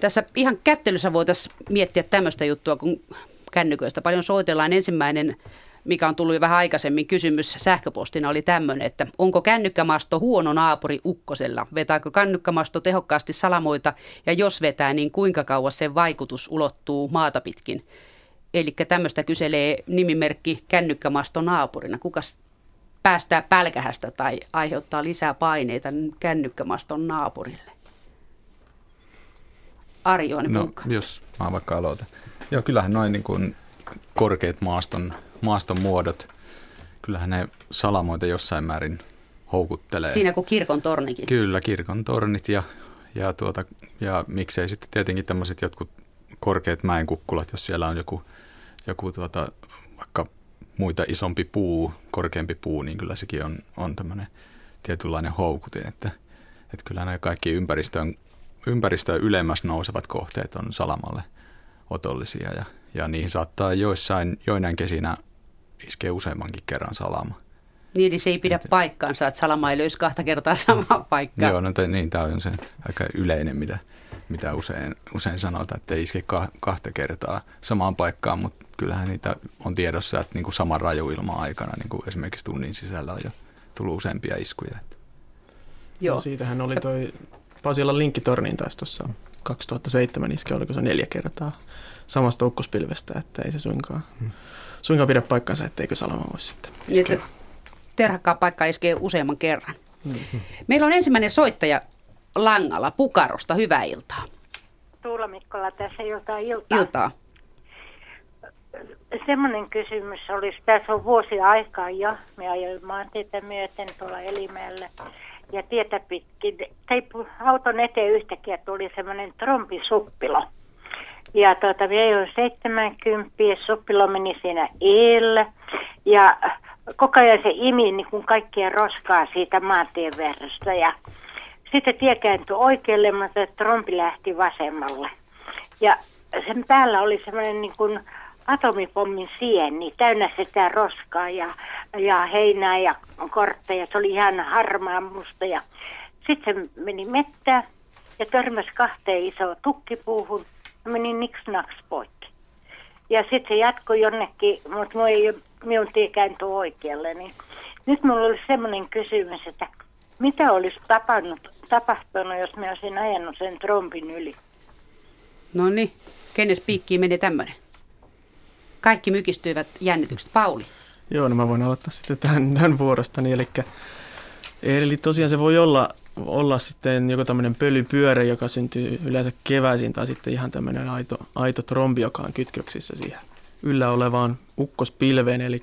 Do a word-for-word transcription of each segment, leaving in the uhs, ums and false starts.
Tässä ihan kättelyssä voitaisiin miettiä tämmöistä juttua, kun kännyköistä paljon soitellaan. Ensimmäinen, mikä on tullut jo vähän aikaisemmin kysymys sähköpostina, oli tämmöinen, että onko kännykkämasto huono naapuri ukkosella? Vetääkö kännykkämasto tehokkaasti salamoita ja jos vetää, niin kuinka kauan sen vaikutus ulottuu maata pitkin? Eli tämmöistä kyselee nimimerkki kännykkämasto naapurina. Kukas päästää pälkähästä tai aiheuttaa lisää paineita kännykkämaston naapurille? Ari-Juhani Punkka. No, jos mä vaikka aloitan. Joo, kyllähän noin niin kuin korkeat maaston, maaston muodot, kyllähän ne salamoita jossain määrin houkuttelee. Siinä kuin kirkon tornikin. Kyllä, kirkon tornit ja, ja, tuota, ja miksei sitten tietenkin tämmöiset jotkut korkeat mäenkukkulat, jos siellä on joku, joku tuota, vaikka muita isompi puu, korkeampi puu, niin kyllä sekin on, on tämmöinen tietynlainen houkutin. Että, että kyllä nämä kaikki ympäristöön, ympäristöön ylemmäs nousevat kohteet on salamalle otollisia ja, ja niihin saattaa joissain, joinain kesinä iskeä useammankin kerran salama. Niin, eli se ei pidä Et, paikkaansa, että salama ei löisi kahta kertaa samaa paikkaa. Joo, no te, niin tämä on se aika yleinen, mitä, mitä usein, usein sanotaan, että ei iske kahta kertaa samaan paikkaan, mutta kyllähän niitä on tiedossa, että niin kuin saman rajuilman aikana, niin kuin esimerkiksi tunnin sisällä on jo tullut useampia iskuja. Joo. No, siitähän oli toi Pasilan linkkitorniin taas tuossa kaksituhattaseitsemän iske, oliko se neljä kertaa samasta ukkospilvestä, että ei se suinkaan, suinkaan pidä paikkansa, etteikö salama voisi sitten iskeä. Terhakkaan paikka iskee useamman kerran. Mm-hmm. Meillä on ensimmäinen soittaja langalla Pukarosta. Hyvää iltaa. Tuula Mikkola tässä, jotain iltaa. Iltaa. Semmoinen kysymys olisi, tässä on vuosi aikaa jo, me ajoin maantietä myöten tuolla Elimäellä ja tietä pitkin. Teipu, auton eteen yhtäkkiä tuli semmoinen trompisuppilo. Ja tuota, me ajoin seitsemänkymmentä, suppilo meni siinä eellä ja koko ajan se imi niin kuin kaikkia roskaa siitä maantien verrasta. Ja sitten tie kääntyi oikealle, mutta trompi lähti vasemmalle. Ja sen päällä oli semmoinen niin kuin atomipommin sieni, täynnä sitä roskaa ja, ja heinää ja kortteja. Se oli ihan harmaa musta. Ja sitten se meni mettään ja törmäsi kahteen isoon tukkipuuhun ja meni niks-naks poikki. Ja sitten se jatkoi jonnekin, mutta minun ei minun tie kääntyi oikealle. Niin. Nyt minulla oli semmoinen kysymys, että mitä olisi tapannut, tapahtunut, jos minä olisin ajanut sen trompin yli? No niin, kenes piikkiin meni tämmöinen? Kaikki mykistyivät jännitykset. Pauli. Joo, no mä voin aloittaa sitten tämän, tämän vuorostani. Eli, eli tosiaan se voi olla, olla sitten joko tämmöinen pölypyöre, joka syntyy yleensä keväisin, tai sitten ihan tämmöinen aito, aito trombi, joka on kytköksissä siihen yllä olevaan ukkospilveen. Eli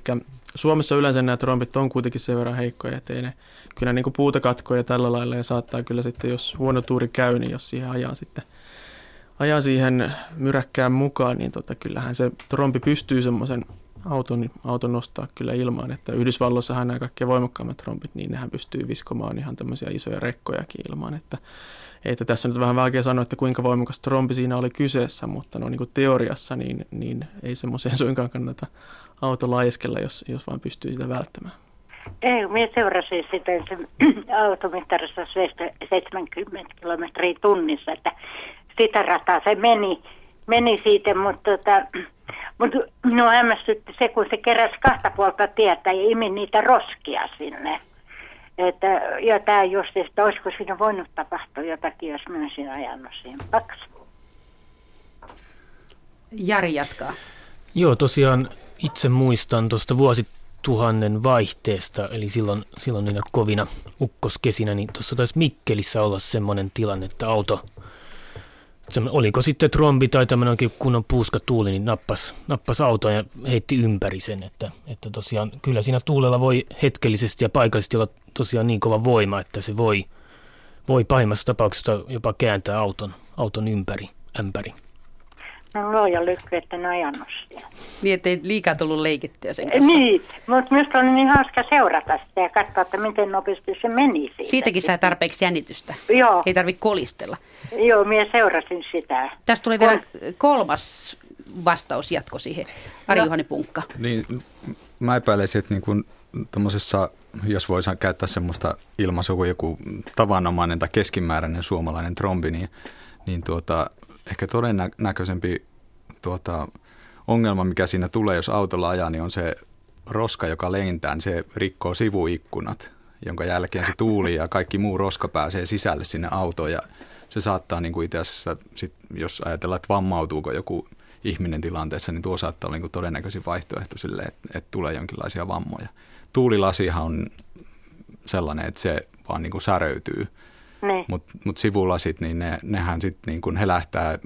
Suomessa yleensä nämä trombit on kuitenkin sen verran heikkoja, ettei ne kyllä niin kuin puuta katkoja tällä lailla, ja saattaa kyllä sitten, jos huono tuuri käy, niin jos siihen ajaa sitten ajaa siihen myräkkään mukaan, niin tota, kyllähän se trompi pystyy semmoisen auton, auton nostaa kyllä ilmaan. Että Yhdysvalloissahan nämä kaikkein voimakkaammat trompit, niin nehän pystyy viskomaan ihan tämmöisiä isoja rekkojakin ilmaan. Että, että tässä nyt vähän vaikea sanoa, että kuinka voimakas trompi siinä oli kyseessä, mutta no niin kuin teoriassa niin, niin ei semmoiseen suinkaan kannata auto laiskella, jos, jos vaan pystyy sitä välttämään. Ei, minä seurasin sitä automittarissa seitsemänkymmentä kilometriä tunnissa, että sitä rataa se meni, meni siitä, mutta tota, mut minua hämmästytti se, kun se keräsi kahta puolta tietä ja imi niitä roskia sinne. Että, ja tämä just, että olisiko siinä voinut tapahtua jotakin, jos minä olisin ajanut siihen paksi. Jari jatkaa. Joo, tosiaan itse muistan tuosta vuosituhannen vaihteesta, eli silloin, silloin niinä kovina ukkoskesinä, niin tuossa taisi Mikkelissä olla semmoinen tilanne, että auto... Oliko sitten trombi tai tämmöinen oikein kunnon puuskatuuli, niin nappasi, nappasi autoa ja heitti ympäri sen. Että, että tosiaan kyllä siinä tuulella voi hetkellisesti ja paikallisesti olla tosiaan niin kova voima, että se voi, voi pahimmassa tapauksessa jopa kääntää auton, auton ympäri, ämpäri. No luoja lykky, että ne ajannut siellä. Niin, ettei liikaa tullut leikittyä sen kanssa. Niin, mutta minusta oli niin hauska seurata sitä ja katsoa, että miten nopeasti se meni siitä. Siitäkin saa tarpeeksi jännitystä. Joo. Ei tarvitse kolistella. Joo, minä seurasin sitä. Tästä tuli vielä kolmas vastaus jatko siihen. Ari-Juhani Punkka. Niin, mä epäilisin, että niin kun tommosessa, jos voisi käyttää semmoista ilmaisua, joku tavanomainen tai keskimääräinen suomalainen trombi, niin, niin tuota... ehkä todennäköisempi tuota, ongelma, mikä siinä tulee, jos autolla ajaa, niin on se roska, joka lentää, niin se rikkoo sivuikkunat, jonka jälkeen se tuuli ja kaikki muu roska pääsee sisälle sinne autoon. Ja se saattaa niin kuin itse asiassa, sit, jos ajatellaan, että vammautuuko joku ihminen tilanteessa, niin tuo saattaa olla niin kuin todennäköisin vaihtoehto sille, että, että tulee jonkinlaisia vammoja. Tuulilasihan on sellainen, että se vaan niin kuin säröytyy. Niin. Mutta mut sivulasit, niin ne, nehän sitten niin kun helähtää,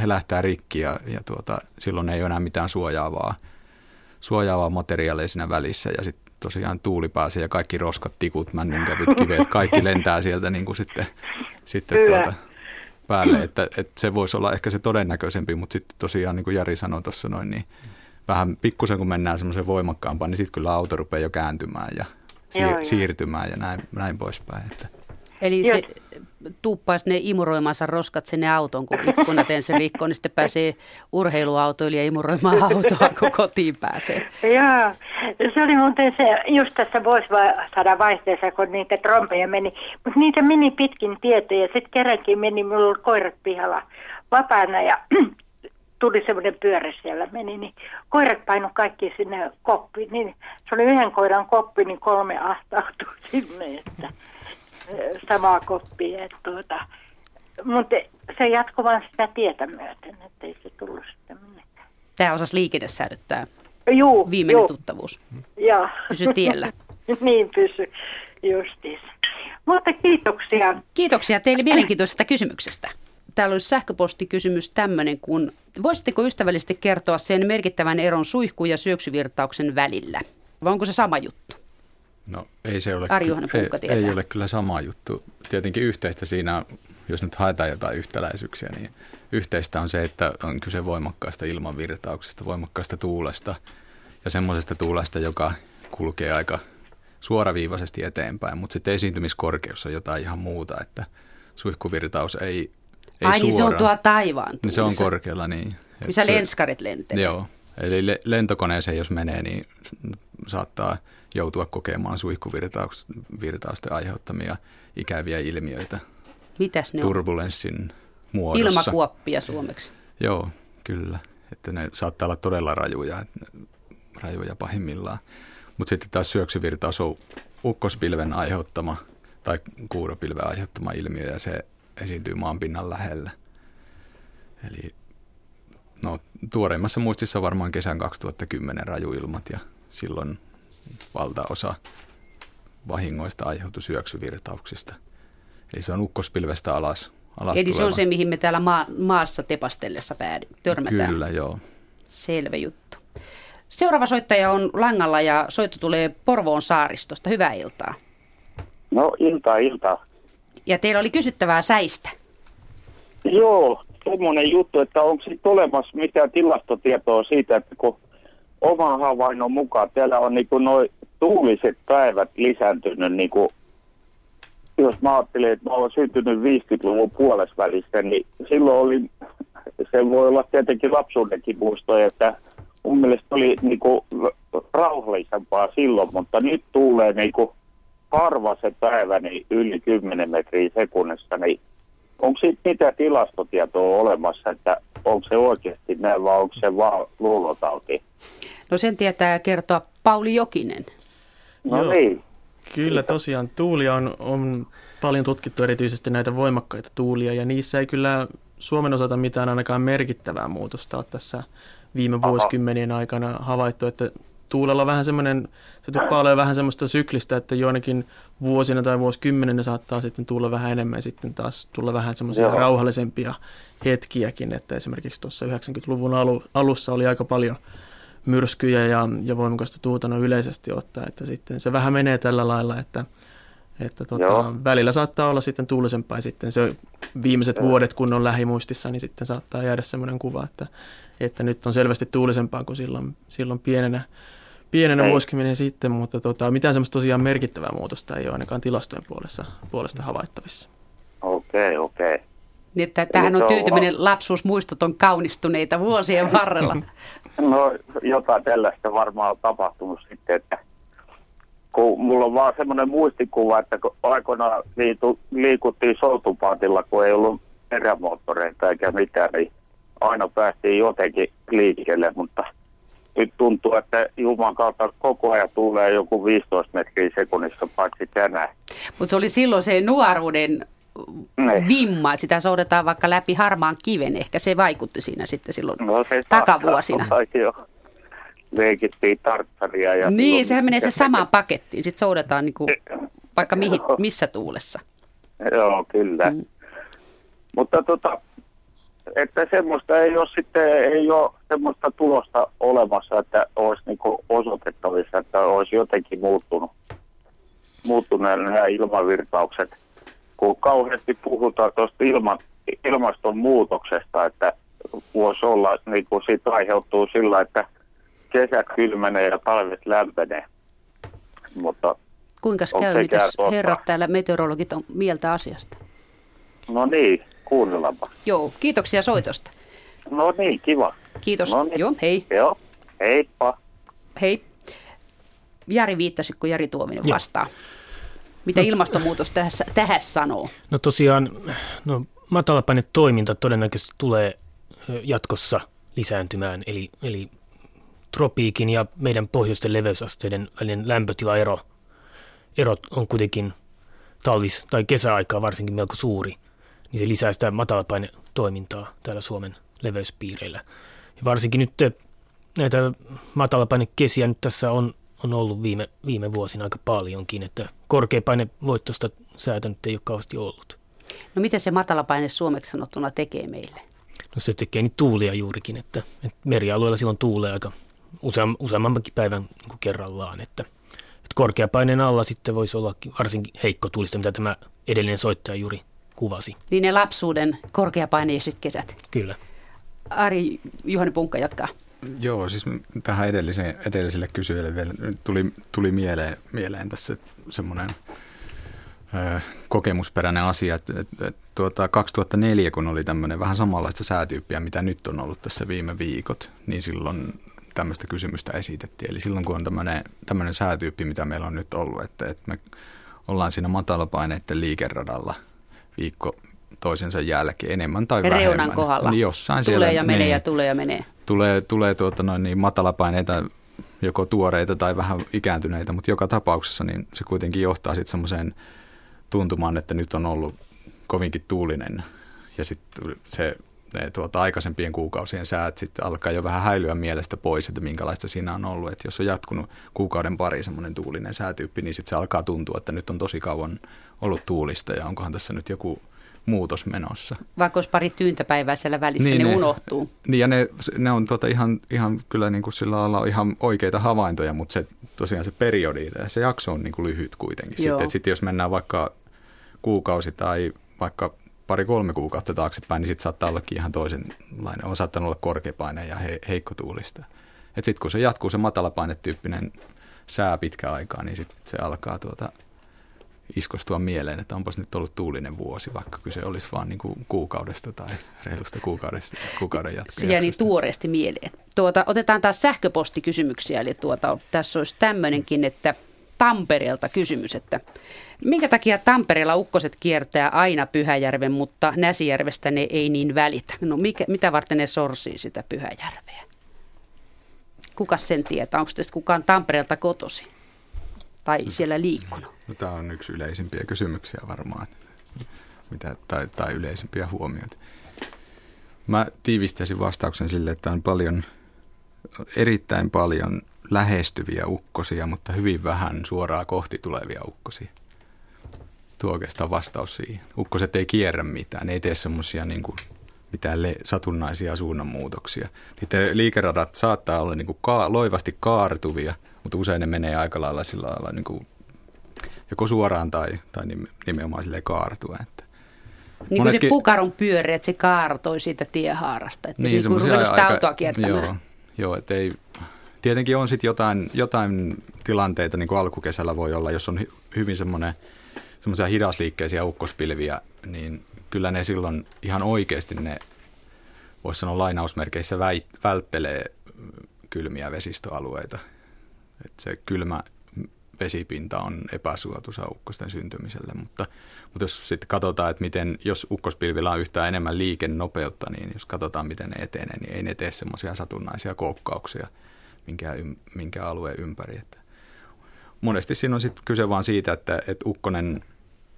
helähtää rikki ja, ja tuota, silloin ei ole enää mitään suojaavaa, suojaavaa materiaalia siinä välissä. Ja sitten tosiaan tuuli pääsee ja kaikki roskat, tikut, männynkävyt, kiveet, kaikki lentää sieltä niin kun sitten, sitten tuota päälle. Että, että se voisi olla ehkä se todennäköisempi, mutta sitten tosiaan niin kuin Jari sanoi tuossa noin, niin vähän pikkusen kun mennään semmoisen voimakkaampaan, niin sitten kyllä auto rupeaa jo kääntymään ja siir- joo, siirtymään ja näin, näin poispäin. Että. Eli se tuuppaisi ne imuroimansa roskat sinne auton, kun ikkunat ensin rikkoo, niin sitten pääsee urheiluautoilija imuroimaan autoa, kun kotiin pääsee. Joo, se oli muuten se, just tässä vuosisadan vaihteessa, kun niitä trompeja meni, mutta niitä meni pitkin tietä ja sitten kerrankin meni, minulla oli koirat pihalla vapaana ja tuli semmoinen pyörä siellä meni, niin koirat painu kaikki sinne koppiin, niin se oli yhden koiran koppi, niin kolme ahtautui sinne, että samaa koppia, tuota, mutta se jatkoi vaan sitä tietä myöten, ettei se tullut sitä minnekään. Tämä osasi liikennesäädöttää. Juu, viimeinen juu. Tuttavuus. Joo. Pysy tiellä. Niin pysy, justiin. Mutta kiitoksia. Kiitoksia teille mielenkiintoisesta kysymyksestä. Täällä olisi sähköpostikysymys tämmöinen, kun voisitteko ystävällisesti kertoa sen merkittävän eron suihku- ja syöksyvirtauksen välillä? Vai onko se sama juttu? No ei se ole, ei, ei ole kyllä sama juttu. Tietenkin yhteistä siinä, jos nyt haetaan jotain yhtäläisyyksiä, niin yhteistä on se, että on kyse voimakkaasta ilmanvirtauksesta, voimakkaasta tuulesta ja semmoisesta tuulesta, joka kulkee aika suoraviivaisesti eteenpäin, mutta sitten esiintymiskorkeus on jotain ihan muuta, että suihkuvirtaus ei, ei ai, suoraan. Ai niin se on tuo taivaan tuulissa. Niin se on korkealla, niin. Missä se, lenskarit lentävät. Joo, eli le, lentokoneeseen jos menee, niin saattaa joutua kokemaan suihkuvirtausten aiheuttamia ikäviä ilmiöitä. Mitäs ne turbulenssin on? Muodossa. Ilmakuoppia suomeksi. Joo, kyllä. Että ne saattaa olla todella rajuja, rajuja pahimmillaan. Mutta sitten taas syöksyvirtaus on ukkospilven aiheuttama tai kuuropilven aiheuttama ilmiö, ja se esiintyy maanpinnan lähellä. Eli no, tuoreimmassa muistissa varmaan kesän kaksituhattakymmenen rajuilmat, ja silloin valtaosa vahingoista aiheutui syöksyvirtauksista. Eli se on ukkospilvestä alas, alas Eli tuleva. Se on se, mihin me täällä maa, maassa tepastellessa päädy, törmätään. Kyllä, joo. Selvä juttu. Seuraava soittaja on langalla ja soitto tulee Porvoon saaristosta. Hyvää iltaa. No, iltaa, iltaa. Ja teillä oli kysyttävää säistä. Joo, semmoinen juttu, että onko sitten olemassa mitään tilastotietoa siitä, että kun oman havainnon mukaan täällä on niinku noi tuuliset päivät lisääntynyt, niinku, jos mä ajattelin, että mä olen syntynyt viisikymmentäluvun puolesvälistä, niin silloin oli, se voi olla tietenkin lapsuudenkin muistoja, että mun mielestä oli niinku rauhallisempaa silloin, mutta nyt tuulee niinku harva se päivä niin yli kymmenen metriä sekunnissa, niin onko siitä mitä tilastotietoa olemassa, että onko se oikeasti näin vai onko se vaan luulotauti? No sen tietää kertoa Pauli Jokinen. No joo, niin. Kyllä tosiaan tuulia on, on paljon tutkittu, erityisesti näitä voimakkaita tuulia, ja niissä ei kyllä Suomen osalta mitään ainakaan merkittävää muutosta ole tässä viime vuosikymmenien aikana havaittu, että tuulella on vähän semmoinen, se tuppaa olemaan vähän semmoista syklistä, että joinakin vuosina tai vuosikymmeninä saattaa sitten tulla vähän enemmän, sitten taas tulla vähän semmoisia joo, rauhallisempia hetkiäkin, että esimerkiksi tuossa yhdeksänkymmentäluvun alu, alussa oli aika paljon myrskyjä ja, ja voimakasta tuulta no yleisesti ottaa, että sitten se vähän menee tällä lailla, että, että tota, välillä saattaa olla sitten tuulisempaa, sitten se viimeiset joo, vuodet, kun on lähimuistissa, niin sitten saattaa jäädä semmoinen kuva, että, että nyt on selvästi tuulisempaa kuin silloin, silloin pienenä, pienenä vuosikymmenen sitten, mutta tota, mitään semmoista tosiaan merkittävää muutosta ei ole ainakaan tilastojen puolesta, puolesta havaittavissa. Okei, okei. Niin, että tämähän on tyytyminen, lapsuusmuistot on kaunistuneita vuosien varrella. No jotain tällaista varmaan on tapahtunut sitten, että kun mulla on vaan semmoinen muistikuva, että kun aikoinaan liikuttiin soutupaatilla, kun ei ollut perämoottoreita eikä mitään, niin aina päästiin jotenkin liikkeelle, mutta nyt tuntuu, että Juman kautta koko ajan tulee joku viisitoista metriä sekunnissa, paitsi tänään. Mutta se oli silloin se nuoruuden ne. vimma, että sitä soudetaan vaikka läpi harmaan kiven. Ehkä se vaikutti siinä sitten silloin no, se takavuosina. Saattaa, leikittiin tarttaria. Ja niin, sehän menee se samaan pakettiin. Sitten soudetaan niinku vaikka mihin, missä tuulessa. Joo, kyllä. Mm. Mutta tota, että semmoista ei ole sitten, ei ole semmoista tulosta olemassa, että olisi niinku osoitettavissa, että olisi jotenkin muuttunut, muuttuneet nämä ilmavirtaukset. Kun kauheasti puhutaan tuosta ilma, ilmastonmuutoksesta, että voisi olla, niin kuin siitä aiheutuu sillä, että kesä kylmenee ja talvet lämpenee. Mutta kuinka käy, mitäs herrat täällä meteorologit on mieltä asiasta? No niin, kuunnellaanpa. Joo, kiitoksia soitosta. No niin, kiva. Kiitos. Noniin. Joo, hei. Joo, heippa. Hei. Jari viittasi, kun Jari Tuovinen vastaa. Mitä ilmastonmuutos tässä, tähän sanoo? No tosiaan, no, matalapainet-toiminta todennäköisesti tulee jatkossa lisääntymään, eli, eli tropiikin ja meidän pohjoisten leveysasteiden välinen lämpötilaero erot on kuitenkin talvis- tai kesäaikaa varsinkin melko suuri, niin se lisää sitä matalapainet-toimintaa täällä Suomen leveyspiireillä. Ja varsinkin nyt näitä matalapainekesiä nyt tässä on, on ollut viime, viime vuosina aika paljonkin, että korkeapainevoittoista säätä nyt ei ole kauheasti ollut. No miten se matalapaine suomeksi sanottuna tekee meille? No se tekee niitä tuulia juurikin, että, että merialueella silloin tuulee aika useam, useammankin päivän niin kuin kerrallaan, että, että korkeapaineen alla sitten voisi olla varsinkin heikko tuulista, mitä tämä edellinen soittaja juuri kuvasi. Niin ne lapsuuden korkeapaineiset kesät. Kyllä. Ari-Juhani Punkka jatkaa. Joo, siis tähän edelliseen, edelliselle kysyjälle vielä tuli, tuli mieleen, mieleen tässä semmoinen ö, kokemusperäinen asia, että et, et, tuota, kaksituhattaneljä, kun oli tämmöinen vähän samanlaista säätyyppiä, mitä nyt on ollut tässä viime viikot, niin silloin tämmöistä kysymystä esitettiin. Eli silloin, kun on tämmöinen, tämmöinen säätyyppi, mitä meillä on nyt ollut, että, että me ollaan siinä matalapaineiden liikeradalla viikko toisensa jälkeen enemmän tai vähemmän. Reunan kohdalla. Niin jossain tulee siellä, ja menee niin, ja tulee ja menee. Tulee, tulee tuota noin niin matalapaineita, joko tuoreita tai vähän ikääntyneitä, mutta joka tapauksessa niin se kuitenkin johtaa sitten semmoiseen tuntumaan, että nyt on ollut kovinkin tuulinen. Ja sitten se ne tuota aikaisempien kuukausien säät sitten alkaa jo vähän häilyä mielestä pois, että minkälaista siinä on ollut. Että jos on jatkunut kuukauden pari semmoinen tuulinen säätyyppi, niin sitten se alkaa tuntua, että nyt on tosi kauan ollut tuulista ja onkohan tässä nyt joku muutos menossa. Vaikka olisi pari tyyntäpäivää siellä välissä, niin ne, ne unohtuu. Niin ja ne, ne on tuota ihan, ihan kyllä niin kuin sillä lailla on ihan oikeita havaintoja, mutta se, tosiaan se periodi ja se jakso on niin kuin lyhyt kuitenkin. Sitten, sitten jos mennään vaikka kuukausi tai vaikka pari-kolme kuukautta taaksepäin, niin sitten saattaa ollakin ihan toisenlainen. On saattanut olla korkeapaine ja he, heikkotuulista. Että sitten kun se jatkuu se matalapainetyyppinen sää pitkä aikaa, niin sitten se alkaa tuota iskostua mieleen, että onpas nyt ollut tuulinen vuosi, vaikka kyse olisi vaan niin kuin kuukaudesta tai reilusta kuukaudesta, kuukauden jatkojaksosta. Se jää niin tuoreesti mieleen. Tuota, otetaan taas sähköpostikysymyksiä, eli tuota, tässä olisi tämmöinenkin, että Tampereelta kysymys, että minkä takia Tampereella ukkoset kiertää aina Pyhäjärven, mutta Näsijärvestä ne ei niin välitä? No mikä, mitä varten ne sorsii sitä Pyhäjärveä? Kuka sen tietää? Onko teistä kukaan Tampereelta kotoisin? Tai siellä liikkunut? No, tämä on yksi yleisimpiä kysymyksiä varmaan, mitä, tai, tai yleisimpiä huomioita. Mä tiivistäisin vastauksen sille, että on paljon, erittäin paljon lähestyviä ukkosia, mutta hyvin vähän suoraan kohti tulevia ukkosia. Tuo oikeastaan vastaus siihen. Ukkoset ei kierrä mitään, ne ei tee semmoisia niin kuin mitään le- satunnaisia suunnanmuutoksia. Niiden liikeradat saattaa olla niin kuin ka- loivasti kaartuvia, mutta usein ne menee aika lailla sillä lailla niin kuin joko suoraan tai, tai nimenomaan silleen kaartua. Että niin kuin se pukaron pyöri, että se kaartoi siitä tiehaarasta, että niin, se on ruvennut sitä autoa kiertämään. Joo, joo että ei, tietenkin on sitten jotain, jotain tilanteita, niin kuin alkukesällä voi olla, jos on hy, hyvin semmoisia hidasliikkeisiä ukkospilviä, niin kyllä ne silloin ihan oikeasti ne, voisi sanoa lainausmerkeissä, väit, välttelee kylmiä vesistöalueita. Että se kylmä vesipinta on epäsuotuisa ukkosten syntymiselle, mutta, mutta jos sitten katsotaan, että miten, jos ukkospilvillä on yhtään enemmän liikennopeutta, niin jos katsotaan, miten ne etenee, niin ei ne tee semmoisia satunnaisia koukkauksia minkä, minkä alueen ympäri. Että monesti siinä on sitten kyse vaan siitä, että, että ukkonen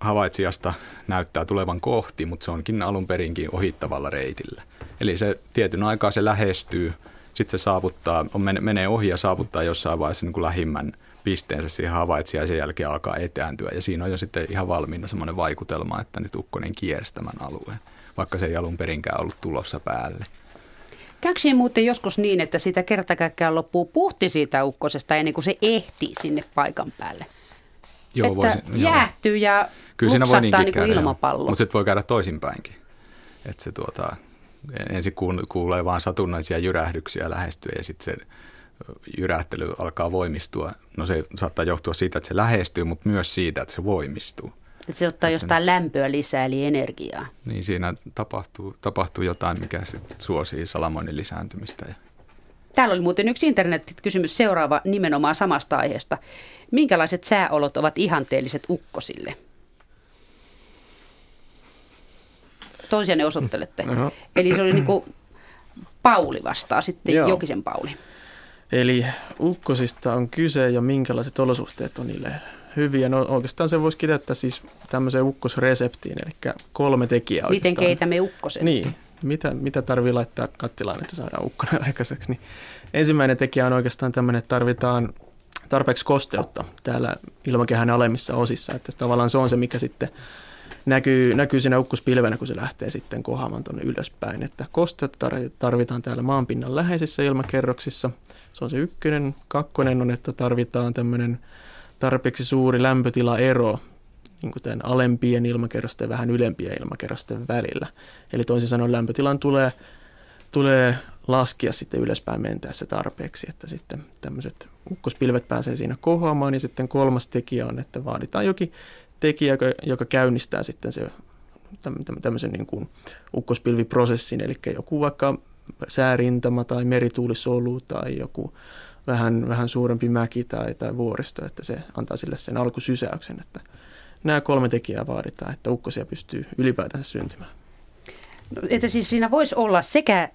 havaitsijasta näyttää tulevan kohti, mutta se onkin alun perinkin ohittavalla reitillä. Eli se tietyn aikaa se lähestyy, sitten se saavuttaa, on, menee ohi ja saavuttaa jossain vaiheessa niin kuin lähimmän pisteensä siihen havaitsijaan ja sen jälkeen alkaa etääntyä. Ja siinä on jo sitten ihan valmiina semmoinen vaikutelma, että nyt ukkonen kiersi tämän alueen, vaikka se ei alun perinkään ollut tulossa päälle. Käykö siinä muuten joskus niin, että siitä kertakaikkiaan loppuu puhti siitä ukkosesta ennen kuin se ehtii sinne paikan päälle? Joo, että voisin, jäähtyy joo. Ja luksahtaa niin kuin ilmapallo. Mutta sitten voi käydä toisinpäinkin. Että se tuota, ensin kuulee vaan satunnaisia jyrähdyksiä lähestyä ja sitten se jyrähtely alkaa voimistua. No se saattaa johtua siitä, että se lähestyy, mutta myös siitä, että se voimistuu. Että se ottaa että jostain ne... lämpöä lisää, eli energiaa. Niin siinä tapahtuu, tapahtuu jotain, mikä sitten suosii salamoinnin lisääntymistä. Ja... Täällä oli muuten yksi internet-kysymys seuraava nimenomaan samasta aiheesta. Minkälaiset sääolot ovat ihanteelliset ukkosille? Toisia ne osoittelette. No. Eli se oli niin kuin Pauli vastaa sitten, joo. Jokisen Pauli. Eli ukkosista on kyse ja minkälaiset olosuhteet on niille hyviä. No oikeastaan se voisi kiteyttää siis tämmöiseen ukkosreseptiin, eli kolme tekijää oikeastaan. Miten keitämme ukkoset? Niin. Mitä, mitä tarvii laittaa kattilaan, että saadaan ukkonen aikaiseksi? Niin ensimmäinen tekijä on oikeastaan tämmöinen, että tarvitaan tarpeeksi kosteutta täällä ilmakehän alemmissa osissa. Että tavallaan se on se, mikä sitten näkyy, näkyy siinä ukkospilvenä, kun se lähtee sitten kohoamaan tuonne ylöspäin. Että kosteutta tarvitaan täällä maanpinnan läheisissä ilmakerroksissa. Se on se ykkönen. Kakkonen on, että tarvitaan tämmöinen tarpeeksi suuri lämpötilaero niin kuin tämän alempien ilmakerrosten ja vähän ylempien ilmakerrosten välillä. Eli toisin sanoen lämpötilan tulee, tulee laskea sitten ylöspäin mentäessä tarpeeksi, että sitten tämmöiset ukkospilvet pääsee siinä kohoamaan. Ja sitten kolmas tekijä on, että vaaditaan jokin tekijä, joka käynnistää sitten se, tämmöisen niin kuin ukkospilviprosessin, eli joku vaikka säärintama tai merituulisolu tai joku vähän, vähän suurempi mäki tai, tai vuoristo, että se antaa sille sen alkusysäyksen, että nämä kolme tekijää vaaditaan, että ukkosia pystyy ylipäätään syntymään. No, että siis siinä voisi olla sekä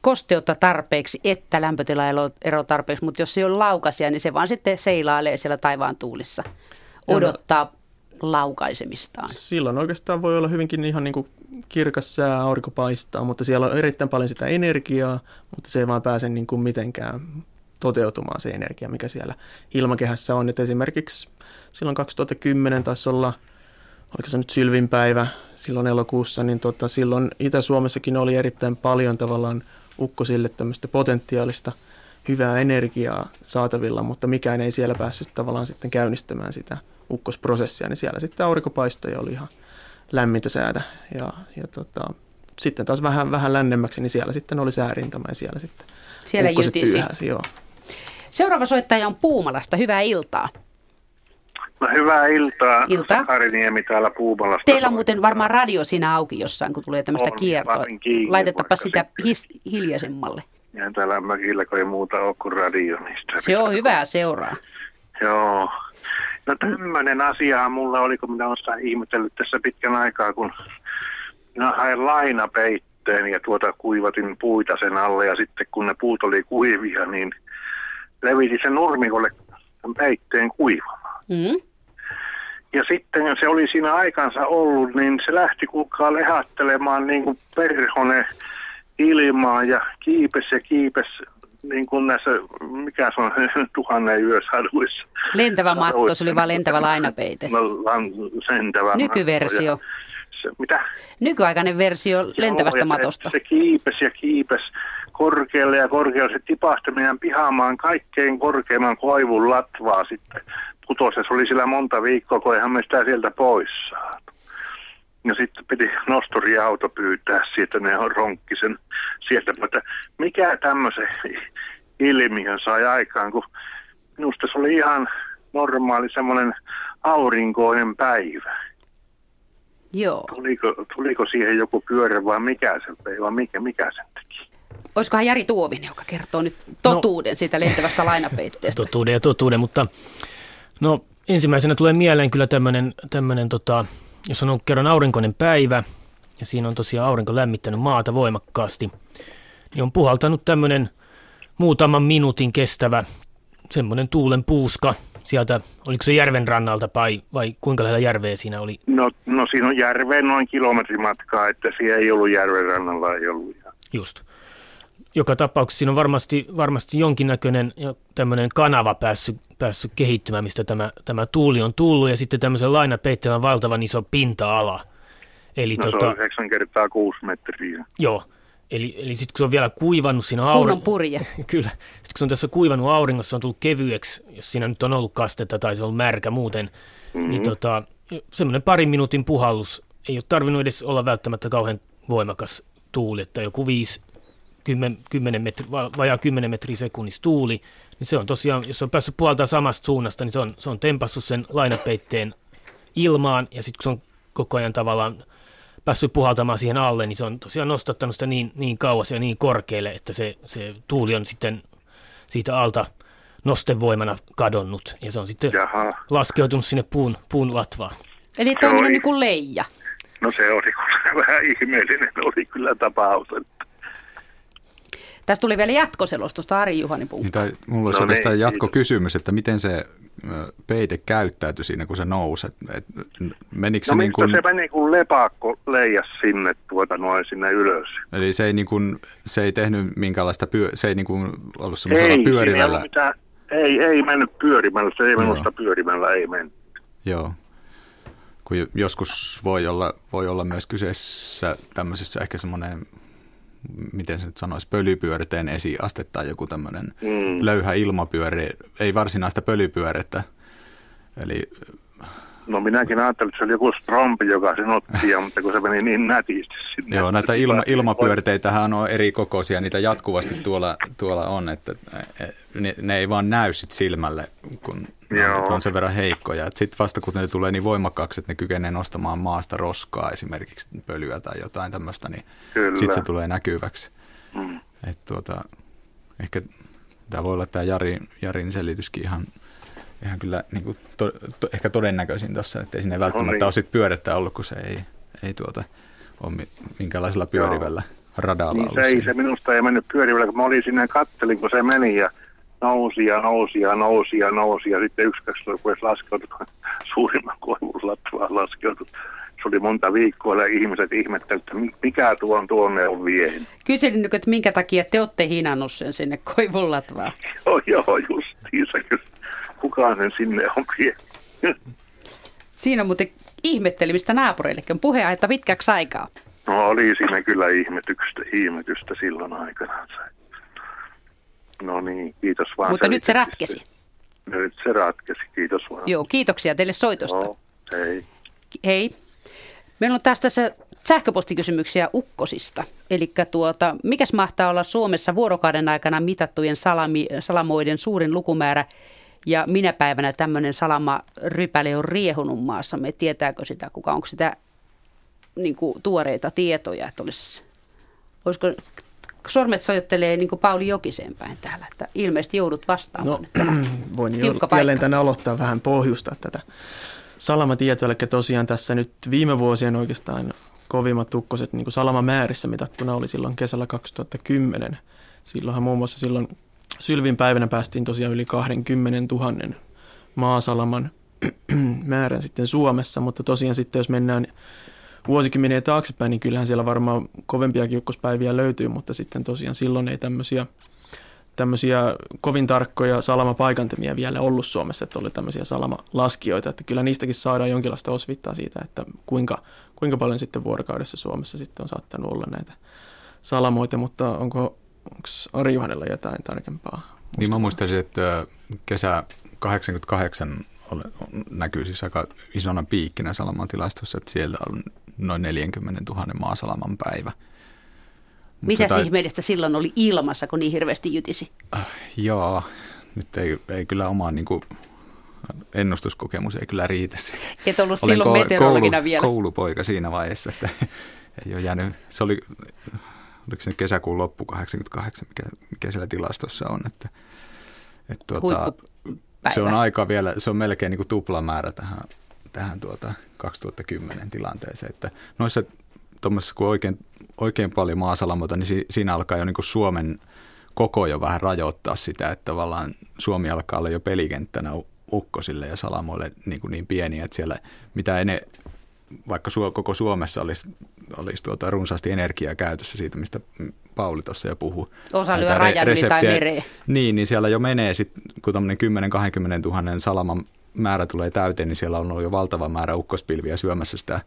kosteutta tarpeeksi että lämpötilaero tarpeeksi, mutta jos se on laukaisia, niin se vaan sitten seilailee siellä taivaan tuulissa, odottaa no, laukaisemistaan. Silloin oikeastaan voi olla hyvinkin ihan niin kuin kirkas sää, aurinko paistaa, mutta siellä on erittäin paljon sitä energiaa, mutta se ei vaan pääse niin kuin mitenkään toteutumaan se energia, mikä siellä ilmakehässä on. Et esimerkiksi silloin kaksituhattakymmenen taisi olla, oliko se nyt sylvinpäivä silloin elokuussa, niin tota, silloin Itä-Suomessakin oli erittäin paljon tavallaan ukkosille tämmöistä potentiaalista hyvää energiaa saatavilla, mutta mikään ei siellä päässyt tavallaan sitten käynnistämään sitä ukkosprosessia, niin siellä sitten aurinkopaistoja oli ihan lämmintä säätä ja, ja tota, sitten taas vähän, vähän lännemmäksi, niin siellä sitten oli säärintama ja siellä sitten siellä ukkoset pyyhäsi, joo. Seuraava soittaja on Puumalasta. Hyvää iltaa. No, hyvää iltaa. Iltaa. Kari Niemi täällä Puumalasta. Teillä on muuten varmaan radio siinä auki jossain, kun tulee tämmöistä kiertoa. Laitetaanpa sitä his- hiljaisemmalle. Ja täällä mökillä, kun ei muuta ole kuin radio. Niin se on hyvää seuraa. Joo. No tämmöinen asiahan mulla oli, kun minä olen sitä ihmetellyt tässä pitkän aikaa, kun minä hain lainapeitteen ja tuota kuivatin puita sen alle. Ja sitten kun ne puut oli kuivia, niin levitin sen nurmikolle peitteen kuivamaan. Mm. Ja sitten se oli siinä aikansa ollut, niin se lähti kukaan lehattelemaan niin kuin perhone ilmaan ja kiipes ja kiipes, niin kuin näissä, mikä se on, tuhannen yösaduissa. Lentävä matto, se oli vaan lentävä lainapeite. Lentävä nykyversio. Matto ja, se, mitä? Nykyaikainen versio lentävästä joo, matosta. Se, se kiipes ja kiipes korkealle ja korkealle. Se tipahti meidän pihamaan kaikkein korkeimman koivun latvaa sitten. Putossa se oli sillä monta viikkoa, kun eihän me sitä sieltä pois saatu. Ja sitten piti nosturiauto pyytää siitä, ne on ronkkisen sieltä. Mutta mikä tämmöisen ilmiön sai aikaan, kun minusta se oli ihan normaali semmoinen aurinkoinen päivä. Joo. Tuliko, tuliko siihen joku pyörä vai mikä se vei vai mikä, mikä sen teki? Olisikohan Jari Tuovinen, joka kertoo nyt totuuden no. siitä lentävästä lainapeitteestä? Totuuden ja totuuden, mutta... No ensimmäisenä tulee mieleen kyllä tämmöinen, tämmöinen tota, jos on ollut kerran aurinkoinen päivä, ja siinä on tosiaan aurinko lämmittänyt maata voimakkaasti, niin on puhaltanut tämmöinen muutaman minuutin kestävä semmoinen tuulen puuska sieltä, oliko se järven rannalta vai, vai kuinka lähellä järveä siinä oli? No, no siinä on järveen noin kilometrin matkaa, että siellä ei ollut järven rannalla, ei ollut. Just. Joka tapauksessa siinä on varmasti, varmasti jonkinnäköinen tämmöinen kanava päässyt, päässyt kehittymään, mistä tämä, tämä tuuli on tullut, ja sitten tämmöisen lainapeitteellä on valtavan iso pinta-ala. Eli no tota, se on yhdeksän kertaa kuusi metriä. Joo, eli, eli sitten kun se on vielä kuivannut siinä auringossa. Kunnon purje. Kyllä, sitten kun se on tässä kuivannut auringossa, se on tullut kevyeksi, jos siinä nyt on ollut kastetta tai se on ollut märkä muuten, mm-hmm. niin tota, semmoinen parin minuutin puhallus ei ole tarvinnut edes olla välttämättä kauhean voimakas tuuli, että joku viisi, kymmenen metri, vajaa kymmenen metriä sekunnissa tuuli, niin se on tosiaan, jos on päässyt puhaltamaan samasta suunnasta, niin se on, se on tempassut sen lainapeitteen ilmaan, ja sitten kun se on koko ajan tavallaan päässyt puhaltamaan siihen alle, niin se on tosiaan nostattanut sitä niin, niin kauas ja niin korkealle, että se, se tuuli on sitten siitä alta nostevoimana kadonnut, ja se on sitten Jaha. laskeutunut sinne puun, puun latvaan. Eli toiminut niin kuin leija. No se oli kyllä vähän ihmeellinen, oli kyllä tapaus. Tässä tuli vielä jatkoselostusta, Ari-Juhani Punkka. Niin, mulla olisi no oikeastaan niin, jatkokysymys, että miten se peite käyttäytyi siinä, kun se nousi? Et, et, menikö no se niin kuin... se meni kuin lepakko leijasi sinne, tuota, noin sinne ylös. Eli se ei, niin kuin, se ei tehnyt minkäänlaista, pyö... se ei niin kuin ollut semmoisella pyörimällä? Ei, ei, ei mennyt pyörimällä, se ei no. minusta pyörimällä, ei mennyt. Joo. Kun joskus voi olla, voi olla myös kyseessä tämmöisessä ehkä semmoinen, miten se nyt sanoisi, pölypyörteen esiaste tai joku tämmöinen mm. löyhä ilmapyöre, ei varsinaista pölypyörettä. Eli... No minäkin ajattelin, että se oli joku strompi, joka sen otti, mutta kun se meni niin nätisti sinne. Joo, näitä ilma, ilmapyörteitähän on eri kokoisia, niitä jatkuvasti tuolla, tuolla on, että ne, ne ei vaan näy sit silmälle, kun Joo. on sen verran heikkoja. Sitten vasta kun ne tulee niin voimakkaaksi, että ne kykenee nostamaan maasta roskaa, esimerkiksi pölyä tai jotain tämmöistä, niin sitten se tulee näkyväksi. Mm. Et tuota, ehkä tämä voi olla tämä Jari, Jarin selityskin ihan... Ihan kyllä niin kuin to, to, ehkä todennäköisin tuossa, että ei sinne välttämättä ole sit pyörettä ollut, kun se ei, ei tuota, ole minkälaisella pyörivällä Joo. radalla niin ollut. Se ei, se minusta ei mennyt pyörivällä, kun mä olin sinne kattelin, kun se meni ja nousi ja nousi ja nousi ja nousi ja sitten yksi kaksi loppuessa laskeutui, suurimman koivuuslatvaan laskeutui. Se oli monta viikkoa ja ihmiset ihmettelivät, että mikä tuon tuonne on viehin. Kyselin nyt, että minkä takia te olette hinannut sen sinne koivuuslatvaan? Joo, joo, justiinsa kyllä. Kukaan sen sinne on pieni. Siinä on muuten ihmettelimistä naapureillekin puheaihetta pitkäksi aikaa. No oli siinä kyllä ihmetystä, ihmetystä silloin aikanaan. No niin, kiitos vaan. Mutta nyt se ratkesi. Nyt se ratkesi, kiitos vaan. Joo, kiitoksia teille soitosta. No, hei. Hei. Meillä on taas tässä sähköpostikysymyksiä ukkosista. Eli tuota, mikäs mahtaa olla Suomessa vuorokauden aikana mitattujen salami, salamoiden suurin lukumäärä? Ja minä päivänä tämmöinen salamarypäle on riehunut maassamme. Tietääkö sitä kuka? Onko sitä niin kuin, tuoreita tietoja? Että olisi, olisiko, sormet sojottelee niin kuin Pauli Jokiseen päin täällä, että ilmeisesti joudut vastaamaan. No, voin jälleen tänne aloittaa vähän pohjustaa tätä salamatietoa. Eli tosiaan tässä nyt viime vuosien oikeastaan kovimmat ukkoset niin kuin salamamäärissä mitattuna oli silloin kesällä kaksituhattakymmenen. Silloinhan muun muassa silloin... Sylvin päivänä päästiin tosiaan yli kaksikymmentätuhatta maasalaman määrän sitten Suomessa, mutta tosiaan sitten jos mennään vuosikymmeniä taaksepäin, niin kyllähän siellä varmaan kovempiakin ukkospäiviä löytyy, mutta sitten tosiaan silloin ei tämmöisiä, tämmöisiä kovin tarkkoja salamapaikantamia vielä ollut Suomessa, että oli tämmöisiä salamalaskijoita, että kyllä niistäkin saadaan jonkinlaista osvittaa siitä, että kuinka, kuinka paljon sitten vuorokaudessa Suomessa sitten on saattanut olla näitä salamoita, mutta onko... Onko Ari-Juhanella jotain tarkempaa? Muistaa? Niin mä muistaisin, että kesä kahdeksankymmentäkahdeksan näkyy siis aika isona piikkinä salamatilastossa, että siellä on noin neljäkymmentätuhatta maasalaman päivä. Mitä tai... ihmeellistä silloin oli ilmassa, kun niin hirveästi jytisi? Äh, joo, nyt ei, ei kyllä omaa niin kuin, ennustuskokemus ei kyllä riitä. Et ollut Olen silloin ko- meteorologina koulu, vielä. Koulupoika siinä vaiheessa, että ei ole jäänyt. Se oli... Oliko se kesäkuun loppu kahdeksankymmentäkahdeksan, mikä, mikä siellä tilastossa on? Että, et tuota, päivä. Se on aika vielä, se on melkein niin kuin tuplamäärä tähän, tähän tuota kaksituhattakymmenen tilanteeseen, että noissa tuommoisessa, kun oikein, oikein paljon maasalamoita, niin si, siinä alkaa jo niin kuin Suomen koko jo vähän rajoittaa sitä, että tavallaan Suomi alkaa olla jo pelikenttänä ukkosille ja salamoille niin, niin pieniä, että siellä mitä ne, vaikka su, koko Suomessa olisi, olisi tuota runsaasti energiaa käytössä siitä, mistä Pauli tuossa jo puhui. Osa lyö rajan yli tai mereen. Niin, niin siellä jo menee sitten, kun tämmöinen kymmenen kaksikymmentätuhatta salaman määrä tulee täyteen, niin siellä on ollut jo valtava määrä ukkospilviä syömässä sitä,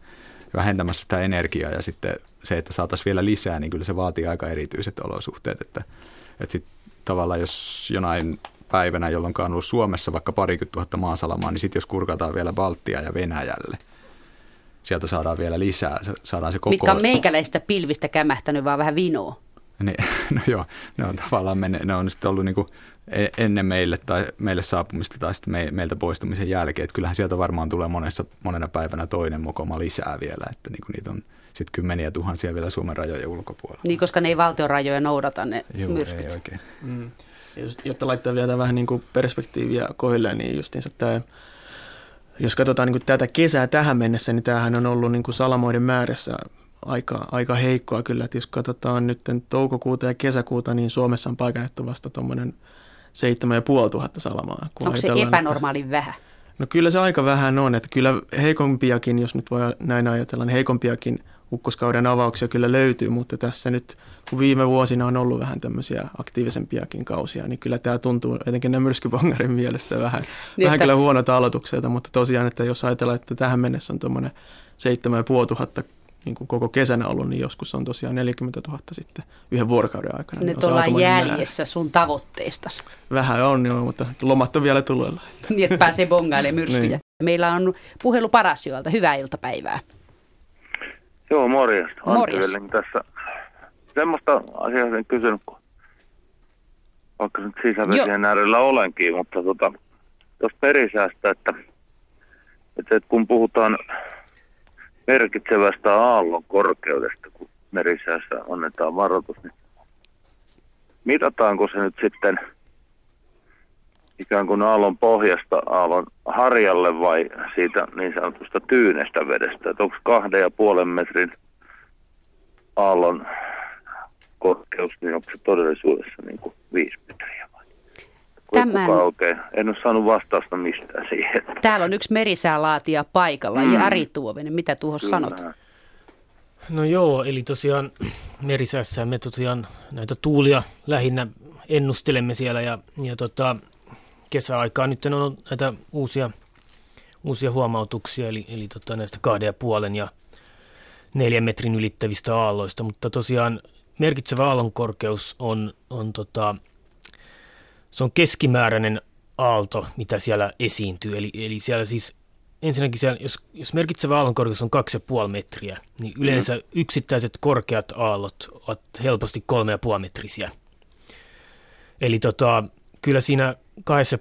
vähentämässä sitä energiaa, ja sitten se, että saataisiin vielä lisää, niin kyllä se vaatii aika erityiset olosuhteet, että, että sitten tavallaan jos jonain päivänä, jolloin on ollut Suomessa vaikka parikymmentä tuhatta maasalamaa, niin sitten jos kurkataan vielä Baltia ja Venäjälle, sieltä saadaan vielä lisää, saadaan se koko... Mitkä on meikäläistä pilvistä kämähtänyt, vaan vähän vinoa. Ne, no joo, ne on tavallaan menneet, ne on sitten ollut niin kuin ennen meille, tai meille saapumista tai sitten me, meiltä poistumisen jälkeen, että kyllähän sieltä varmaan tulee monessa, monena päivänä toinen mokoma lisää vielä, että niin kuin niitä on sitten kymmeniä tuhansia vielä Suomen rajojen ulkopuolella. Niin, koska ne ei valtion rajoja noudata ne joo, myrskyt. Ei oikein. Mm. Jos, jotta laittaa vielä vähän niin kuin perspektiiviä kohdilleen, niin justiinsa tämä... Jos katsotaan niin kuin tätä kesää tähän mennessä, niin tämähän on ollut niin kuin salamoiden määrässä aika, aika heikkoa kyllä. Et jos katsotaan nyt toukokuuta ja kesäkuuta, niin Suomessa on paikannettu vasta tuommoinen seitsemäntuhatta viisisataa salamaa. Onko se epänormaalin vähän? No kyllä se aika vähän on. Että kyllä heikompiakin, jos nyt voi näin ajatella, niin heikompiakin ukkoskauden avauksia kyllä löytyy. Mutta tässä nyt, kun viime vuosina on ollut vähän tämmöisiä aktiivisempiakin kausia, niin kyllä tämä tuntuu etenkin nämä myrskypongarin mielestä vähän, niin, vähän että... kyllä huonolta aloitukselta. Mutta tosiaan, että jos ajatellaan, että tähän mennessä on tuommoinen seitsemäntuhatta viisisataa niin kuin koko kesänä ollut, niin joskus on tosiaan neljäkymmentätuhatta sitten yhden vuorokauden aikana. Nyt niin ollaan jäljessä määrä. Sun tavoitteistasi. Vähän on joo, mutta lomat on vielä tuloilla. Että. Niin, että pääsee bongailemaan myrskyjä. Niin. Meillä on puhelu Parasjoelta. Hyvää iltapäivää. Joo, morjesta. Morjesta. Tässä semmoista asiaa sen kysynyt, kun vaikka nyt sisävesien äärellä olenkin, mutta tuota, tuosta merisäästä, että, että kun puhutaan merkitsevästä aallon korkeudesta, kun merisäässä annetaan varoitus, niin mitataanko se nyt sitten ikään kuin aallon pohjasta aallon harjalle vai siitä niin sanotusta tyynestä vedestä? Että onko kahden ja puolen metrin aallon korkeus, niin onko se todellisuudessa niin kuin viisi metriä vai? Tämän... Okay. En ole saanut vastausta mistään siihen. Täällä on yksi merisäälaatija paikalla, mm. Jari Tuovinen. Mitä tuohon Kyllä. sanot? No joo, eli tosiaan merisäässä me tosiaan näitä tuulia lähinnä ennustelemme siellä ja, ja tota... kesäaikaa nyt on ollut näitä uusia, uusia huomautuksia, eli, eli tota näistä kahden ja puolen ja neljän metrin ylittävistä aalloista, mutta tosiaan merkitsevä aallonkorkeus on, on, tota, se on keskimääräinen aalto, mitä siellä esiintyy, eli, eli siellä siis ensinnäkin siellä, jos, jos merkitsevä aallonkorkeus on kaksi ja puoli metriä, niin yleensä mm-hmm. yksittäiset korkeat aallot ovat helposti kolme ja puoli metrisiä, eli tota kyllä siinä kahdessa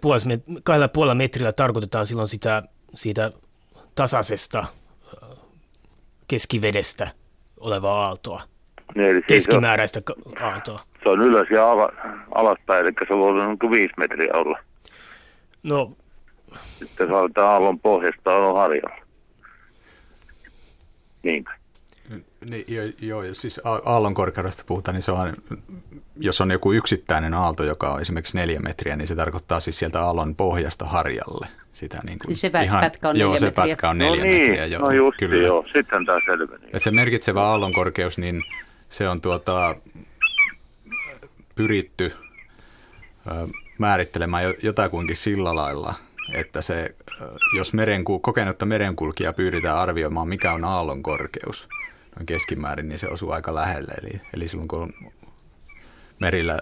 ja puolella metrillä tarkoitetaan silloin sitä siitä tasaisesta keskivedestä olevaa aaltoa, eli keskimääräistä on, aaltoa. Se on ylös ja ala, alaspäin, eli se voi olla viisi metriä olla. No. Sitten se aletaan aallon pohjasta on harjalla. Niin. Niin, joo, joo, jos siis aallon korkeudesta puhutaan, niin se on, jos on joku yksittäinen aalto, joka on esimerkiksi neljä metriä, niin se tarkoittaa siis sieltä aallon pohjasta harjalle. Sitä niin kuin se ihan, pätkä on neljä joo, metriä. Se pätkä on neljä no niin, metriä. Joo, no just kyllä. Joo, sitten tämä selveni. Et se merkitsevä aallon korkeus, niin se on tuota, pyritty ö, määrittelemään jotakuinkin sillä lailla, että se, jos merenku, kokenutta merenkulkijaa pyydetään arvioimaan, mikä on aallon korkeus keskimäärin, niin se osuu aika lähelle. Eli, eli silloin kun merillä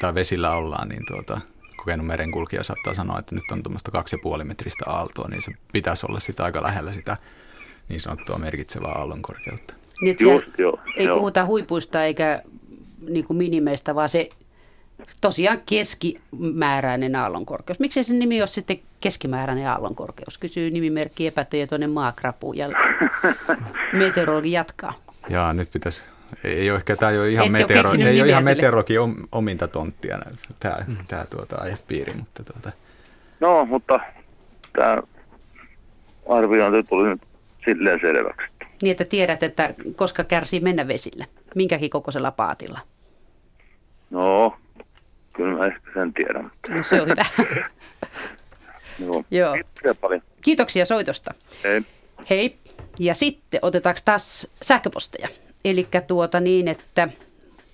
tai vesillä ollaan, niin tuota, kokenut merenkulkija saattaa sanoa, että nyt on tuommoista kaksi ja puoli metristä aaltoa, niin se pitäisi olla sitä aika lähellä sitä niin sanottua merkitsevää aallonkorkeutta. Niin, Just, joo, ei joo. puhuta huipuista eikä niin kuin minimeistä, vaan se tosiaan keskimääräinen aallonkorkeus. Miksei sen nimi ole sitten keskimääräinen aallonkorkeus? Kysyy nimimerkki epätietoinen maakrapu ja meteorologi jatkaa. Jaa, nyt pitäisi... Ei ole ehkä, tämä ei ole ihan, meteoro, ei ole ihan meteorologin ominta tonttia, tämä, mm. tämä tuota, aihepiiri, mutta tuota, No, mutta tämä arviointi tuli nyt silleen selväksi. Niin, että tiedät, että koska kärsii mennä vesillä. Minkäkin kokoisella paatilla? No, kyllä mä ehkä sen tiedän. No, se on hyvä. Joo. Kiitoksia paljon. Kiitoksia soitosta. Hei. Hei. Ja sitten otetaanko taas sähköposteja. Eli tuota niin, että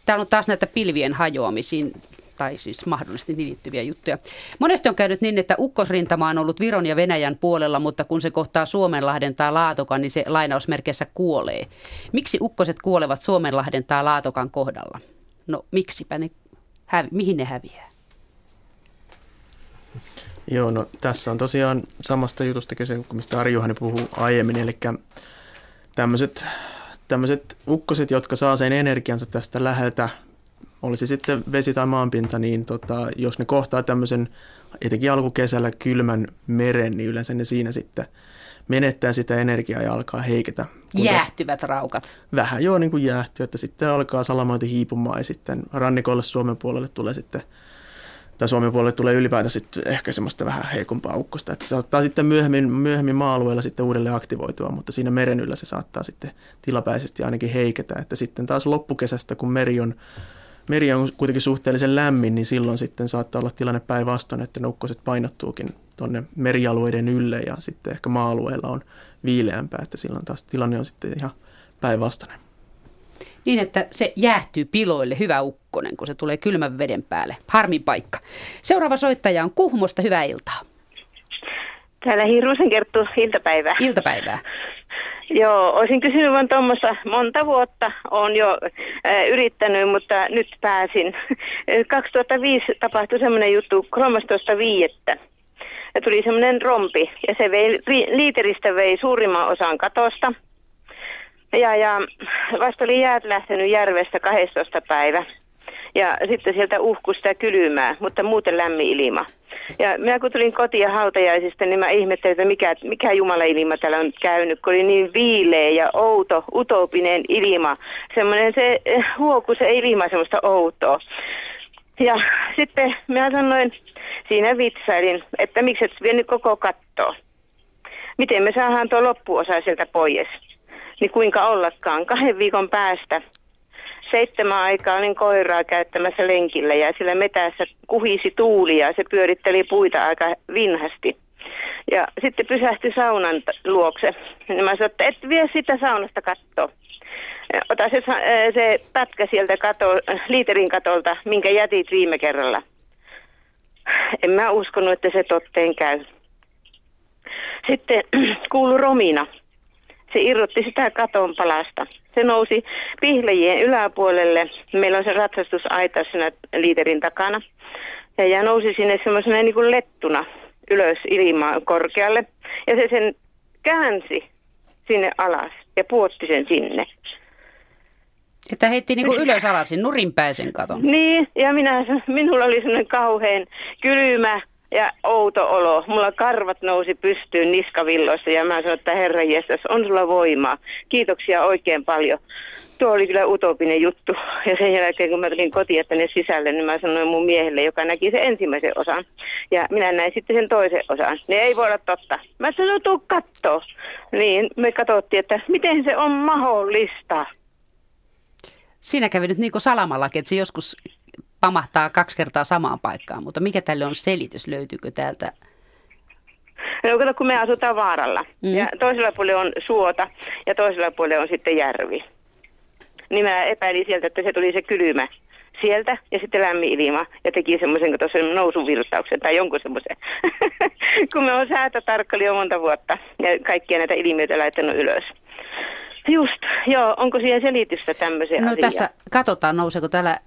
täällä on taas näitä pilvien hajoamisiin, tai siis mahdollisesti niin liittyviä juttuja. Monesti on käynyt niin, että ukkosrintama on ollut Viron ja Venäjän puolella, mutta kun se kohtaa Suomenlahden tai Laatokan, niin se lainausmerkeissä kuolee. Miksi ukkoset kuolevat Suomenlahden tai Laatokan kohdalla? No miksipä ne, hävi, mihin ne häviää? Joo, no tässä on tosiaan samasta jutusta kyse, mistä Ari-Juhani puhui aiemmin, eli tämmöiset, tämmöiset ukkoset, jotka saa sen energiansa tästä läheltä, oli se sitten vesi tai maanpinta, niin tota, jos ne kohtaa tämmöisen, etenkin alkukesällä kylmän meren, niin yleensä ne siinä sitten menettää sitä energiaa ja alkaa heiketä. Kun jäähtyvät tässä, raukat. Vähän joo, niin kuin jäähtyy, että sitten alkaa salamointi hiipumaan ja sitten rannikolle Suomen puolelle tulee sitten, tai Suomen puolelle tulee ylipäätään sitten ehkä semmoista vähän heikompaa ukkosta, että se saattaa sitten myöhemmin, myöhemmin maa-alueella sitten uudelleen aktivoitua, mutta siinä meren yllä se saattaa sitten tilapäisesti ainakin heiketä, että sitten taas loppukesästä, kun meri on, meri on kuitenkin suhteellisen lämmin, niin silloin sitten saattaa olla tilanne päinvastoin, että ne ukkoset painottuukin tuonne merialueiden ylle ja sitten ehkä maa-alueella on viileämpää, että silloin taas tilanne on sitten ihan päinvastainen. Niin, että se jäähtyy piloille, hyvä ukkonen, kun se tulee kylmän veden päälle. Harmin paikka. Seuraava soittaja on Kuhmosta. Hyvää iltaa. Täällä Hirusen kertoo iltapäivää. Iltapäivää. Joo, olisin kysynyt vaan tuommoista monta vuotta. Olen jo äh, yrittänyt, mutta nyt pääsin. kaksituhattaviisi tapahtui semmoinen juttu, kolmastoista viidettä Ja tuli semmoinen rompi, ja se vei, liiteristä vei suurimman osan katosta. Ja, ja vasta oli jäät lähtenyt järvestä kahdestoista päivä ja sitten sieltä uhkui sitä kylmää, mutta muuten lämmin ilma. Ja minä kun tulin kotiin hautajaisista, niin mä ihmettelin, että mikä, mikä jumalailma täällä on käynyt, kun oli niin viileä ja outo, utopinen ilma. Semmoinen se huoku, se ilma, semmoista outoa. Ja sitten minä sanoin, siinä vitsailin, että miksi et vienyt koko kattoa. Miten me saadaan tuo loppuosa sieltä pois? Niin kuinka ollakaan. Kahden viikon päästä seitsemän aikaa olin koiraa käyttämässä lenkillä ja sillä metässä kuhisi tuuli ja se pyöritteli puita aika vinhasti. Ja sitten pysähtyi saunan luokse. Ja mä sanoin, että et vie sitä saunasta kattoa. Ota se, se pätkä sieltä kato, liiterin katolta, minkä jätit viime kerralla. En mä uskonut, että se totteen käy. Sitten kuului romina. Se irrotti sitä katon palasta. Se nousi pihlejien yläpuolelle. Meillä on se ratsastusaita siinä liiterin takana. Ja, ja nousi sinne semmoisena niin kuin lettuna ylös ilmaan korkealle. Ja se sen käänsi sinne alas ja puotti sen sinne. Että heitti niin kuin ylös alasin, nurinpäisen katon. Niin, ja minä, minulla oli semmoinen kauhean kylmä ja outo olo. Mulla karvat nousi pystyyn niskavilloissa ja mä sanoin, että Herran Jeesus, on sulla voimaa. Kiitoksia oikein paljon. Tuo oli kyllä utopinen juttu. Ja sen jälkeen, kun mä tulin kotiin tänne sisälle, niin mä sanoin mun miehelle, joka näki sen ensimmäisen osan. Ja minä näin sitten sen toisen osan. Ne ei voi olla totta. Mä sanoin, tuu kattoo. Niin, me katsottiin, että miten se on mahdollista. Siinä kävi nyt niin kuin salamallakin, että se joskus pamahtaa kaksi kertaa samaan paikkaan, mutta mikä tälle on selitys? Löytyykö täältä? No kato, kun me asutaan Vaaralla. Mm-hmm. Ja toisella puolella on suota ja toisella puolella on sitten järvi. Niin mä epäilin sieltä, että se tuli se kylmä sieltä ja sitten lämmin ilma ja teki semmoisen, kun tuossa nousuvirtauksen tai jonkun semmoisen. Kun me on säätötarkkailija jo monta vuotta ja kaikkia näitä ilmiöitä laittanut ylös. Just, joo, onko siihen selitystä tämmöiseen asiaan? No asia? Tässä katsotaan, nouseeko täällä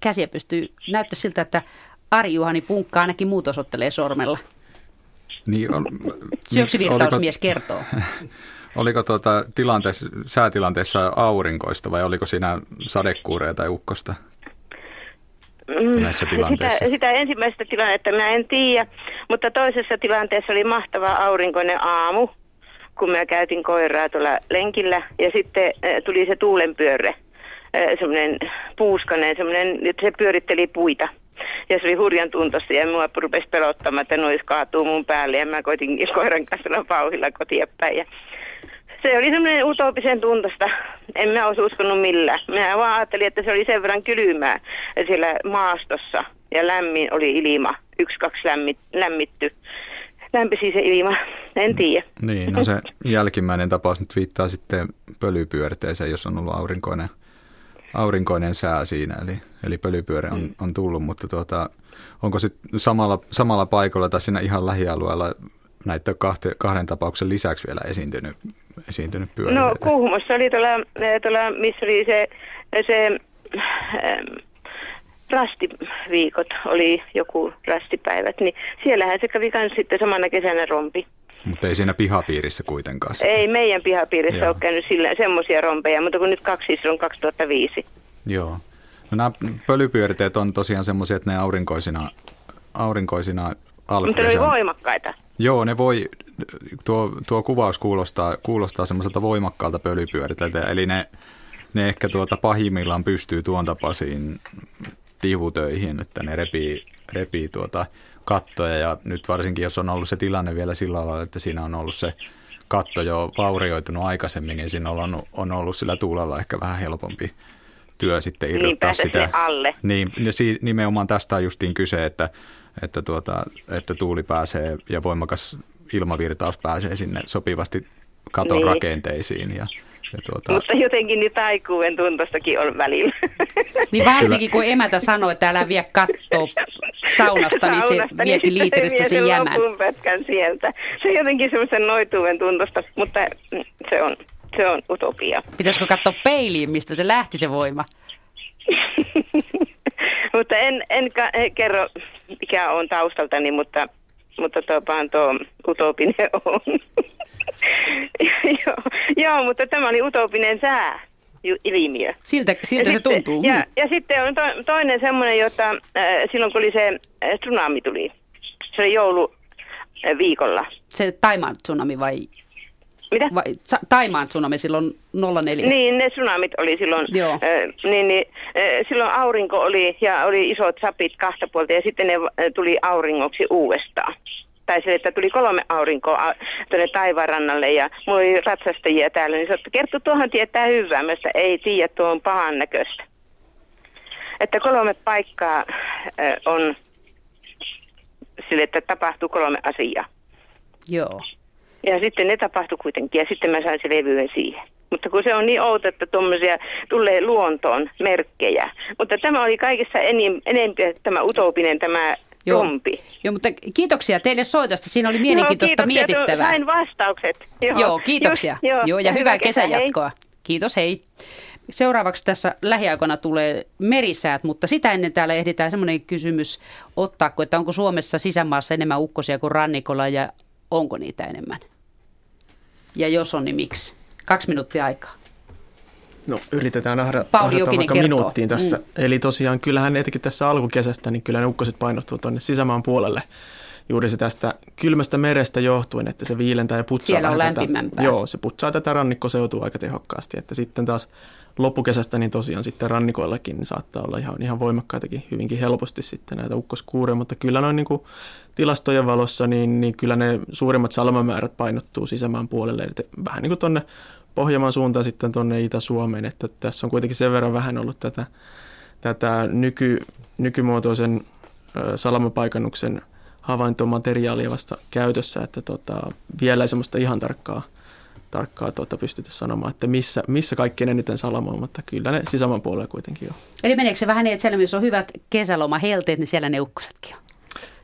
käsiä pystyy. Näyttää siltä, että Ari-Juhani Punkka ainakin muut osoittelee sormella. Niin on. Syöksyvirtausmies kertoo. Oliko tuota tilanteessa, säätilanteessa aurinkoista vai oliko siinä sadekuureja tai ukkosta näissä tilanteissa? Sitä, sitä ensimmäistä tilannetta mä en tiedä, mutta toisessa tilanteessa oli mahtava aurinkoinen aamu, kun mä käytin koiraa tuolla lenkillä ja sitten tuli se tuulenpyörre. Semmoinen puuskanen, semmoinen, että se pyöritteli puita. Ja se oli hurjan tuntosta ja minua rupesi pelottamaan, että nois kaatuu mun päälle. Ja mä koitin koiran kanssa pauhilla kotiin päin. Ja se oli semmoinen utopisen tuntosta. En mä olisi uskonut millään. Mä vaan ajattelin, että se oli sen verran kylmää siellä maastossa. Ja lämmin oli ilma. Yksi, kaksi lämmit, lämmitty. Lämpisi se ilma. En tiedä. Niin, no se jälkimmäinen tapaus nyt viittaa sitten pölypyörteeseen, jos on ollut aurinkoinen. Aurinkoinen sää siinä, eli, eli pölypyöre on, on tullut, mutta tuota, onko sitten samalla, samalla paikalla tai siinä ihan lähialueella näitä kahte, kahden tapauksen lisäksi vielä esiintynyt, esiintynyt pyöreitä? No Kuhmossa oli tuolla, tuolla missä oli se, se ähm, rastiviikot, oli joku rastipäivät, niin siellähän se kävi myös sitten samana kesänä rompi. Mutta ei siinä pihapiirissä kuitenkaan. Ei meidän pihapiirissä Joo. ole käynyt sillä, semmoisia rompeja, mutta kun nyt kaksi on kaksituhattaviisi. Joo. No nämä pölypyörteet on tosiaan semmoisia, että ne aurinkoisina, aurinkoisina alkuja. Mutta ne on voimakkaita. Joo, ne voi, tuo, tuo kuvaus kuulostaa, kuulostaa semmoiselta voimakkaalta pölypyörteeltä, eli ne, ne ehkä tuota pahimmillaan pystyy tuon tapaisiin tihutöihin, että ne repii, repii tuota... kattoja ja nyt varsinkin, jos on ollut se tilanne vielä sillä lailla, että siinä on ollut se katto jo vaurioitunut aikaisemmin, niin siinä on, on ollut sillä tuulella ehkä vähän helpompi työ sitten irrottaa niin sitä. Alle. Niin, ja si- nimenomaan tästä on justiin kyse, että, että, tuota, että tuuli pääsee ja voimakas ilmavirtaus pääsee sinne sopivasti katon niin. rakenteisiin ja... Tuota... Mutta jotenkin niin taikuuden tuntostakin on välillä. Niin varsinkin kun emäntä sanoo, että älä vie kattoo saunasta, niin se viekin liiteristä sen jämän. Sieltä. Se on jotenkin semmoisen noituuden tuntosta, mutta se on, se on utopia. Pitäisikö katsoa peiliin, mistä se lähti se voima? Mutta en, en kerro, mikä on taustaltani, mutta... Mutta tuopaan tuo utopinen on. joo, joo, mutta tämä oli utopinen sää, ilmiö. Siltä, siltä se sitten, tuntuu. Ja, ja sitten on to, toinen semmoinen, jota äh, silloin kun oli se äh, tsunami tuli. Se oli jouluviikolla. Se Taimaan tsunami vai? Mitä? Vai, Taimaan tsunami silloin nolla neljä. Niin, ne tsunamit oli silloin. Joo. Äh, niin, niin, äh, silloin aurinko oli ja oli isot sapit kahta puolta ja sitten ne äh, tuli auringoksi uudestaan. Tai se, että tuli kolme aurinkoa tuonne taivaanrannalle ja mulla oli ratsastajia täällä. Niin se että Kerttu, tuohon tietää hyvää. Mä sitä ei tiedä, tuo on pahan näköistä. Että kolme paikkaa äh, on sille, että tapahtuu kolme asiaa. Joo. Ja sitten ne tapahtui kuitenkin ja sitten mä sain se levyen siihen. Mutta kun se on niin outo, että tuommoisia tulee luontoon merkkejä. Mutta tämä oli kaikessa enim, enemmän tämä utopinen, tämä Joo. rompi. Joo, mutta kiitoksia teille soitosta. Siinä oli mielenkiintoista no, mietittävää. Näin vastaukset. Joo, joo kiitoksia. Just, joo, joo, ja, ja hyvää kesänjatkoa. Kiitos, hei. Seuraavaksi tässä lähiaikoina tulee merisäät, mutta sitä ennen täällä ehditään semmoinen kysymys ottaako, että onko Suomessa sisämaassa enemmän ukkosia kuin rannikolla ja onko niitä enemmän? Ja jos on, niin miksi? Kaksi minuuttia aikaa. No yritetään ahda, ahdata vaikka minuuttiin tässä. Mm. Eli tosiaan kyllähän etenkin tässä alkukesästä, niin kyllä ne ukkoset painottuu tuonne sisämaan puolelle. Juuri se tästä kylmästä merestä johtuen, että se viilentää ja putsaa. Siellä on lämpimämpää. Joo, se putsaa tätä rannikkoseutua aika tehokkaasti. Että sitten taas loppukesästä, niin tosiaan sitten rannikoillakin niin saattaa olla ihan, ihan voimakkaitakin hyvinkin helposti sitten näitä ukkoskuureja. Mutta kyllä noin niin kuin tilastojen valossa, niin, niin kyllä ne suurimmat salmamäärät painottuu sisämaan puolelle. Eli vähän niin kuin tuonne Pohjanmaan suuntaan sitten tuonne Itä-Suomeen, että tässä on kuitenkin sen verran vähän ollut tätä, tätä nyky, nykymuotoisen salamapaikannuksen havaintomateriaalia vasta käytössä, että tota, vielä ei semmoista ihan tarkkaa, tarkkaa tota, pystytä sanomaan, että missä, missä kaikkein eniten salamoa, mutta kyllä ne sisämaan puolella kuitenkin on. Eli meneekö se vähän niin, että siellä myös on hyvät kesälomahelteet, niin siellä ne ukkosetkin on?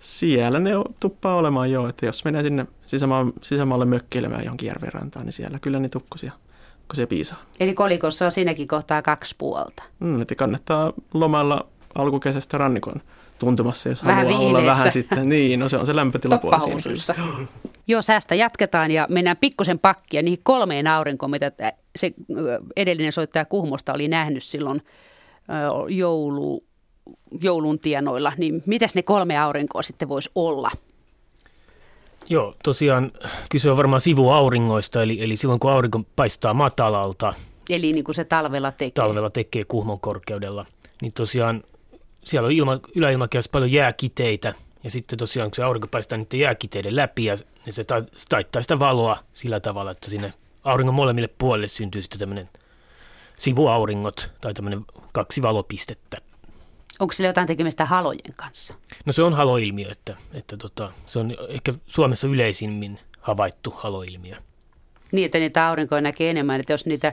Siellä ne tuppaa olemaan joo, että jos menee sinne sisämaan, sisämaalle mökkeilemään johonkin järven rantaan, niin siellä kyllä niitä ukkosia, ukkosia piisaa. Eli kolikossa on siinäkin kohtaa kaksi puolta. Mm, että kannattaa lomalla alkukesästä rannikon tuntumassa, jos vähän haluaa viileessä olla vähän sitten. Niin, no se on se lämpötilapuoli siinä. Joo, säästä jatketaan ja mennään pikkusen pakkia niihin kolmeen aurinkoon, mitä se edellinen soittaja Kuhmosta oli nähnyt silloin joulu, joulun tienoilla. Niin mitäs ne kolme aurinkoa sitten voisi olla? Joo, tosiaan kyse on varmaan sivuauringoista, eli, eli silloin kun aurinko paistaa matalalta. Eli niin kuin se talvella tekee. Talvella tekee Kuhmon korkeudella, niin tosiaan siellä on ilma, yläilmakehässä paljon jääkiteitä, ja sitten tosiaan kun se aurinko päästää niiden jääkiteiden läpi, ja se taittaa sitä valoa sillä tavalla, että sinne auringon molemmille puolille syntyy sitten tämmöinen sivuauringot, tai tämmöinen kaksi valopistettä. Onko sillä jotain tekemistä halojen kanssa? No se on haloilmiö, että, että tota, se on ehkä Suomessa yleisimmin havaittu haloilmiö. Niin, että niitä aurinkoja näkee enemmän, että jos niitä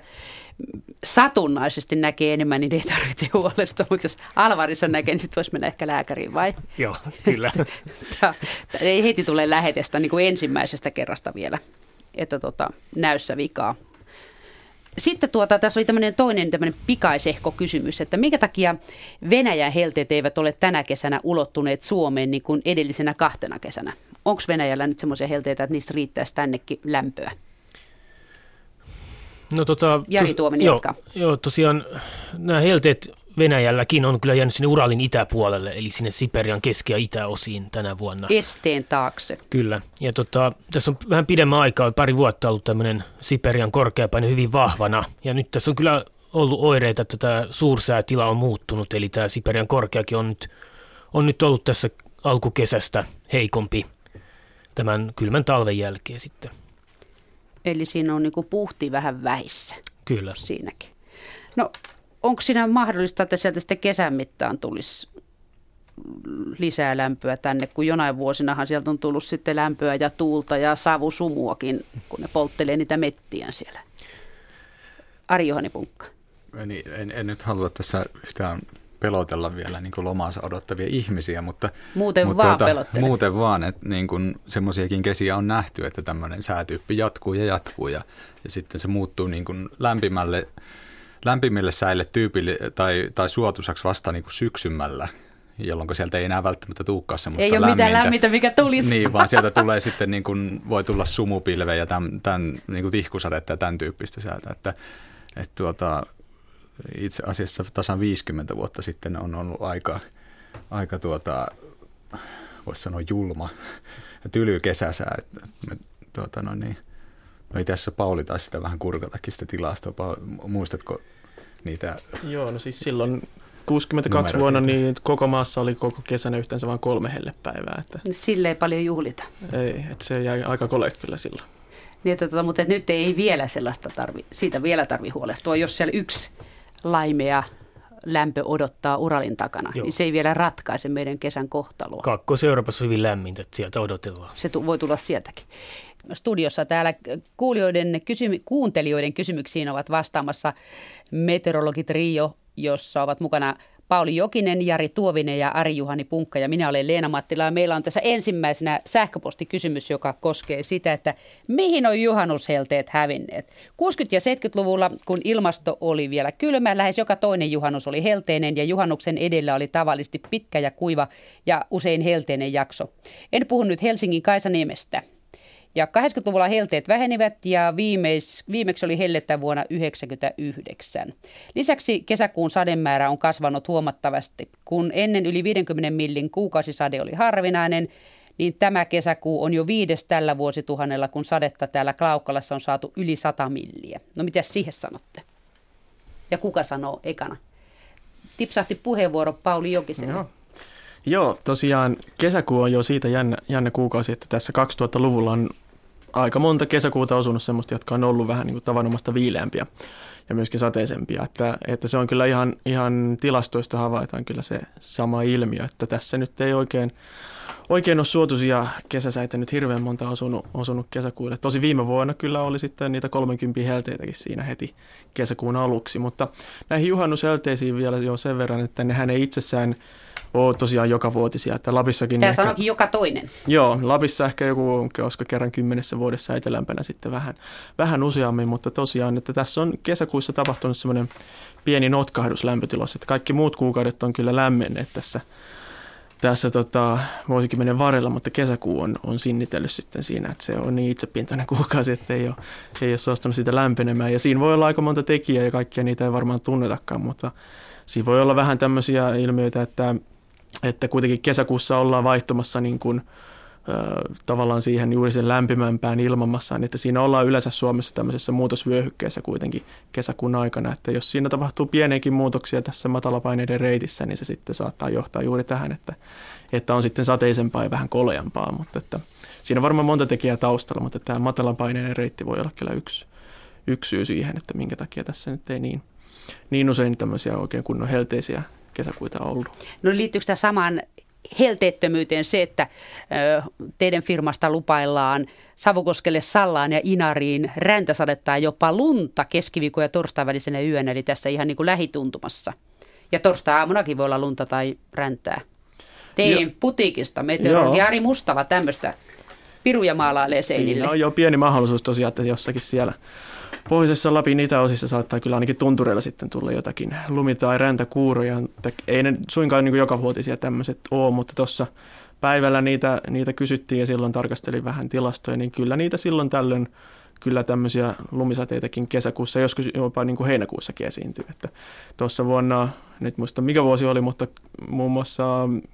satunnaisesti näkee enemmän, niin ei tarvitse huolestua, mutta jos Alvarissa näkee, niin sitten voisi mennä ehkä lääkäriin, vai? Joo, kyllä. Ei heti tule lähetestä niin kuin ensimmäisestä kerrasta vielä, että tota, näyssä vikaa. Sitten tuota, tässä oli tämmöinen toinen tämmöinen pikaisehkokysymys, että minkä takia Venäjän helteet eivät ole tänä kesänä ulottuneet Suomeen niin kuin edellisenä kahtena kesänä? Onko Venäjällä nyt semmoisia helteitä, että niistä riittäisi tännekin lämpöä? No tota, Jari Tuovinen jatkaa. Joo, tosiaan nämä helteet Venäjälläkin on kyllä jäänyt sinne Uralin itäpuolelle, eli sinne Siperian keski- ja itäosiin tänä vuonna. Esteen taakse. Kyllä. Ja tota, tässä on vähän pidemmän aikaa, pari vuotta ollut tämmöinen Siperian korkeapaine hyvin vahvana. Ja nyt tässä on kyllä ollut oireita, että tämä suursäätila on muuttunut, eli tämä Siperian korkeakin on nyt, on nyt ollut tässä alkukesästä heikompi tämän kylmän talven jälkeen sitten. Eli siinä on niinku puhti vähän vähissä. Kyllä. Siinäkin. No onko siinä mahdollista, että sieltä sitten kesän mittaan tulisi lisää lämpöä tänne, kun jonain vuosinahan sieltä on tullut sitten lämpöä ja tuulta ja savusumuakin, kun ne polttelee niitä mettiä siellä. Ari-Juhani Punkka. En, en, en nyt halua tässä yhtään pelotella vielä niin kuin lomaansa odottavia ihmisiä, mutta muuten mutta, vaan, tuota, muuten vaan että niin kuin semmoisiakin kesiä on nähty, että tämmöinen säätyyppi jatkuu ja jatkuu ja, ja sitten se muuttuu niin kuin lämpimälle, lämpimille säille tyypille tai, tai suotuisaksi vasta niin kuin syksymällä, jolloin sieltä ei enää välttämättä tulekaan semmoista lämmintä. Ei ole lämmintä, mitään lämmintä, mikä tulisi. Niin, vaan sieltä tulee sitten niin kuin, voi tulla sumupilve ja tämän, tämän niin kuin tihkusadetta ja tämän tyyppistä säätä, että, että tuota... Itse asiassa tasan viisikymmentä vuotta sitten on ollut aika, aika tuota, voisi sanoa julma ja tyly kesäsää. Tuota, no niin. No itse asiassa Pauli taisi sitä vähän kurkatakin sitä tilastoa. Pauli, muistatko niitä? Joo, no siis silloin kuusikymmentäkaksi vuonna niin koko maassa oli koko kesänä yhteensä vain kolme hellepäivää. Että... Sille ei paljon juhlita. Ei, että se jäi aika kole kyllä silloin. Niin, että, tota, mutta nyt ei vielä sellaista tarvi, siitä vielä tarvitse huolehtua, jos siellä yksi... laimea lämpö odottaa Uralin takana, Joo. niin se ei vielä ratkaise meidän kesän kohtaloa. Kaakkois-Euroopassa on hyvin lämmintä, että sieltä odotellaan. Se tu- voi tulla sieltäkin. Studiossa täällä kuulijoiden kysymi- kuuntelijoiden kysymyksiin ovat vastaamassa meteorologit Rio, jossa ovat mukana Pauli Jokinen, Jari Tuovinen ja Ari-Juhani Punkka ja minä olen Leena Mattila. Meillä on tässä ensimmäisenä sähköpostikysymys, joka koskee sitä, että mihin on juhannushelteet hävinneet. kuusikymmentä- ja seitsemänkymmentäluvulla, kun ilmasto oli vielä kylmä, lähes joka toinen juhannus oli helteinen ja juhannuksen edellä oli tavallisesti pitkä ja kuiva ja usein helteinen jakso. En puhu nyt Helsingin Kaisaniemestä. Ja kahdeksankymmentäluvulla helteet vähenivät ja viimeis, viimeksi oli hellettä vuonna yhdeksänkymmentäyhdeksän. Lisäksi kesäkuun sademäärä on kasvanut huomattavasti. Kun ennen yli viidenkymmenen millin kuukausisade oli harvinainen, niin tämä kesäkuu on jo viides tällä vuosituhannella, kun sadetta täällä Klaukkalassa on saatu yli sata milliä. No mitä siihen sanotte? Ja kuka sanoo ekana? Tipsahti puheenvuoro Pauli Jokiselle. No. Joo, tosiaan kesäkuu on jo siitä jännä, jännä kuukausi, että tässä kaksituhattaluvulla on aika monta kesäkuuta osunut semmoista, jotka on ollut vähän niin kuin tavanomasta viileämpiä ja myöskin sateisempia. Että, että se on kyllä ihan, ihan tilastoista havaitaan kyllä se sama ilmiö, että tässä nyt ei oikein, oikein ole suotuisia kesäsäitä nyt hirveän monta osunut, osunut kesäkuulle. Tosi viime vuonna kyllä oli sitten niitä kolmekymmentä helteitäkin siinä heti kesäkuun aluksi, mutta näihin juhannushelteisiin vielä jo sen verran, että nehän ei itsessään oo tosiaan joka vuotisia, että Lapissakin... Tämä ehkä, sanoikin joka toinen. Joo, Lapissa ehkä joku, koska kerran kymmenessä vuodessa etelämpänä sitten vähän, vähän useammin, mutta tosiaan, että tässä on kesäkuussa tapahtunut semmoinen pieni notkahdus lämpötilossa, että kaikki muut kuukaudet on kyllä lämmenneet tässä, tässä tota, vuosikymmenen varrella, mutta kesäkuu on, on sinnitellyt sitten siinä, että se on niin itsepintainen kuukausi, että ei ole, ei ole suostunut sitä lämpenemään, ja siinä voi olla aika monta tekijää, ja kaikkia niitä ei varmaan tunnetakaan, mutta siinä voi olla vähän tämmöisiä ilmiöitä, että että kuitenkin kesäkuussa ollaan vaihtumassa niin kuin tavallaan siihen juuri sen lämpimämpään ilmamassaan, että siinä ollaan yleensä Suomessa tämmöisessä muutosvyöhykkeessä kuitenkin kesäkuun aikana, että jos siinä tapahtuu pieniäkin muutoksia tässä matalapaineiden reitissä, niin se sitten saattaa johtaa juuri tähän, että, että on sitten sateisempaa ja vähän koleampaa, mutta että siinä on varmaan monta tekijää taustalla, mutta tämä matalapaineiden reitti voi olla kyllä yksi, yksi syy siihen, että minkä takia tässä nyt ei niin, niin usein tämmöisiä oikein kunnon helteisiä kesäkuita ollut. No liittyykö tämä samaan helteettömyyteen se, että teidän firmasta lupaillaan Savukoskelle, Sallaan ja Inariin räntäsadetta ja jopa lunta keskiviikon ja torstain välisenä yönä, eli tässä ihan niin kuin lähituntumassa. Ja torstai-aamunakin voi olla lunta tai räntää. Teidän jo. Putiikista meteorologi Ari Mustala tämmöistä piruja maalailee seinille. Siinä on jo pieni mahdollisuus tosiaan, että jossakin siellä pohjoisessa Lapin itäosissa saattaa kyllä ainakin tuntureilla sitten tulla jotakin lumi- tai räntäkuuroja. Ei ne suinkaan niin jokavuotisia tämmöiset ole, mutta tuossa päivällä niitä, niitä kysyttiin ja silloin tarkastelin vähän tilastoja, niin kyllä niitä silloin tällöin kyllä tämmöisiä lumisateitakin kesäkuussa, joskus jopa niin kuin heinäkuussakin esiintyy. Tuossa vuonna, nyt muista mikä vuosi oli, mutta muun muassa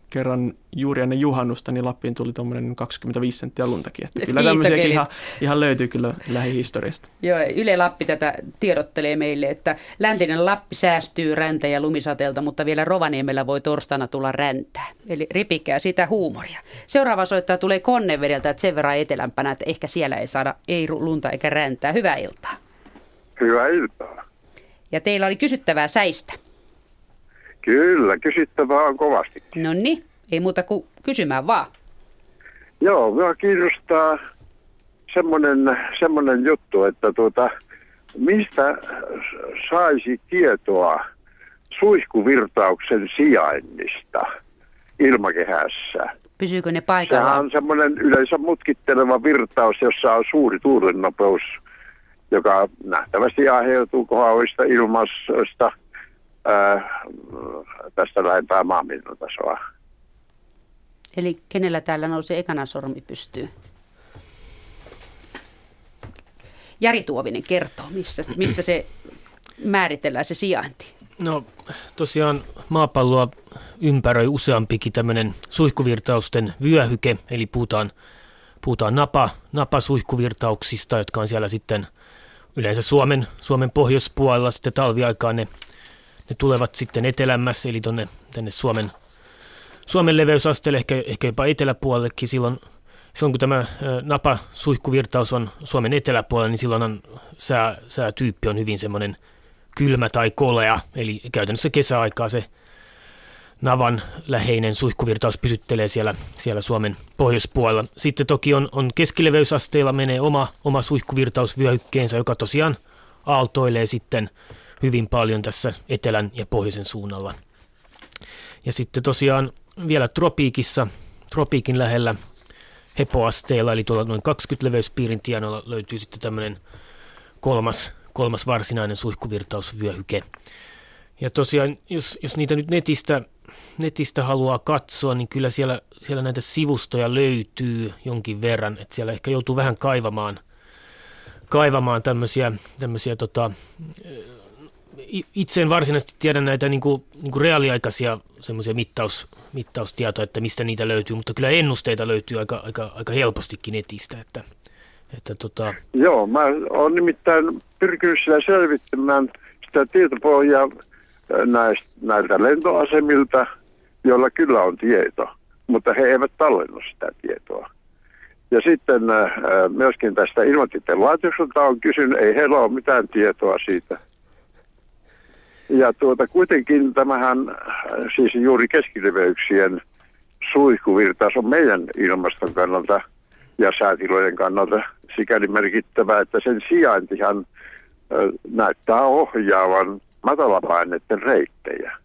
kerran juuri ennen juhannusta, niin Lappiin tuli tuommoinen kaksikymmentäviisi senttiä luntakin. Että kyllä tämmöisiäkin ihan, ihan löytyy kyllä lähihistoriasta. Joo, Yle Lappi tätä tiedottelee meille, että läntinen Lappi säästyy räntä- ja lumisateelta, mutta vielä Rovaniemellä voi torstaina tulla räntää. Eli ripikää sitä huumoria. Seuraava soittaa tulee Konnevedeltä, että sen verran etelämpänä, että ehkä siellä ei saada ei lunta eikä räntää. Hyvää iltaa. Hyvää iltaa. Ja teillä oli kysyttävää säistä. Kyllä, kysyttävää on kovasti. No niin, ei muuta kuin kysymään vaan. Joo, minua kiinnostaa semmoinen, semmoinen juttu, että tuota, mistä saisi tietoa suihkuvirtauksen sijainnista ilmakehässä? Pysyykö ne paikallaan? Sehän on semmoinen yleensä mutkitteleva virtaus, jossa on suuri tuulennopeus, joka nähtävästi aiheutuu kohoavista ilmastoista. Öö, tästä lähempää maanpintotasoa. Eli kenellä täällä nousee ekana sormi pystyy? Jari Tuovinen kertoo, mistä, mistä se määritellään se sijainti. No tosiaan maapalloa ympäröi useampikin tämmöinen suihkuvirtausten vyöhyke, eli puhutaan, puhutaan napa, napasuihkuvirtauksista, jotka on siellä sitten yleensä Suomen, Suomen pohjoispuolella sitten talviaikaan ne Ne tulevat sitten etelämmässä, eli tuonne tänne Suomen, Suomen leveysasteelle, ehkä, ehkä jopa eteläpuolellekin. Silloin, silloin kun tämä napasuihkuvirtaus on Suomen eteläpuolella, niin silloin on, sää, säätyyppi on hyvin semmoinen kylmä tai kolea. Eli käytännössä kesäaikaa se navan läheinen suihkuvirtaus pysyttelee siellä, siellä Suomen pohjoispuolella. Sitten toki on, on keskileveysasteella menee oma, oma suihkuvirtausvyöhykkeensä, joka tosiaan aaltoilee sitten hyvin paljon tässä etelän ja pohjoisen suunnalla. Ja sitten tosiaan vielä tropiikissa, tropiikin lähellä hepoasteella, eli tuolla noin kaksikymmentä leveyspiirin tienoilla löytyy sitten tämmöinen kolmas, kolmas varsinainen suihkuvirtausvyöhyke. Ja tosiaan, jos, jos niitä nyt netistä, netistä haluaa katsoa, niin kyllä siellä, siellä näitä sivustoja löytyy jonkin verran, että siellä ehkä joutuu vähän kaivamaan, kaivamaan tämmöisiä, tämmöisiä tota, itse en varsinaisesti tiedä näitä niin kuin, niin kuin reaaliaikaisia semmoisia mittaus, mittaustietoja, että mistä niitä löytyy, mutta kyllä ennusteita löytyy aika, aika, aika helpostikin netistä. Että, että tota... Joo, mä oon nimittäin pyrkinyt siellä selvittämään sitä tietopohjaa näistä, näiltä lentoasemilta, joilla kyllä on tieto, mutta he eivät tallennu sitä tietoa. Ja sitten myöskin tästä Ilmatieteen laitokselta on kysynyt, ei heillä ole mitään tietoa siitä. Ja tuota, kuitenkin tämähän, siis juuri keskileveyksien suihkuvirtaus on meidän ilmaston kannalta ja säätilojen kannalta sikäli merkittävää, että sen sijaintihan näyttää ohjaavan matalapaineiden reittejä.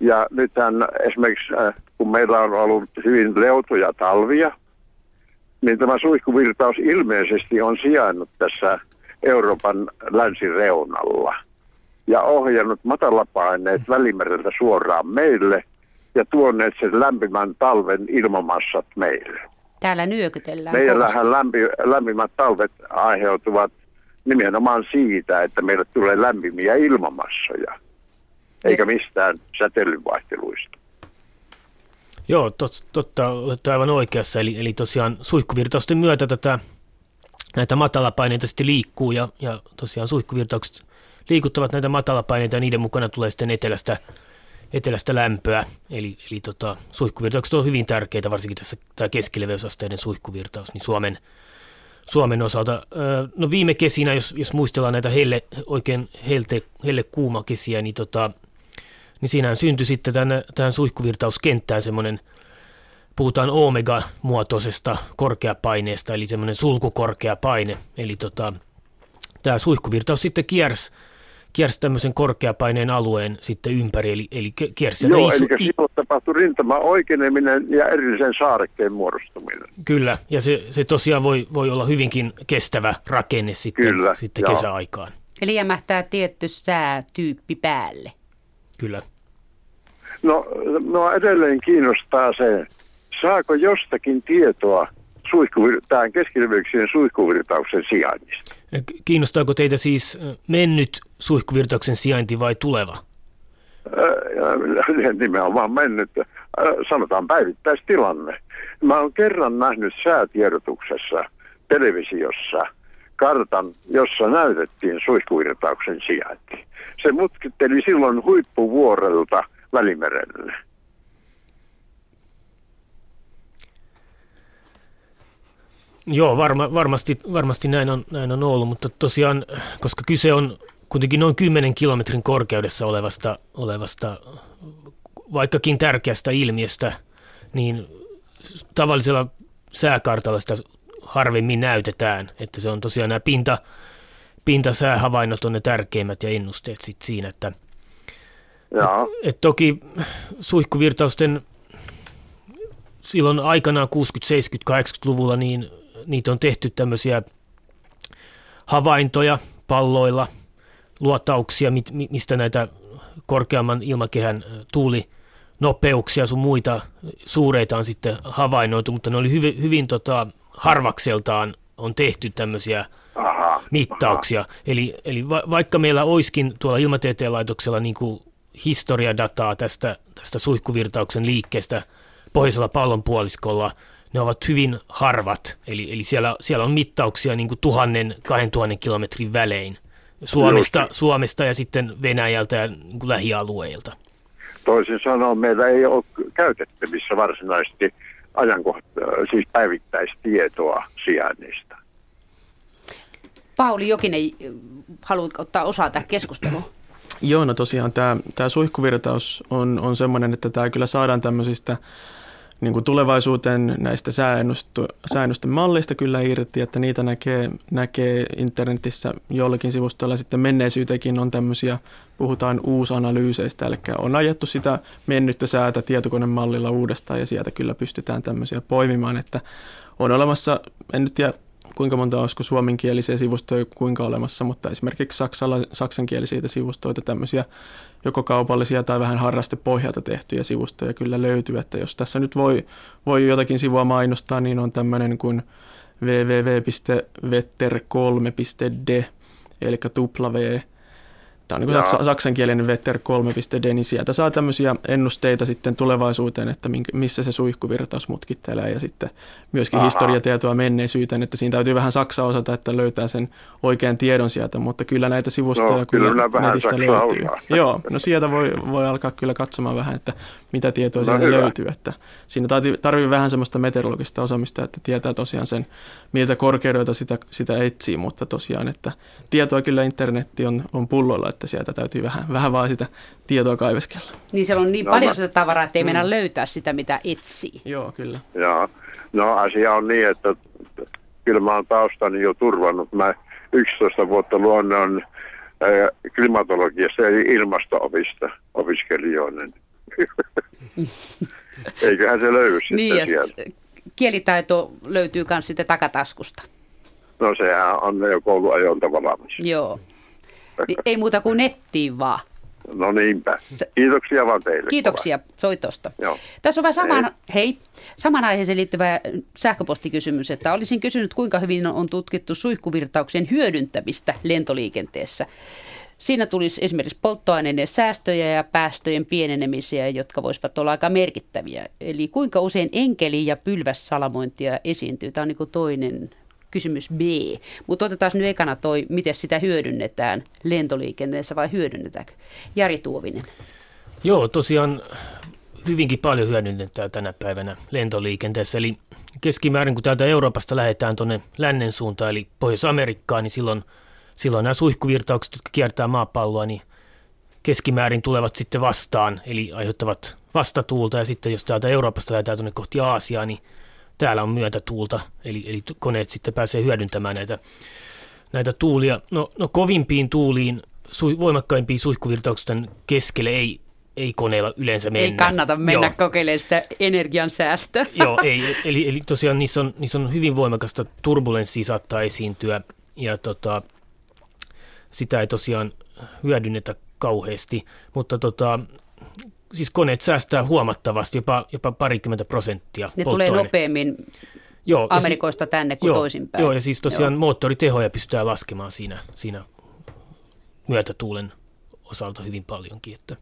Ja nythän esimerkiksi, kun meillä on ollut hyvin leutoja talvia, niin tämä suihkuvirtaus ilmeisesti on sijainnut tässä Euroopan länsireunalla ja ohjannut matalapaineet Välimereltä suoraan meille ja tuoneet sen lämpimän talven ilmamassat meille. Täällä nyökytellään. Meillähän lämpi, lämpimät talvet aiheutuvat nimenomaan siitä, että meille tulee lämpimiä ilmamassoja, eikä mistään säteilyvaihteluista. Joo, tot, totta, olette aivan oikeassa. Eli, eli tosiaan suihkuvirtausten myötä tätä, näitä matalapaineita sitten liikkuu ja, ja tosiaan suihkuvirtaukset liikuttavat näitä matalapaineita ja niiden mukana tulee sitten etelästä, etelästä lämpöä. Eli, eli tota, suihkuvirtaukset on hyvin tärkeitä, varsinkin tässä tämä keskileveysasteiden suihkuvirtaus niin Suomen, Suomen osalta. No viime kesinä, jos, jos muistellaan näitä helle, oikein helte, helle kuuma kesiä, niin tota... niin siinähän syntyi sitten tämän, tähän suihkuvirtauskenttään semmoinen, puhutaan omega-muotoisesta korkeapaineesta, eli semmoinen sulkukorkeapaine. Eli tota, tämä suihkuvirtaus sitten kiersi, kiersi tämmöisen korkeapaineen alueen sitten ympäri, eli, eli kiersi sitä. Joo, is- eli silloin tapahtui rintaman oikeneminen ja erillisen saarekkeen muodostuminen. Kyllä, ja se, se tosiaan voi, voi olla hyvinkin kestävä rakenne sitten, Kyllä, sitten kesäaikaan. Eli jämähtää tietty säätyyppi päälle. Kyllä. No, no edelleen kiinnostaa se, saako jostakin tietoa suihkuvir- tämän keskileveyksien suihkuvirtauksen sijainnista? Kiinnostaako teitä siis mennyt suihkuvirtauksen sijainti vai tuleva? Öö, nimenomaan mennyt. Öö, sanotaan päivittäistilanne. Mä oon kerran nähnyt säätiedotuksessa, televisiossa, kartan, jossa näytettiin suihkuvirtauksen sijainti. Se mutkitteli silloin huippuvuorelta Välimerelle. Joo, varma, varmasti, varmasti näin, on, näin on ollut, mutta tosiaan, koska kyse on kuitenkin noin kymmenen kilometrin korkeudessa olevasta, olevasta vaikkakin tärkeästä ilmiöstä, niin tavallisella sääkartalla sitä harvemmin näytetään, että se on tosiaan nämä pinta, pintasäähavainnot on ne tärkeimmät ja ennusteet sitten siinä, että et, et toki suihkuvirtausten silloin aikanaan kuusikymmentä-, seitsemänkymmentä-, kahdeksankymmentäluvulla niin niitä on tehty tämmöisiä havaintoja palloilla, luotauksia, mit, mistä näitä korkeamman ilmakehän tuulinopeuksia sun muita suureita on sitten havainnoitu, mutta ne oli hyvin, hyvin tota, harvakseltaan on tehty tämmöisiä aha, mittauksia. Aha. Eli, eli va, vaikka meillä olisikin tuolla Ilmatieteen laitoksella niin kuin historiadataa tästä, tästä suihkuvirtauksen liikkeestä pohjoisella pallonpuoliskolla, ne ovat hyvin harvat. Eli, eli siellä, siellä on mittauksia niin kuin tuhannen, kahden tuhannen kilometrin välein Suomesta, Suomesta ja sitten Venäjältä ja niin kuin lähialueilta. Toisin sanoen meillä ei ole käytettävissä varsinaisesti ajankohta, siis päivittäistietoa sijainnista. Pauli Jokinen, haluatko ottaa osaa tähän keskusteluun? Joo, no tosiaan tämä, tämä suihkuvirtaus on, on sellainen, että tämä kyllä saadaan tämmöisistä niin kuin tulevaisuuteen näistä sääennusten malleista kyllä irti, että niitä näkee, näkee internetissä jollakin sivustolla. Sitten menneisyytekin on tämmöisiä, puhutaan uusanalyyseistä, eli on ajettu sitä mennyttä säätä tietokonemallilla uudestaan ja sieltä kyllä pystytään tämmöisiä poimimaan, että on olemassa, en nyt tiedä kuinka monta olisiko suomenkielisiä sivustoja kuinka olemassa, mutta esimerkiksi saksala, saksankielisiä sivustoita tämmöisiä joko kaupallisia tai vähän harrastepohjalta tehtyjä sivustoja kyllä löytyy, että jos tässä nyt voi, voi jotakin sivua mainostaa, niin on tämmöinen kuin double-u double-u double-u piste vetter kolme piste d, eli W. Tämä on niin kuin saks, saksankielinen vetter kolme piste d, niin sieltä saa tämmöisiä ennusteita sitten tulevaisuuteen, että minkä, missä se suihkuvirtaus mutkittelee ja sitten myöskin aha, historiatietoa menneisyyteen, että siinä täytyy vähän saksaa osata, että löytää sen oikean tiedon sieltä, mutta kyllä näitä sivustoja no, kyllä netistä löytyy. Ollaan. Joo, no sieltä voi, voi alkaa kyllä katsomaan vähän, että mitä tietoa no, sieltä hyvä. löytyy, että siinä tarvii vähän semmoista meteorologista osaamista, että tietää tosiaan sen, miltä korkeudelta sitä, sitä etsii, mutta tosiaan, että tietoa kyllä internetti on, on pullolla, että sieltä täytyy vähän, vähän vaan sitä tietoa kaiveskella. Niin siellä on niin no, paljon mä... sitä tavaraa, ettei mm. mennä löytää sitä, mitä etsii. Joo, kyllä. Joo. No asia on niin, että kyllä mä oon taustani jo turvannut. Mä yksitoista vuotta luonnon äh, klimatologiasta eli ilmasto-opista opiskelijoinen. Eiköhän se löydy sitten niin, sieltä. Kielitaito löytyy myös sitten takataskusta. No sehän on jo kouluajoilta valmis. Joo. Ei muuta kuin nettiin vaan. No niinpä. Kiitoksia vaan teille. Kiitoksia soitosta. Joo. Tässä on vähän samaan, hei, samaan aiheeseen liittyvä sähköpostikysymys, että olisin kysynyt, kuinka hyvin on tutkittu suihkuvirtauksen hyödyntämistä lentoliikenteessä. Siinä tulisi esimerkiksi polttoaineiden säästöjä ja päästöjen pienenemisiä, jotka voisivat olla aika merkittäviä. Eli kuinka usein enkeli- ja pylvässalamointia esiintyy? Tämä on niin kuin toinen kysymys B. Mutta otetaan nyt ekana toi, miten sitä hyödynnetään lentoliikenteessä vai hyödynnetäänkö? Jari Tuovinen. Joo, tosiaan hyvinkin paljon hyödynnetään tänä päivänä lentoliikenteessä. Eli keskimäärin, kun täältä Euroopasta lähdetään tuonne lännen suuntaan, eli Pohjois-Amerikkaan, niin silloin Silloin nämä suihkuvirtaukset, jotka kiertää maapalloa, niin keskimäärin tulevat sitten vastaan, eli aiheuttavat vastatuulta. Ja sitten jos täältä Euroopasta lähdetään tuonne kohti Aasiaa, niin täällä on myötätuulta, eli, eli koneet sitten pääsee hyödyntämään näitä, näitä tuulia. No, no kovimpiin tuuliin, su, voimakkaimpiin suihkuvirtausten keskelle ei, ei koneella yleensä mennä. Ei kannata mennä Joo. kokeilemaan sitä energiansäästöä. Joo, ei, eli, eli tosiaan niissä on, niissä on hyvin voimakasta turbulenssia saattaa esiintyä, ja tota... Sitä ei tosiaan hyödynnetä kauheasti, mutta tota, siis koneet säästää huomattavasti, jopa, jopa parikymmentä prosenttia. Ne tulee nopeammin joo, Amerikoista si- tänne kuin joo, toisinpäin. Joo, ja siis tosiaan joo. moottoritehoja pystytään laskemaan siinä, siinä myötätuulen osalta hyvin paljonkin. Että.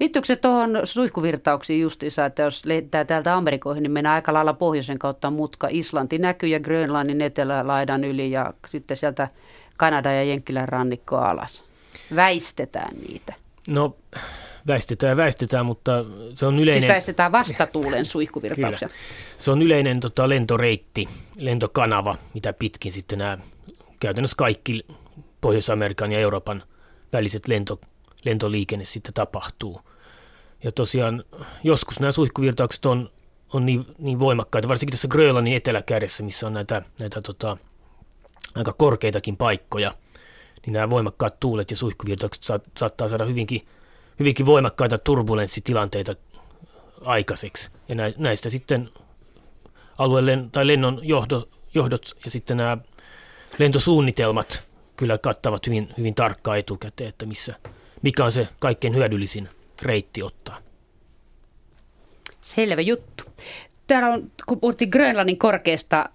Liittyykö se tuohon suihkuvirtauksiin justiinsa, että jos lentää täältä Amerikoihin, niin mennään aika lailla pohjoisen kautta mutka. Islanti näkyy ja Grönlannin etelälaidan yli ja sitten sieltä Kanada ja Jenkkilän rannikkoa alas. Väistetään niitä. No väistetään väistetään, mutta se on yleinen... Siis väistetään vastatuulen suihkuvirtauksia. Se on yleinen tota, lentoreitti, lentokanava, mitä pitkin sitten nämä käytännössä kaikki Pohjois-Amerikan ja Euroopan väliset lento, lentoliikenne sitten tapahtuu. Ja tosiaan joskus nämä suihkuvirtaukset on, on niin, niin voimakkaita, varsinkin tässä Grönlannin eteläkärjessä, missä on näitä... näitä tota, aika korkeitakin paikkoja, niin nämä voimakkaat tuulet ja suihkuvirtaukset saat, saattaa saada hyvinkin, hyvinkin voimakkaita turbulenssitilanteita aikaiseksi. Ja näistä sitten alueelle tai lennon johdo, johdot ja sitten nämä lentosuunnitelmat kyllä kattavat hyvin, hyvin tarkkaan etukäteen, että missä, mikä on se kaikkein hyödyllisin reitti ottaa. Selvä juttu. Täällä on, kun puhuttiin Grönlannin korkeasta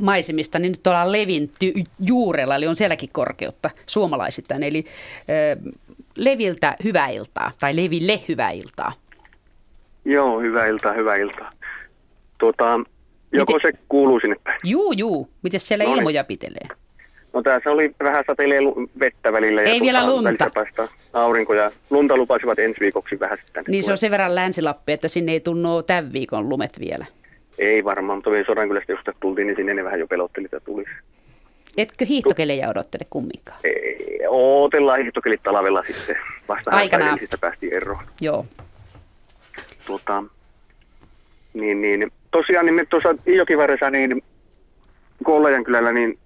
maisemista, niin nyt ollaan Levin ty- juurella, eli on sielläkin korkeutta suomalaisittain. Eli ö, Leviltä hyvää iltaa, tai Leville hyvää iltaa. Joo, hyvää iltaa, hyvää iltaa. Tuota, joko Miten? se kuuluu sinne päin? Juu, juu. Miten siellä no ilmoja niin. pitelee? No tässä oli vähän satelee vettä välillä. Ja ei vielä lunta. Aurinko ja lunta lupasivat ensi viikoksi vähän sitten. Niin se on sen verran Länsi-Lappi, että sinne ei tunnu tämän viikon lumet vielä. Ei varmaan, mutta meidän Sodankylästä, josta tultiin, niin sinne ne vähän jo pelotteli, että tulisi. Etkö hiihtokelejä odottele kumminkaan? Ei, odotellaan hiihtokelit talvella sitten. Vastahan päivillisistä päästiin eroon. Joo. Tuota, niin, niin. Tosiaan niin me tuossa Iijokivarressa, niin Kollajankylällä, niin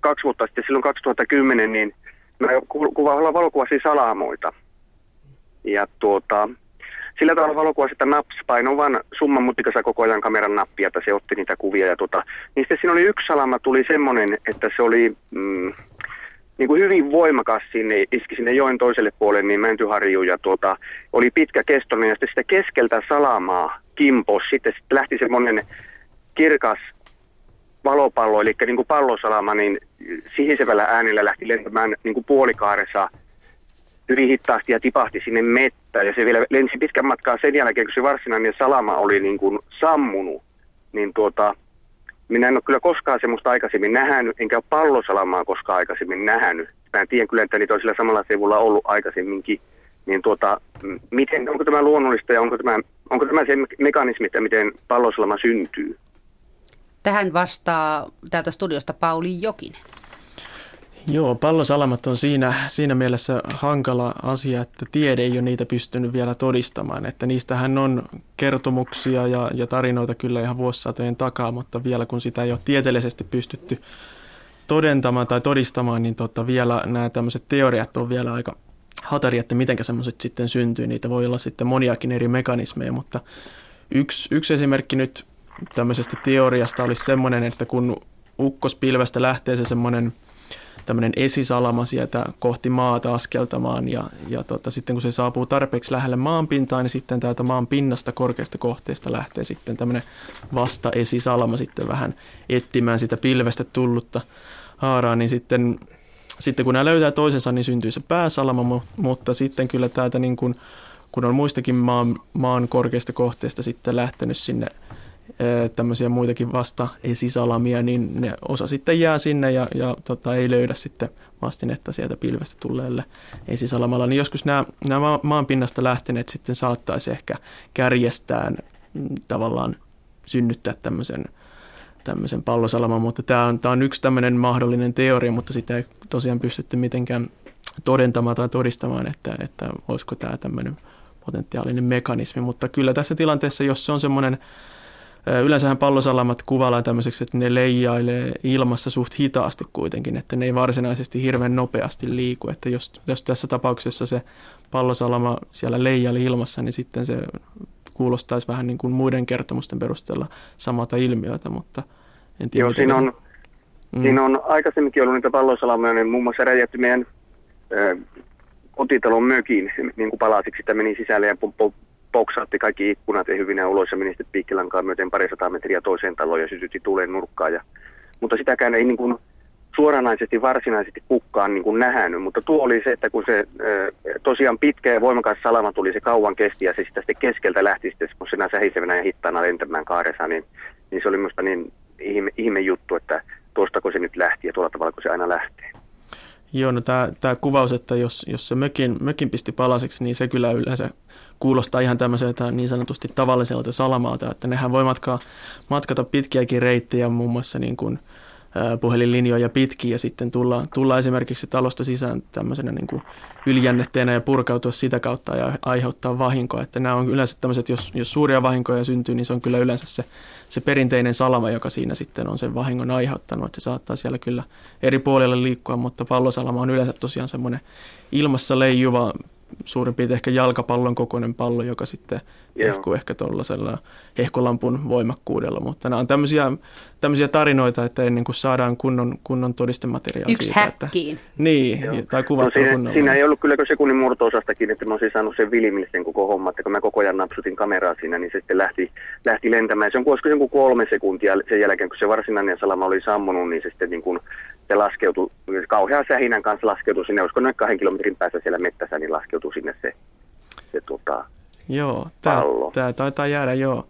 kaksi vuotta sitten, silloin kaksituhattakymmenen, niin mä kuvaan valokuvasi salamoita. Ja tuota... Sillä tavalla valokuva sitä naps painovan summan mutikassa koko ajan kameran nappia, että se otti niitä kuvia. Ja tota, niin sitten siinä oli yksi salama, tuli semmoinen, että se oli mm, niin kuin hyvin voimakas sinne, iski sinne joen toiselle puolelle, niin Mäntyharjuun. Ja tuota, oli pitkä kestoinen ja sitten sitä keskeltä salamaa kimpos. Sitten, sitten lähti semmoinen kirkas valopallo, eli niin kuin pallosalama, niin sihisevällä äänellä lähti lentämään niin kuin puolikaaressa hyvin hittaasti ja tipahti sinne mettään, ja se vielä lensi pitkän matkaa sen jälkeen, kun se varsinainen salama oli niin kuin sammunut, niin tuota, minä en ole kyllä koskaan semmoista aikaisemmin nähnyt, enkä ole pallosalamaa koskaan aikaisemmin nähnyt. Mä en tiedä kyllä, että niitä on sillä samalla seuvulla ollut aikaisemminkin, niin tuota, miten, onko tämä luonnollista ja onko tämä, onko tämä se mekanismi, että miten pallosalama syntyy? Tähän vastaa täältä studiosta Pauli Jokinen. Joo, pallosalamat on siinä, siinä mielessä hankala asia, että tiede ei ole niitä pystynyt vielä todistamaan. Että niistähän on kertomuksia ja, ja tarinoita kyllä ihan vuosisatojen takaa, mutta vielä kun sitä ei ole tieteellisesti pystytty todentamaan tai todistamaan, niin tota vielä nämä tämmöiset teoriat on vielä aika hataria, että mitenkä semmoiset sitten syntyy. Niitä voi olla sitten moniakin eri mekanismeja, mutta yksi, yksi esimerkki nyt tämmöisestä teoriasta olisi semmoinen, että kun ukkospilvestä lähtee se semmoinen tämmöinen esisalama sieltä kohti maata askeltamaan ja, ja tota, sitten kun se saapuu tarpeeksi lähelle maanpintaa, niin sitten täältä maan pinnasta korkeasta kohteesta lähtee sitten tämmöinen vasta esisalama sitten vähän etsimään sitä pilvestä tullutta haaraa, niin sitten Sitten kun nämä löytää toisensa, niin syntyy se pääsalama, mutta sitten kyllä täältä niin kuin, kun on muistakin maan, maan korkeista kohteista sitten lähtenyt sinne tämmöisiä muitakin vasta esisalamia, niin ne osa sitten jää sinne ja, ja tota, ei löydä sitten vastinetta sieltä pilvestä tulleelle esisalamalla. Niin joskus nämä, nämä maanpinnasta lähteneet sitten saattaisi ehkä kärjestään tavallaan synnyttää tämmöisen tämmöisen pallosalaman, mutta tämä on, tämä on yksi tämmöinen mahdollinen teoria, mutta sitä ei tosiaan pystytty mitenkään todentamaan tai todistamaan, että, että olisiko tämä tämmöinen potentiaalinen mekanismi, mutta kyllä tässä tilanteessa, jos se on semmoinen, yleensähän pallosalamat kuvaillaan tämmöiseksi, että ne leijailee ilmassa suht hitaasti kuitenkin, että ne ei varsinaisesti hirveän nopeasti liiku, että jos, jos tässä tapauksessa se pallosalama siellä leijaili ilmassa, niin sitten se kuulostaisi vähän niin kuin muiden kertomusten perusteella samalta ilmiöltä, mutta en tiedä. Joo, siinä on, mm. siinä on aikaisemminkin ollut niitä pallosalamoja, niin muun muassa räjähti meidän ö, kotitalon mökiin, niin kuin palasiksi, sitä meni sisälle ja poksaatti kaikki ikkunat ja hyvinä ulos ja meni sitten piikkilankaan myöten parisataa metriä toiseen taloon ja sytytti tuleen nurkkaan. Ja, mutta sitäkään ei niin kuin suoranaisesti varsinaisesti kukkaan niin kuin nähnyt, mutta tuo oli se, että kun se ö, tosiaan pitkä ja voimakas salama tuli, se kauan kesti ja se sitä sitten keskeltä lähti sitten semmoisena sähisevänä ja hittaana lentämään kaaressa, niin, niin se oli minusta niin ihme, ihme juttu, että tuostako se nyt lähti ja tuolla tavalla kun se aina lähtee. Joo, no tämä, tämä kuvaus, että jos, jos se mökin, mökin pisti palasiksi, niin se kyllä yleensä kuulostaa ihan tämmöiseltä niin sanotusti tavalliselta salamalta, että nehän voi matkaa, matkata pitkiäkin reittejä muun muassa niin kuin puhelinlinjoja pitkin ja sitten tulla, tulla esimerkiksi talosta sisään tämmöisenä niin kuin ylijännetteenä ja purkautua sitä kautta ja aiheuttaa vahinkoa. Että nämä on yleensä tämmöiset, jos, jos suuria vahinkoja syntyy, niin se on kyllä yleensä se, se perinteinen salama, joka siinä sitten on sen vahingon aiheuttanut. Että se saattaa siellä kyllä eri puolilla liikkua, mutta pallosalama on yleensä tosiaan semmoinen ilmassa leijuva, suurin piirtein ehkä jalkapallon kokoinen pallo, joka sitten hehkuu ehkä tuollaisella hehkulampun voimakkuudella. Mutta nämä on tämmöisiä, tämmöisiä tarinoita, että ennen kuin saadaan kunnon, kunnon todistemateriaalia yksi siitä. Häkkiin. Että, niin, joo. Tai kuvattua no, kunnolla. Siinä ei ollut kyllä sekunnin murto-osastakin, että mä olisin saanut sen vilimillisen koko homma, että kun mä koko ajan napsutin kameraa siinä, niin se sitten lähti, lähti lentämään. Se on kuitenkin kolme sekuntia sen jälkeen, kun se varsinainen salama oli sammunut, niin se sitten niin kuin se laskeutui, kauhean sähinän kanssa laskeutui sinne, olisiko noin kahden kilometrin päässä siellä mettässä, niin laskeutui sinne se, se tuota, joo, tää, pallo. Tämä taitaa jäädä jo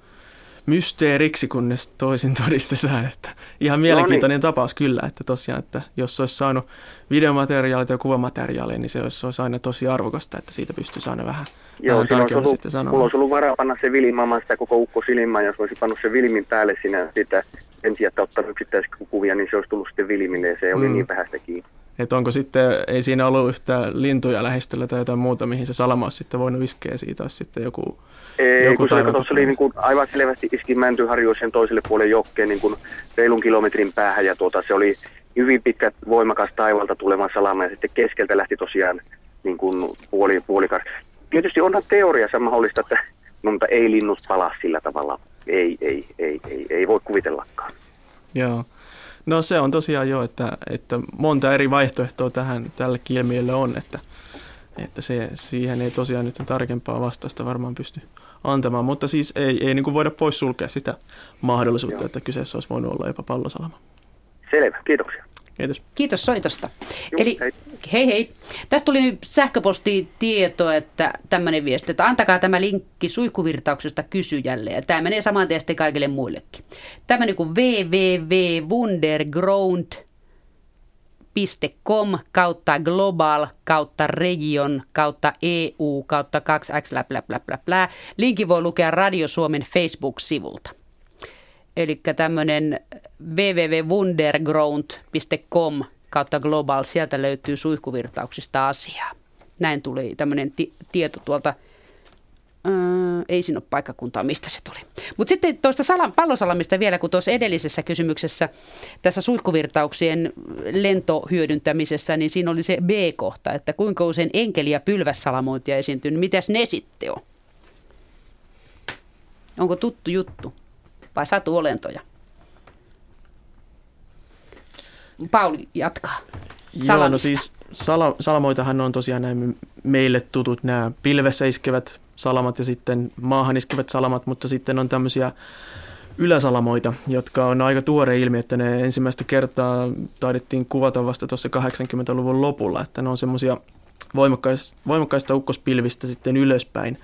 mysteeriksi, kunnes toisin todistetaan. Että ihan mielenkiintoinen no niin. tapaus kyllä, että tosiaan, että jos olisi saanut videomateriaalia tai kuvamateriaalia, niin se olisi, olisi aina tosi arvokasta, että siitä pystyisi aina vähän, joo, vähän tarkemmin sitten sanomaan. Mulla olisi ollut varaa panna se vilimaamaan sitä koko ukko silmään, jos olisi pannut se vilimin päälle sinä sitä. En tiedä, että ottanut yksittäiskuvia, niin se olisi tullut sitten vilimille ja se oli mm. niin vähäistä kiinni. Että onko sitten, ei siinä ollut yhtään lintuja lähestöllä tai jotain muuta, mihin se salama olisi sitten voinut iskeä siitä, olisi sitten joku... Ei, joku kun se, kato, se oli niin kuin aivan selvästi iski mäntyharjuun sen toiselle puolelle jokkeen niin kuin reilun kilometrin päähän ja tuota, se oli hyvin pitkä voimakas taivalta tuleva salama ja sitten keskeltä lähti tosiaan niin kuin puoli, puolikas. Tietysti onhan teoriassa mahdollista, että no, mutta ei linnut palaa sillä tavalla. Ei, ei, ei, ei, ei voi kuvitellakaan. Joo. No se on tosiaan jo, että, että monta eri vaihtoehtoa tähän tälle ilmiölle on, että, että se, siihen ei tosiaan nyt tarkempaa vastausta varmaan pysty antamaan, mutta siis ei, ei niin kuin voida poissulkea sitä mahdollisuutta, joo, että kyseessä olisi voinut olla jopa pallosalama. Selvä, kiitoksia. Kiitos. Kiitos soitosta. Juh, eli hei. hei hei. Tästä tuli sähköpostitieto, että tämmöinen viesti, että antakaa tämä linkki suihkuvirtauksesta kysyjälle. Ja tämä menee saman tien sitten kaikille muillekin. Tämä niin kuin www piste wunderground piste com kautta global kautta region kautta E U kautta kaksi x bla bla bla bla. Linkin voi lukea Radio Suomen Facebook-sivulta. Eli tämmöinen www piste wunderground piste com kautta global, sieltä löytyy suihkuvirtauksista asiaa. Näin tuli tämmöinen ti- tieto tuolta, öö, ei siinä ole paikkakuntaa, mistä se tuli. Mutta sitten tuosta salam- pallosalamista vielä, kun tuossa edellisessä kysymyksessä tässä suihkuvirtauksien lentohyödyntämisessä, niin siinä oli se B-kohta, että kuinka usein enkeli- ja pylvässalamointia esiintyy, niin mitäs ne sitten on? Onko tuttu juttu? Vai satuolentoja? Pauli jatkaa salamista. Joo, no siis sala, salamoitahan on tosiaan näin meille tutut nämä pilvessä iskevät salamat ja sitten maahan iskevät salamat, mutta sitten on tämmöisiä yläsalamoita, jotka on aika tuore ilmiö, että ne ensimmäistä kertaa taidettiin kuvata vasta tuossa kahdeksankymmentäluvun lopulla, että ne on semmoisia voimakkaista ukkospilvistä sitten ylöspäin,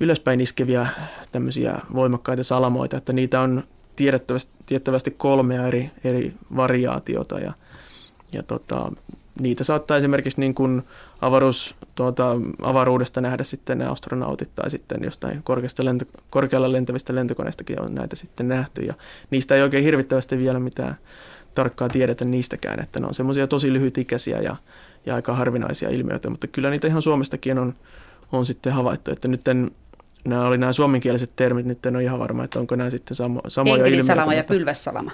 ylöspäin iskeviä tämmöisiä voimakkaita salamoita, että niitä on tiedettävästi, tiettävästi kolmea eri, eri variaatiota ja, ja tota, niitä saattaa esimerkiksi niin kuin avaruus, tuota, avaruudesta nähdä sitten ne astronautit tai sitten jostain lento, korkealla lentävistä lentokoneistakin on näitä sitten nähty ja niistä ei oikein hirvittävästi vielä mitään tarkkaa tiedetä niistäkään, että ne on semmoisia tosi lyhytikäisiä ja, ja aika harvinaisia ilmiöitä, mutta kyllä niitä ihan Suomestakin on, on sitten havaittu, että nyt en, nämä oli nämä suomenkieliset termit, nyt en ole ihan varma, että onko nämä sitten samo, samoja ilmiöitä. Enkelisalama ja pylvässalama.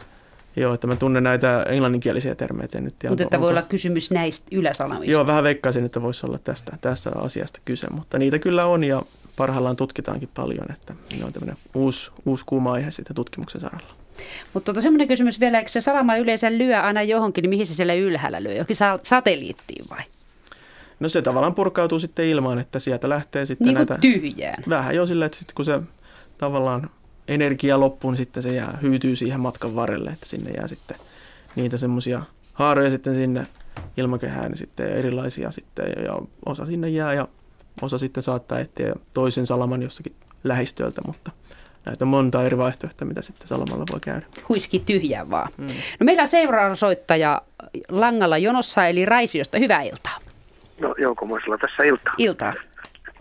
Joo, että mä tunnen näitä englanninkielisiä termejä nyt. Mutta että voi olla kysymys näistä yläsalamista. Joo, vähän veikkaisin, että voisi olla tästä, tästä asiasta kyse, mutta niitä kyllä on ja parhaillaan tutkitaankin paljon, että ne on tämmöinen uusi, uusi kuuma aihe sitten tutkimuksen saralla. Mutta tuota, semmoinen kysymys vielä, eikö se salama yleensä lyö aina johonkin, niin mihin se siellä ylhäällä lyö? Johonkin satelliittiin vai? No se tavallaan purkautuu sitten ilmaan, että sieltä lähtee sitten niin näitä... Niin kuin tyhjään. Vähän jo sillä, että sitten kun se tavallaan... energia loppuun, niin sitten se jää, hyytyy siihen matkan varrelle, että sinne jää sitten niitä semmoisia haaroja sitten sinne ilmakehään, niin sitten erilaisia sitten, ja osa sinne jää, ja osa sitten saattaa etsiä toisen salaman jossakin lähistöltä, mutta näitä on monta eri vaihtoehtoa, mitä sitten salamalla voi käydä. Huiski tyhjää vaan. Mm. No meillä on seuraava soittaja langalla jonossa, eli Raisiosta. Hyvää iltaa. No Joukomoisella tässä iltaa. Iltaa.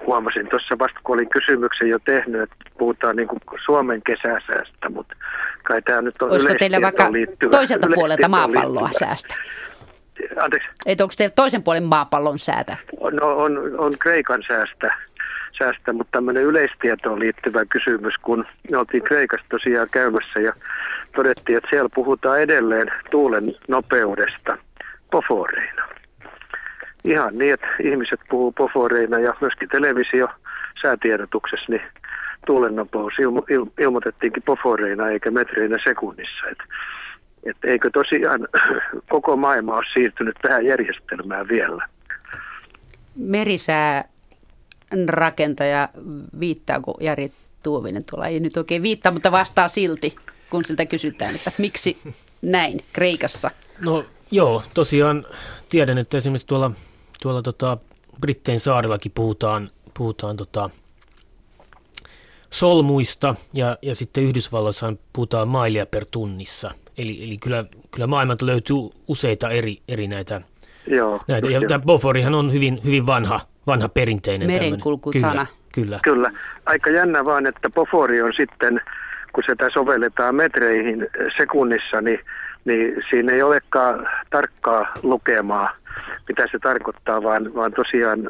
Huomasin tuossa vasta, kun olin kysymyksen jo tehnyt, että puhutaan niin kuin Suomen kesäsäästä, mutta kai tämä nyt on yleistietoon liittyvä. Olisiko teillä vaikka toiselta puolelta maapalloa säästä? Anteeksi? Et onko teillä toisen puolen maapallon säätä? No on, on Kreikan säästä, säästä, mutta tämmöinen yleistietoon liittyvä kysymys, kun me oltiin Kreikassa tosiaan käymässä ja todettiin, että siellä puhutaan edelleen tuulen nopeudesta poforeina. Ihan niin, että ihmiset puhuu poforeina ja myöskin televisio säätiedotuksessa, niin tuulennopeus ilmo- il- ilmoitettiinkin poforeina eikä metreinä sekunnissa. Et, et eikö tosiaan koko maailma ole siirtynyt tähän järjestelmään vielä? Merisää rakentaja, viittaako Jari Tuovinen tuolla? Ei nyt oikein viittaa, mutta vastaa silti, kun siltä kysytään, että miksi näin Kreikassa? No joo, tosiaan tiedän, että esimerkiksi tuolla... Tuolla tota, Brittein saarellakin puhutaan, puhutaan tota, solmuista ja, ja sitten Yhdysvalloissahan puhutaan mailia per tunnissa. Eli, eli kyllä, kyllä maailmalta löytyy useita eri, eri näitä. Joo, näitä. Ja tämä Boforihan on hyvin, hyvin vanha, vanha perinteinen. Merenkulkusana. Kyllä, kyllä. Kyllä. Aika jännä vaan, että Bofori on sitten, kun sitä sovelletaan metreihin sekunnissa, niin, niin siinä ei olekaan tarkkaa lukemaa. Mitä se tarkoittaa, vaan, vaan tosiaan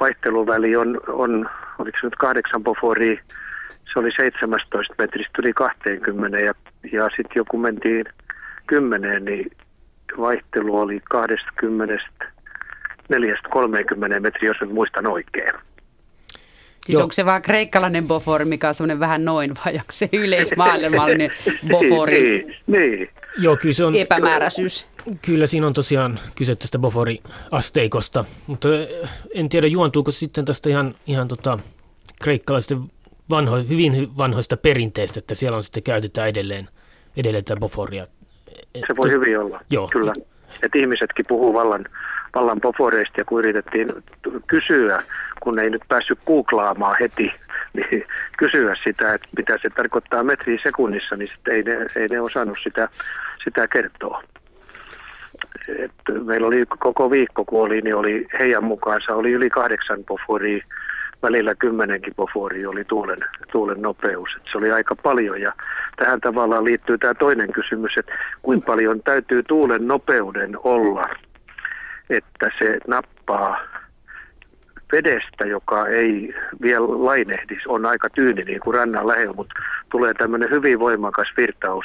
vaihteluväli on, on, oliko se nyt kahdeksan boforia, se oli seitsemästätoista metristä yli kaksikymmentä ja, ja sitten joku mentiin kymmeneen, niin vaihtelu oli kaksikymmentäneljästä kolmeenkymmeneen metriä, jos nyt muistan oikein. Siis Joo. Onko se vaan kreikkalainen bofori, mikä on semmoinen vähän noin, vai onko se yleismaailmallinen bofori? Niin, niin. Joo, kyllä se on epämääräisyys. Kyllä siinä on tosiaan kyse tästä bofori-asteikosta, mutta en tiedä juontuuko sitten tästä ihan, ihan tota kreikkalaisten vanho, hyvin vanhoista perinteistä, että siellä on sitten käytetään edelleen, edelleen tätä boforia. Se voi hyvin olla, Joo. Kyllä. Että ihmisetkin puhuu vallan, vallan boforeista ja kun yritettiin kysyä, kun ei nyt päässyt googlaamaan heti, niin kysyä sitä, että mitä se tarkoittaa metriä sekunnissa, niin sitten ei ne, ei ne osannut sitä, sitä kertoa. Et meillä oli koko viikko, kun oli, niin oli heidän mukaansa oli yli kahdeksan boforia, välillä kymmenenkin boforia oli tuulen, tuulen nopeus. Et se oli aika paljon ja tähän tavallaan liittyy tämä toinen kysymys, että kuinka paljon täytyy tuulen nopeuden olla, että se nappaa vedestä, joka ei vielä lainehdisi, on aika tyyni niin kuin rannan lähellä, mutta tulee tämmöinen hyvin voimakas virtaus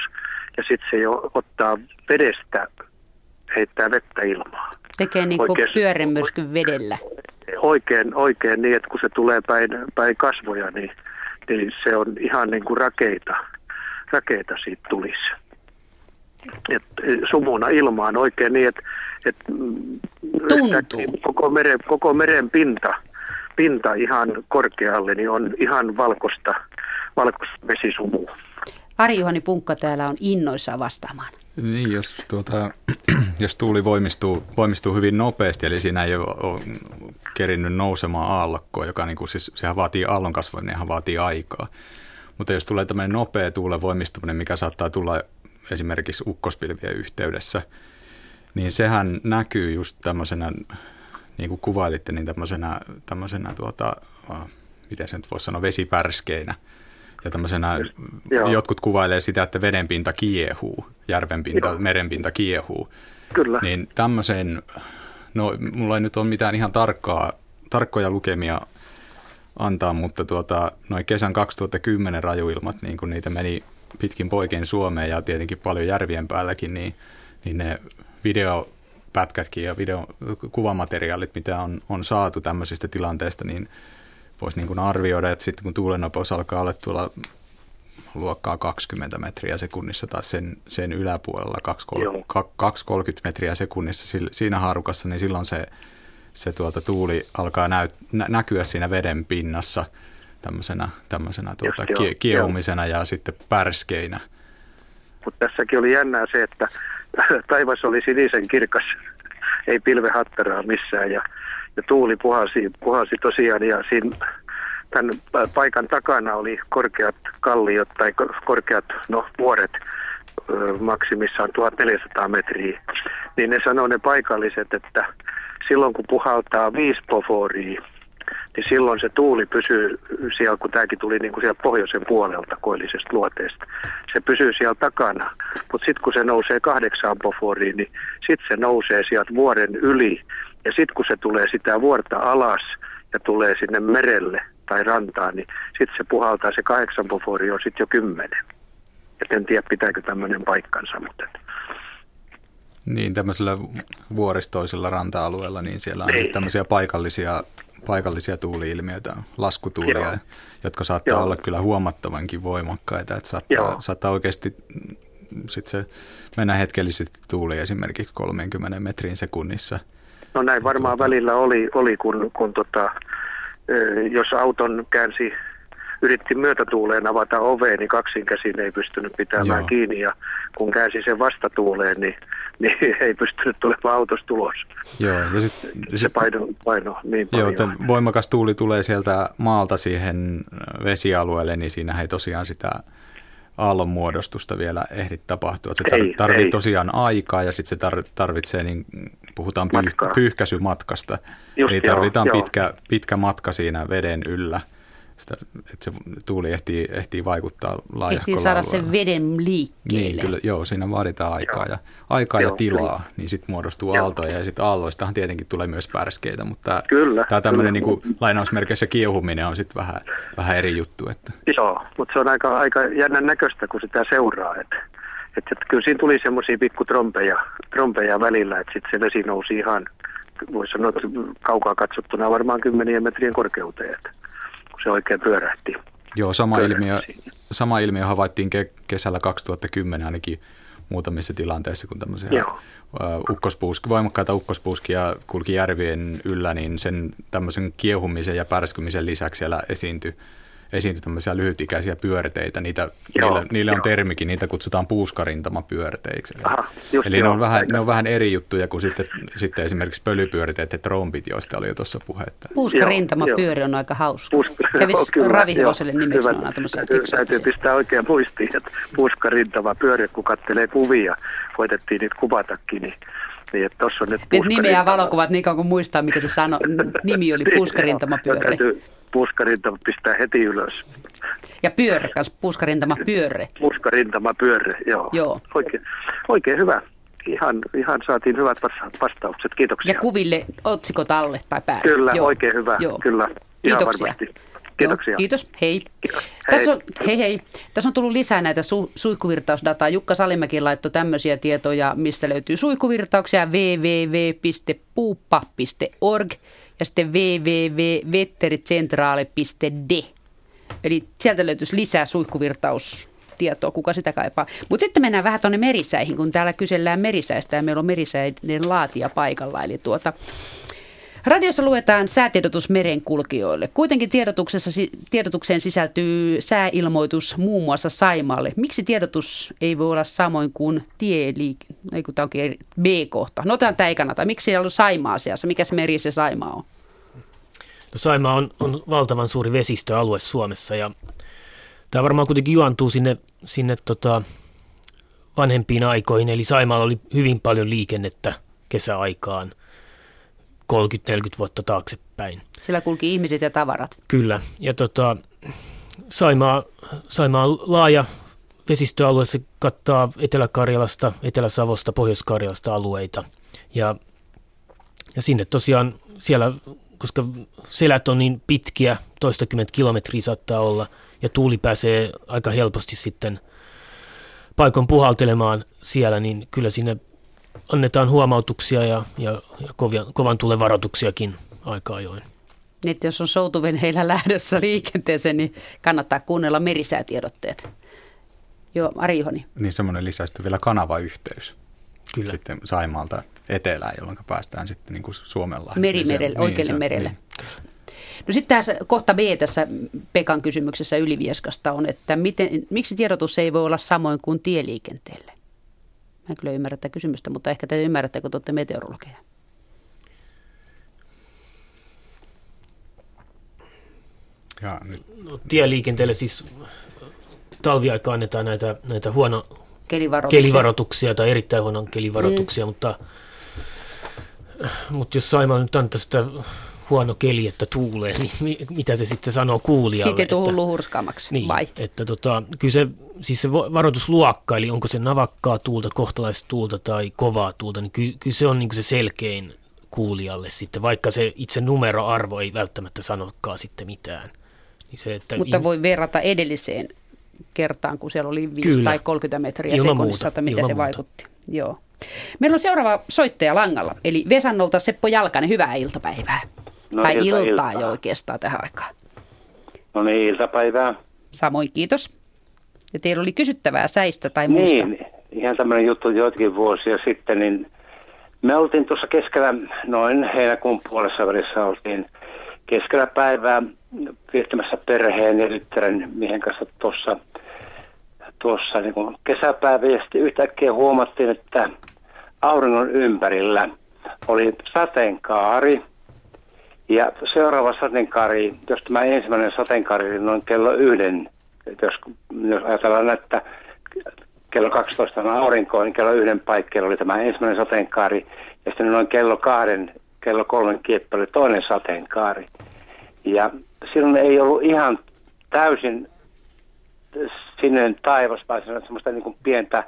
ja sitten se jo ottaa vedestä, heittää vettä ilmaa. Tekee niin kuin pyörimyrskyn vedellä. Oikein, oikein niin, että kun se tulee päin, päin kasvoja, niin, niin se on ihan niin kuin rakeita, rakeita siitä tulisi. Et sumuna ilmaan oikein niin, että et, koko, mere, koko meren pinta, pinta ihan korkealle niin on ihan valkoista, valkoista vesisumua. Ari-Juhani Punkka täällä on innoissaan vastaamaan. Niin, jos, tuota, jos tuuli voimistuu, voimistuu hyvin nopeasti, eli siinä ei ole kerinnyt nousemaan aallokkoa, joka niin kuin, siis, sehän vaatii aallon kasvaminenhan vaatii aikaa. Mutta jos tulee tämmöinen nopea tuulen voimistuminen, mikä saattaa tulla esimerkiksi ukkospilvien yhteydessä, niin sehän näkyy just tämmöisenä, niin kuin kuvailitte, niin tämmöisenä, tämmöisenä tuota, miten se nyt voisi sanoa, vesipärskeinä. Ja tämmöisenä, Joo. jotkut kuvailee sitä, että vedenpinta kiehuu, järvenpinta, Joo. merenpinta kiehuu. Kyllä. Niin tämmöisen, no mulla ei nyt ole mitään ihan tarkkaa, tarkkoja lukemia antaa, mutta tuota, noin kesän kaksituhattakymmenen rajuilmat, niin kun niitä meni pitkin poikien Suomeen ja tietenkin paljon järvien päälläkin, niin, niin ne videopätkätkin ja video, kuvamateriaalit, mitä on, on saatu tämmöisistä tilanteista, niin voisi niin kuin arvioida, että sitten kun tuulennopeus alkaa olla tuolla luokkaa kaksikymmentä metriä sekunnissa tai sen, sen yläpuolella kaksi kolmekymmentä metriä sekunnissa siinä haarukassa, niin silloin se, se tuota tuuli alkaa näyt, nä, näkyä siinä veden pinnassa tämmöisenä, tämmöisenä tuota Just, kie, kiehumisena joo. ja sitten pärskeinä. Mutta tässäkin oli jännää se, että taivas oli sinisen kirkas, ei pilvehattaraa missään ja Ja tuuli puhasi, puhasi tosiaan ja siinä, tämän paikan takana oli korkeat kalliot tai korkeat no, vuoret maksimissaan tuhatneljäsataa metriä. Niin ne sanoi ne paikalliset, että silloin kun puhaltaa viisi poforia, niin silloin se tuuli pysyy siellä, kun tämäkin tuli niin kuin siellä pohjoisen puolelta koillisesta luoteesta. Se pysyy siellä takana, mutta sitten kun se nousee kahdeksaan poforiin, niin sitten se nousee sieltä vuoren yli. Ja sitten kun se tulee sitä vuorta alas ja tulee sinne merelle tai rantaan, niin sitten se puhaltaa se kahdeksan pofori on sitten jo kymmenen. Et en tiedä, pitääkö tämmöinen paikkansa, mutta... Niin, tämmöisellä vuoristoisella ranta-alueella, niin siellä on Ei. tämmöisiä paikallisia, paikallisia tuuli-ilmiöitä, laskutuulia, Joo. jotka saattaa Joo. olla kyllä huomattavankin voimakkaita. Että saattaa, saattaa oikeasti sit se mennä hetkellisesti tuuliin esimerkiksi kolmekymmentä metrin sekunnissa. No näin varmaan välillä oli, oli kun, kun tota, jos auton käänsi, yritti myötätuuleen avata oveen, niin kaksin käsin ei pystynyt pitämään Joo. kiinni. Ja kun käänsi sen vastatuuleen, niin, niin ei pystynyt tulemaan autosta ulos. Joo, ja sit, se sit, paino, paino niin paljon. Joo, voimakas tuuli tulee sieltä maalta siihen vesialueelle, niin siinä ei tosiaan sitä... aallon muodostusta vielä ehdi tapahtua. Se tar- tarvitsee tosiaan aikaa ja sitten se tar- tarvitsee, niin puhutaan pyyh- pyyhkäisymatkasta. Just, Eli tarvitaan joo, pitkä, joo. pitkä matka siinä veden yllä, sitä, että se tuuli ehtii, ehtii vaikuttaa laajahkolla alueella. Ehtii saada sen veden liikkeelle. Niin, kyllä, joo, siinä vaaditaan aikaa ja, aikaa joo, ja tilaa, kyllä. niin sitten muodostuu joo. aaltoja ja sitten aalloistahan tietenkin tulee myös pärskeitä, mutta tämä tämmöinen niinku, lainausmerkeissä kiehuminen on sitten vähän, vähän eri juttu. Että. Joo, mutta se on aika, aika jännän näköistä, kun sitä seuraa, että et, et, kyllä siinä tuli semmoisia pikku trompeja, trompeja välillä, että sitten se vesi nousi ihan, voisi sanoa, että kaukaa katsottuna varmaan kymmenien metrien korkeuteen, että. Se oikein pyörähti. Joo, sama ilmiö, sama ilmiö havaittiin ke- kesällä kaksituhattakymmenen ainakin muutamissa tilanteissa, kun tämmöisiä ukkospuuski, voimakkaita ukkospuuskia kulki järvien yllä, niin sen tämmöisen kiehumisen ja pärskymisen lisäksi siellä esiintyi, esiintyi tämmöisiä lyhytikäisiä pyörteitä. Niitä, niille, niille on termikin, niitä kutsutaan puuskarintamapyörteiksi. Aha, just Eli joo, ne, on vähän, ne on vähän eri juttuja kuin sitten, sitten esimerkiksi pölypyörteet ja trompit, joista oli jo tuossa puhetta. Puuskarintamapyöri on aika hauska. Puuska, Kävisi kyllä, ravihevoselle joo, nimeksi noina tämmöisiä eksottisia. Täytyy pistää oikein muistiin, että puuskarintamapyöri, kun katselee kuvia, koitettiin niitä kuvatakin, niin... Niin, että tossa on nyt nyt nimeä valokuvat, niin kauan kuin muistaa, mitä se sano, nimi oli puuskarintamapyörä. Täytyy puuskarintama pistää heti ylös. Ja pyörä kanssa, puuskarintamapyörä. Puuskarintamapyörä, joo. joo. Oikein, oikein hyvä. Ihan, ihan saatiin hyvät vastaukset, kiitoksia. Ja kuville otsikot alle tai päälle. Kyllä, joo. oikein hyvä, joo. kyllä. Kiitoksia. Kiitoksia. Joo, kiitos. Hei. Kiitos. Hei. Tässä on, hei hei. Tässä on tullut lisää näitä su, suihkuvirtausdataa. Jukka Salimäki laittoi tämmöisiä tietoja, mistä löytyy suihkuvirtauksia double-u double-u double-u piste puuppa piste org ja sitten double-u double-u double-u piste vettericentraale piste d. Eli sieltä löytyisi lisää suihkuvirtaustietoa, kuka sitä kaipaa. Mutta sitten mennään vähän tuonne merisäihin, kun täällä kysellään merisäistä ja meillä on merisäinen laatija paikalla. Eli tuota... Radiossa luetaan säätiedotus merenkulkijoille. Kuitenkin tiedotuksessa, tiedotukseen sisältyy sääilmoitus muun muassa Saimaalle. Miksi tiedotus ei voi olla samoin kuin tieliike? Ei kun tämä onkin B-kohta. No otetaan tämä ei kannata. Miksi ei ollut Saimaa asiassa? Mikä se meri se Saimaa on? No, Saimaa on, on valtavan suuri vesistöalue Suomessa ja tämä varmaan kuitenkin juontuu sinne, sinne tota vanhempiin aikoihin. Eli Saimaalla oli hyvin paljon liikennettä kesäaikaan. kolmekymmentä neljäkymmentä vuotta taaksepäin. Sillä kulki ihmiset ja tavarat. Kyllä. Ja tota, Saimaa, Saimaa on laaja vesistöalue. Se kattaa Etelä-Karjalasta, Etelä-Savosta, Pohjois-Karjalasta alueita. Ja, ja sinne tosiaan siellä, koska selät on niin pitkiä, toistakymmentä kilometriä saattaa olla, ja tuuli pääsee aika helposti sitten paikon puhaltelemaan siellä, niin kyllä sinne annetaan huomautuksia ja, ja, ja kovia, kovan tuulen varoituksiakin aika ajoin. Nyt jos on soutuvenheillä lähdössä liikenteeseen, niin kannattaa kuunnella merisäätiedotteet. Joo, Ari-Juhani. Niin semmoinen lisäistö vielä kanavayhteys. Kyllä. Sitten Saimaalta etelään, jolloin päästään sitten niin kuin Suomenlahden. Merimerelle, oikealle niin, merelle. Niin. No sitten tässä kohta B tässä Pekan kysymyksessä Ylivieskasta on, että miten, miksi tiedotus ei voi olla samoin kuin tieliikenteelle? Mä en kyllä ymmärrä tätä kysymystä, mutta ehkä te ymmärrätte, kun te olette meteorologeja. Ja, nyt. No, tieliikenteelle siis talviaika annetaan näitä, näitä huono kelivaroituksia. kelivaroituksia tai erittäin huonon kelivaroituksia, mm. mutta, mutta jos Saimaa nyt antaa sitä huono keli, että tuulee, niin mitä se sitten sanoo kuulijalle? Siitä ei tule hullu hurskaammaksi, niin, vai? Että tota, kyllä se, siis se varoitusluokka, eli onko se navakkaa tuulta, kohtalaista tuulta tai kovaa tuulta, niin ky, kyllä se on niin kuin se selkein kuulijalle sitten, vaikka se itse numeroarvo ei välttämättä sanokaan sitten mitään. Niin se, että Mutta in... voi verrata edelliseen kertaan, kun siellä oli viisi kyllä. tai kolmekymmentä metriä ilman sekunnissa, muuta, mitä se muuta. Vaikutti. Joo. Meillä on seuraava soittaja langalla, eli Vesannolta Seppo Jalkanen, hyvää iltapäivää. No, tai ilta, iltaa ilta. Jo oikeastaan tähän aikaan. No niin, iltapäivää. Samoin, kiitos. Ja teillä oli kysyttävää säistä tai muusta. Niin, ihan tämmöinen juttu joitakin vuosia sitten, niin me oltiin tuossa keskellä, noin heinäkuun puolessa välissä oltiin keskellä päivää viettämässä perheen ja tyttären miehen kanssa tuossa, tuossa niin kuin kesäpäivä. Ja sitten yhtäkkiä huomattiin, että auringon ympärillä oli sateenkaari. Ja seuraava sateenkaari, jos tämä ensimmäinen sateenkaari, niin noin kello yhden, jos, jos ajatellaan, että kello kaksitoista on aurinko, niin kello yhden paikkeilla oli tämä ensimmäinen sateenkaari, ja sitten noin kello kahden, kello kolmen kieppeillä oli toinen sateenkaari. Ja silloin ei ollut ihan täysin sininen taivas, vaan semmoista niin kuin pientä,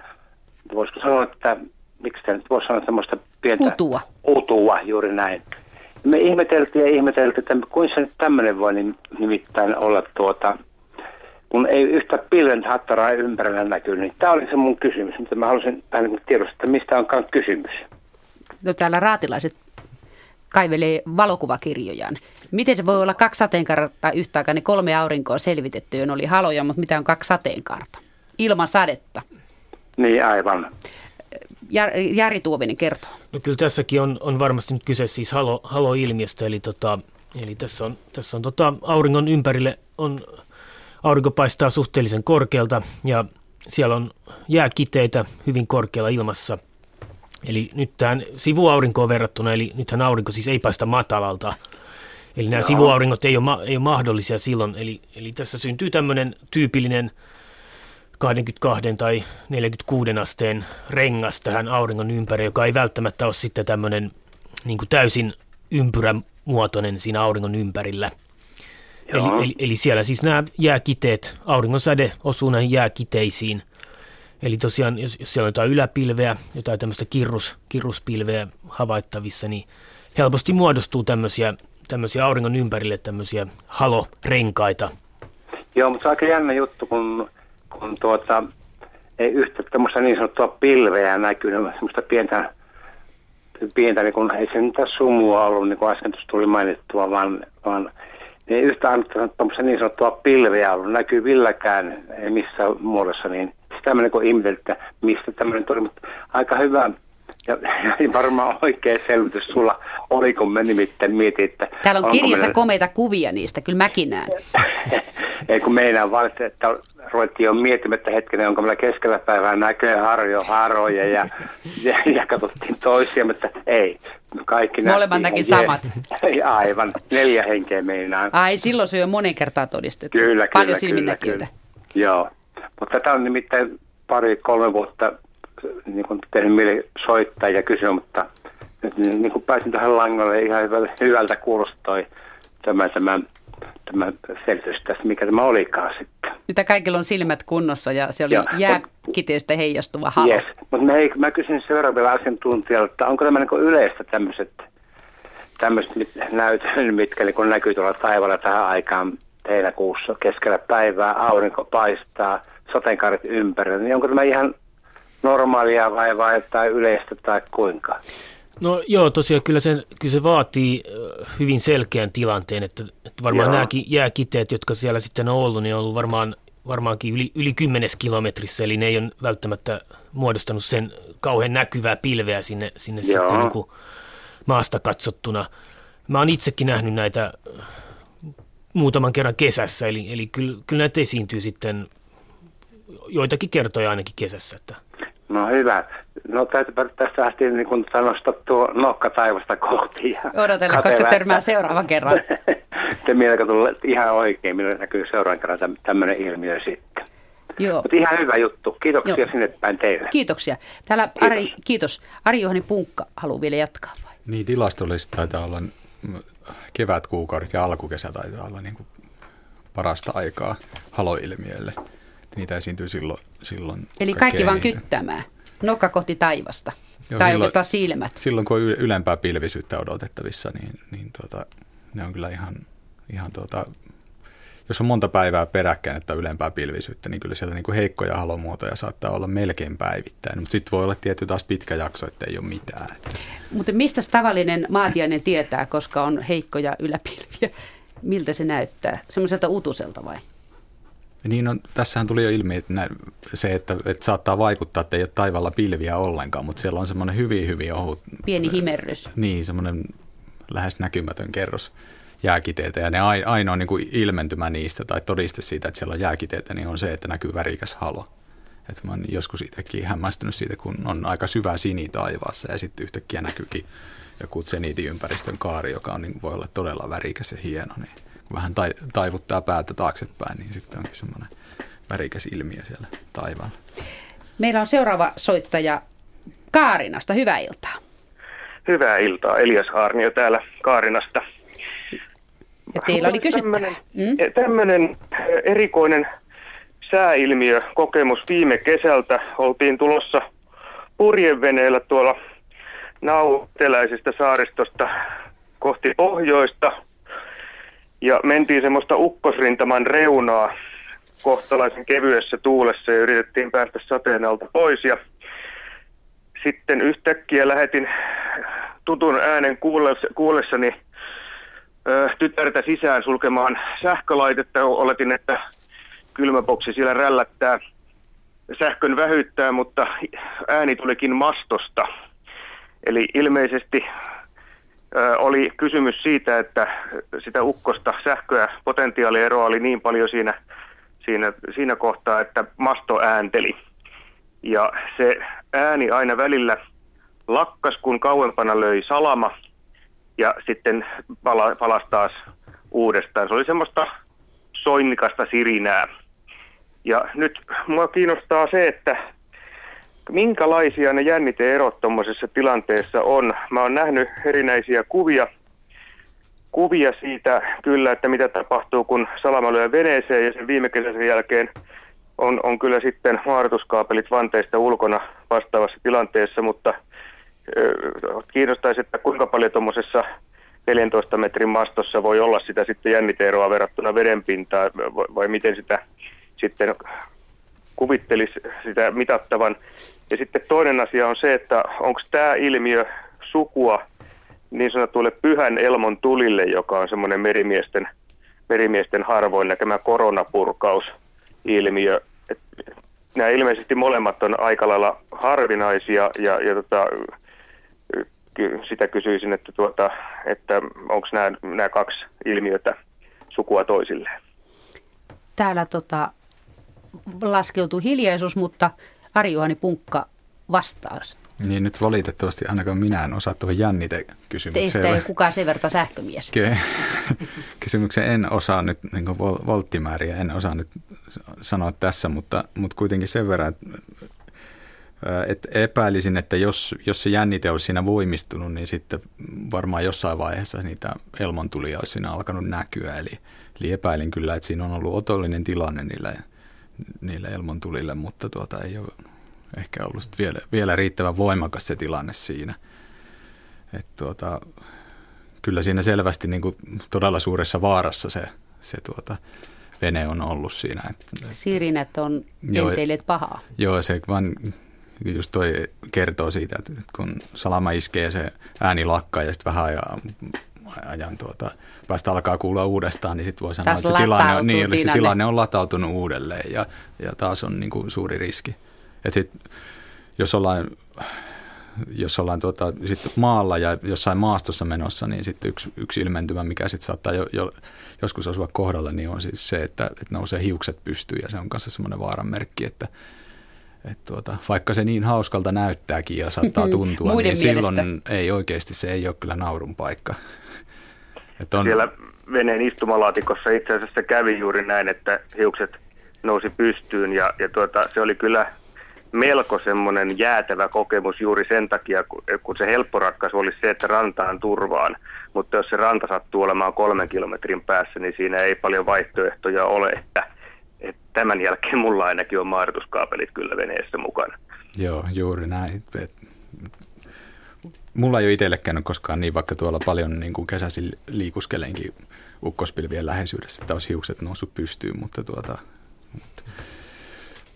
voisiko sanoa, että miksi tämä nyt voisi sanoa semmoista pientä utua, utua juuri näin. Me ihmeteltiin ja ihmeteltiin, että kuinka se nyt tämmöinen voi nimittäin olla tuota, kun ei yhtä pilven hattaraa ympärillä näkyy, niin tämä oli se mun kysymys, mutta mä halusin ainakin tiedostaa, että mistä onkaan kysymys. No täällä raatilaiset kaivelee valokuvakirjojaan. Miten se voi olla kaksi sateenkaarta yhtä aikaa, niin kolme aurinkoa selvitetty, oli haloja, mutta mitä on kaksi sateenkaarta? Ilman sadetta. Niin aivan. Jari Tuovinen kertoo. No kyllä tässäkin on, on varmasti nyt kyse siis halo, haloilmiöstä, eli, tota, eli tässä on, tässä on tota, auringon ympärille, on, aurinko paistaa suhteellisen korkealta ja siellä on jääkiteitä hyvin korkealla ilmassa. Eli nyt tähän sivuaurinkoon verrattuna, eli nythän aurinko siis ei paista matalalta, eli nämä no. sivuauringot ei ole, ma, ei ole mahdollisia silloin, eli, eli tässä syntyy tämmöinen tyypillinen kaksikymmentäkaksi tai neljäkymmentäkuusi asteen rengas tähän auringon ympäri, joka ei välttämättä ole sitten tämmöinen niin kuin täysin ympyrämuotoinen siinä auringon ympärillä. Eli, eli, eli siellä siis nämä jääkiteet, auringon säde osuu näihin jääkiteisiin. Eli tosiaan, jos, jos siellä on jotain yläpilveä, jotain tämmöistä kirrus, kirruspilveä havaittavissa, niin helposti muodostuu tämmöisiä, tämmöisiä auringon ympärille tämmöisiä halorenkaita. Joo, mutta se on aika jännä juttu, kun kun tuota, ei yhtä tämmöistä niin sanottua pilveä näkyy, semmoista pientä, pientä niin kun, ei se mitään sumua ollut, niin kuin äsken tuossa tuli mainittua, vaan, vaan ei yhtään tämmöistä niin sanottua pilveä ollut, näkyy villäkään, ei missään muodossa, niin sitä mä niin ihmetellyt, että mistä tämmöinen tuli, mutta aika hyvä Ja, ja varmaan oikea selvitys sulla oli, kun mä nimittäin mietin, että... Täällä on kirjassa meillä... komeita kuvia niistä, kyllä mäkin näen. Ei kun meinaan vaan, että ruvettiin jo miettimättä hetkinen, onko meillä keskellä päivää näköjään harjo, haroja ja, ja, ja katsottiin toisia, mutta ei. Kaikki molemmat näki samat. Je- aivan, neljä henkeä meinaan. Ai, silloin se on jo monen kertaa todistettu. Kyllä, kyllä, paljon silminnäkijöitä. Joo, mutta tätä on nimittäin pari, kolme vuotta... Niin kuin tehnyt mieli soittaa ja kysyä, mutta nyt niin kuin pääsin tähän langalle, ihan hyvältä kuulostoi tämä, tämä, tämä selitys tässä, mikä tämä olikaan sitten. Mitä kaikilla on silmät kunnossa ja se oli jääkiteistä heijastuva halo. Yes, mutta mä, mä kysyn seuraavilla asiantuntijalta, että onko tämä niin kuin yleistä tämmöiset, tämmöiset näytön, mitkä niin kuin näkyy tuolla taivaalla tähän aikaan heinäkuussa keskellä päivää, aurinko paistaa, sateenkaaret ympärillä, niin onko tämä ihan... normaalia vai, vai tai yleistä tai kuinka? No joo, tosiaan kyllä, sen, kyllä se vaatii hyvin selkeän tilanteen, että, että varmaan nämä jääkiteet, jotka siellä sitten on ollut, niin on ollut varmaan, varmaankin yli, yli kymmenessä kilometrissä, eli ne ei ole välttämättä muodostanut sen kauhean näkyvää pilveä sinne, sinne sitten niin kuin maasta katsottuna. Mä oon itsekin nähnyt näitä muutaman kerran kesässä, eli, eli kyllä, kyllä näitä esiintyy sitten joitakin kertoja ainakin kesässä, että... No hyvä. No täytyypä tässä lähtien niin kuin nostaa tuo nokka taivasta kohti. Ja odotella, koska törmää seuraavan kerran. Te mielelläkö tulee ihan oikein, milloin näkyy seuraavan kerran tämmöinen ilmiö sitten. Joo. Mutta ihan hyvä juttu. Kiitoksia Joo. sinne päin teille. Kiitoksia. Täällä kiitos. Ari, kiitos. Ari-Juhani Punkka haluaa vielä jatkaa vai? Niin, tilastollisesti taitaa olla kevätkuukaudet ja alkukesä taitaa olla niin kuin parasta aikaa haloilmiölle. Niitä esiintyy silloin. silloin Eli kaikki vaan niitä. Kyttämään. Nokka kohti taivasta. Joo, tai silloin, silmät. Silloin kun on ylempää pilvisyyttä odotettavissa, niin, niin tuota, ne on kyllä ihan, ihan tuota, jos on monta päivää peräkkäin, että on ylempää pilvisyyttä, niin kyllä sieltä niin kuin heikkoja halomuotoja saattaa olla melkein päivittäin. Mutta sitten voi olla tietty taas pitkä jakso, että ei ole mitään. Mutta mistä tavallinen maatiainen tietää, koska on heikkoja yläpilviä? Miltä se näyttää? Semmoiselta utuselta vai? Niin on, tässähän tuli jo ilmi, että nä, se, että, että saattaa vaikuttaa, että ei ole taivaalla pilviä ollenkaan, mutta siellä on semmoinen hyvin, hyvin ohut... Pieni himerrys. Niin, semmoinen lähes näkymätön kerros jääkiteitä, ja ne ainoa niin kuin ilmentymä niistä tai todiste siitä, että siellä on jääkiteitä, niin on se, että näkyy värikäs halo. Et mä oon joskus itsekin hämmästynyt siitä, kun on aika syvä sini taivaassa, ja sitten yhtäkkiä näkyykin joku seniitiympäristön kaari, joka on, niin voi olla todella värikäs ja hieno, niin... vähän taivuttaa päätä taaksepäin, niin sitten onkin semmoinen värikäs ilmiö siellä taivaalla. Meillä on seuraava soittaja Kaarinasta. Hyvää iltaa. Hyvää iltaa. Elias Haarnio täällä Kaarinasta. Ja teillä oli kysyttävä. Tämmöinen erikoinen sääilmiökokemus viime kesältä. Oltiin tulossa purjeveneellä tuolla nauteläisestä saaristosta kohti pohjoista. Ja mentiin semmoista ukkosrintaman reunaa kohtalaisen kevyessä tuulessa ja yritettiin päästä sateen alta pois. Ja sitten yhtäkkiä lähetin tutun äänen kuullessani ö, tytärtä sisään sulkemaan sähkölaitetta. Oletin, että kylmäboksi siellä rällättää sähkön vähyyttää, mutta ääni tulikin mastosta. Eli ilmeisesti... oli kysymys siitä, että sitä ukkosta sähköä potentiaalieroa oli niin paljon siinä, siinä, siinä kohtaa, että masto äänteli. Ja se ääni aina välillä lakkas, kun kauempana löi salama ja sitten pala, palasi taas uudestaan. Se oli semmoista soinnikasta sirinää. Ja nyt mua kiinnostaa se, että minkälaisia ne jänniteerot tuommoisessa tilanteessa on? Mä oon nähnyt erinäisiä kuvia, kuvia siitä kyllä, että mitä tapahtuu, kun salama lyö veneeseen ja sen viime kesän jälkeen on, on kyllä sitten maadoituskaapelit vanteista ulkona vastaavassa tilanteessa, mutta äh, kiinnostaisi, että kuinka paljon tuommoisessa neljäntoista metrin mastossa voi olla sitä sitten jänniteeroa verrattuna vedenpintaan vai miten sitä sitten kuvittelisi sitä mitattavan. Ja sitten toinen asia on se, että onko tämä ilmiö sukua niin sanotulle Pyhän Elmon tulille, joka on semmoinen merimiesten, merimiesten harvoin näkemä koronapurkausilmiö. Nämä ilmeisesti molemmat on aika lailla harvinaisia ja, ja tota, sitä kysyisin, että, tuota, että onko nämä, nämä kaksi ilmiötä sukua toisilleen. Täällä tota, laskeutui hiljaisuus, mutta Ari-Juhani Punkka vastaus. Niin nyt valitettavasti ainakaan minä en osaa tuohon jännitekysymykseen. Teistä ei kukaan sen verta sähkömies. Kysymykseen en osaa nyt, niin kuin volttimääriä en osaa nyt sanoa tässä, mutta, mutta kuitenkin sen verran, että epäilisin, että jos, jos se jännite olisi siinä voimistunut, niin sitten varmaan jossain vaiheessa niitä elmontulia olisi siinä alkanut näkyä. Eli, eli epäilin kyllä, että siinä on ollut otollinen tilanne niillä, niillä elmontulille, mutta tuota ei ole ehkä ollut vielä, vielä riittävän voimakas se tilanne siinä. Et tuota, kyllä siinä selvästi niin kuin todella suuressa vaarassa se, se tuota, vene on ollut siinä. Et, et, Sirinät on enteilet pahaa. Joo, se vaan just toi kertoo siitä, että kun salama iskee ja se ääni lakkaa ja sitten vähän ajaa, ajan tuota, päästä alkaa kuulua uudestaan, niin sitten voi sanoa, taas että se tilanne, niin, se tilanne on latautunut uudelleen ja, ja taas on niin kuin suuri riski. Et sit, jos ollaan, jos ollaan tuota, sit maalla ja jossain maastossa menossa, niin sitten yksi, yksi ilmentymä, mikä sitten saattaa jo, jo, joskus osua kohdalla, niin on siis se, että, että nousee hiukset pystyyn ja se on kanssa semmoinen vaaranmerkki, että et tuota, vaikka se niin hauskalta näyttääkin ja saattaa tuntua, niin mielestä. Silloin ei oikeasti, se ei ole kyllä naurun paikka. Et on... Siellä veneen istumalaatikossa itse asiassa kävi juuri näin, että hiukset nousi pystyyn ja, ja tuota, se oli kyllä melko semmoinen jäätävä kokemus juuri sen takia, kun, kun se helppo ratkaisu olisi se, että rantaan turvaan. Mutta jos se ranta sattuu olemaan kolmen kilometrin päässä, niin siinä ei paljon vaihtoehtoja ole, että, että tämän jälkeen mulla ainakin on maadoituskaapelit kyllä veneessä mukana. Joo, juuri näin. Mulla ei ole itselle käynyt koskaan niin, vaikka tuolla paljon niin kuin kesäisin liikuskeleenkin ukkospilvien läheisyydessä, että olisi hiukset noussut pystyyn, mutta tuota... Mutta.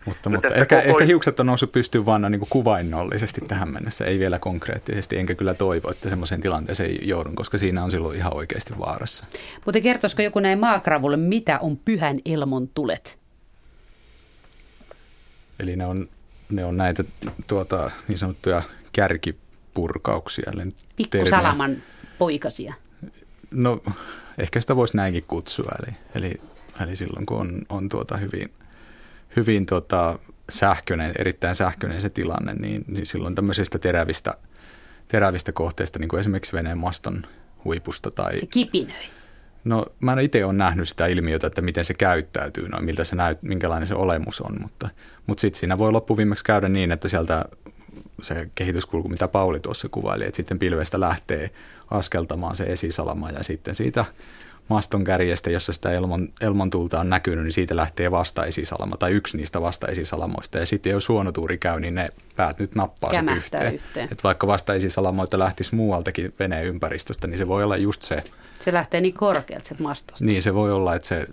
Mutta, no, mutta ehkä, koko... ehkä hiukset on noussut pystyyn vaan niin kuin kuvainnollisesti tähän mennessä, ei vielä konkreettisesti, enkä kyllä toivo, että semmoiseen tilanteeseen joudun, koska siinä on silloin ihan oikeasti vaarassa. Mutta kertoisiko joku näin maakravulle, mitä on pyhän elmon tulet? Eli ne on, ne on näitä tuota, niin sanottuja kärkipurkauksia. Pikkusalaman poikasia. No ehkä sitä voisi näinkin kutsua, eli, eli, eli silloin kun on, on tuota hyvin... hyvin tota, sähköinen, erittäin sähköinen se tilanne, niin, niin silloin tämmöisistä terävistä, terävistä kohteista, niin kuin esimerkiksi veneen maston huipusta. Tai, se kipinöi. No mä en itse ole nähnyt sitä ilmiötä, että miten se käyttäytyy, no, miltä se näyt, minkälainen se olemus on, mutta, mutta sitten siinä voi loppuviimeksi käydä niin, että sieltä se kehityskulku, mitä Pauli tuossa kuvaili, että sitten pilvestä lähtee askeltamaan se esisalama ja sitten siitä... maston kärjestä, jossa sitä elmon, elmon tulta on näkynyt, niin siitä lähtee vasta-esisalama tai yksi niistä vasta-esisalamoista. Ja sitten jos huono tuuri käy, niin ne päät nyt nappaa sitten yhteen. yhteen. Et vaikka vasta-esisalamoita lähtisi muualtakin veneen ympäristöstä, niin se voi olla just se. Se lähtee niin korkealta sieltä mastosta. Niin, se voi olla, että se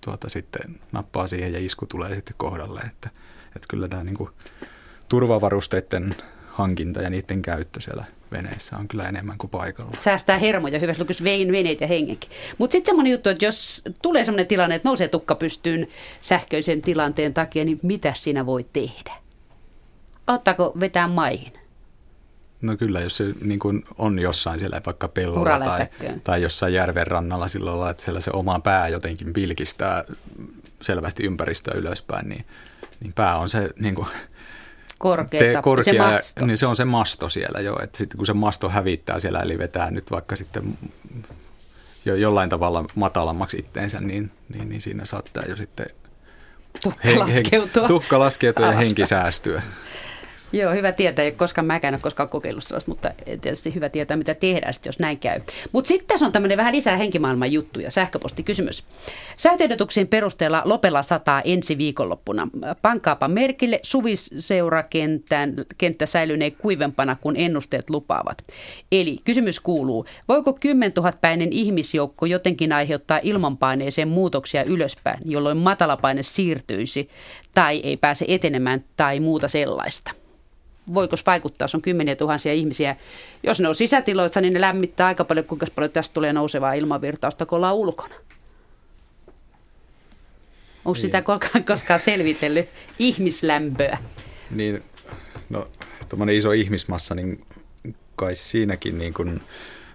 tuota, sitten nappaa siihen ja isku tulee sitten kohdalle. Että, että kyllä tämä niin kuin turvavarusteiden hankinta ja niiden käyttö siellä veneissä on kyllä enemmän kuin paikalla. Säästää hermoja, hyvässä lukuis vein, veneet ja hengenkin. Mutta sitten semmoinen juttu, että jos tulee semmoinen tilanne, että nousee tukka pystyyn sähköisen tilanteen takia, niin mitä siinä voi tehdä? Auttaako vetää maihin? No kyllä, jos se niin kun on jossain siellä vaikka pellolla tai, tai jossain järven rannalla sillä lailla, että siellä se oma pää jotenkin pilkistää selvästi ympäristöä ylöspäin, niin, niin pää on se... Niin kun, Korkeata, korkea, se masto. Niin se on se masto siellä jo, että sitten kun se masto hävittää siellä, eli vetää nyt vaikka sitten jo jollain tavalla matalammaksi itteensä, niin, niin, niin siinä saattaa jo sitten tukka he, laskeutua, he, tukka laskeutua ja henki säästyä. Joo, hyvä tietää, koska mä en ole koskaan kokeillut sellaista, mutta tietysti hyvä tietää, mitä tehdään sitten, jos näin käy. Mutta sitten tässä on tämmöinen vähän lisää henkimaailman juttuja, sähköpostikysymys. Säätöehdotuksien perusteella Lopella sataa ensi viikonloppuna. Pankaapa merkille, suviseurakenttä säilynee kuivempana kuin ennusteet lupaavat. Eli kysymys kuuluu, voiko kymmentuhatpäinen ihmisjoukko jotenkin aiheuttaa ilmanpaineeseen muutoksia ylöspäin, jolloin matalapaine siirtyisi tai ei pääse etenemään tai muuta sellaista? Voiko vaikuttaa, jos on kymmeniä tuhansia ihmisiä. Jos ne on sisätiloissa, niin ne lämmittää aika paljon, kuinka paljon tästä tulee nousevaa ilmavirtausta, kun ollaan ulkona. Onko niin. Sitä koskaan, koskaan selvitellyt ihmislämpöä? Niin, no tuommoinen iso ihmismassa, niin kai siinäkin niin kuin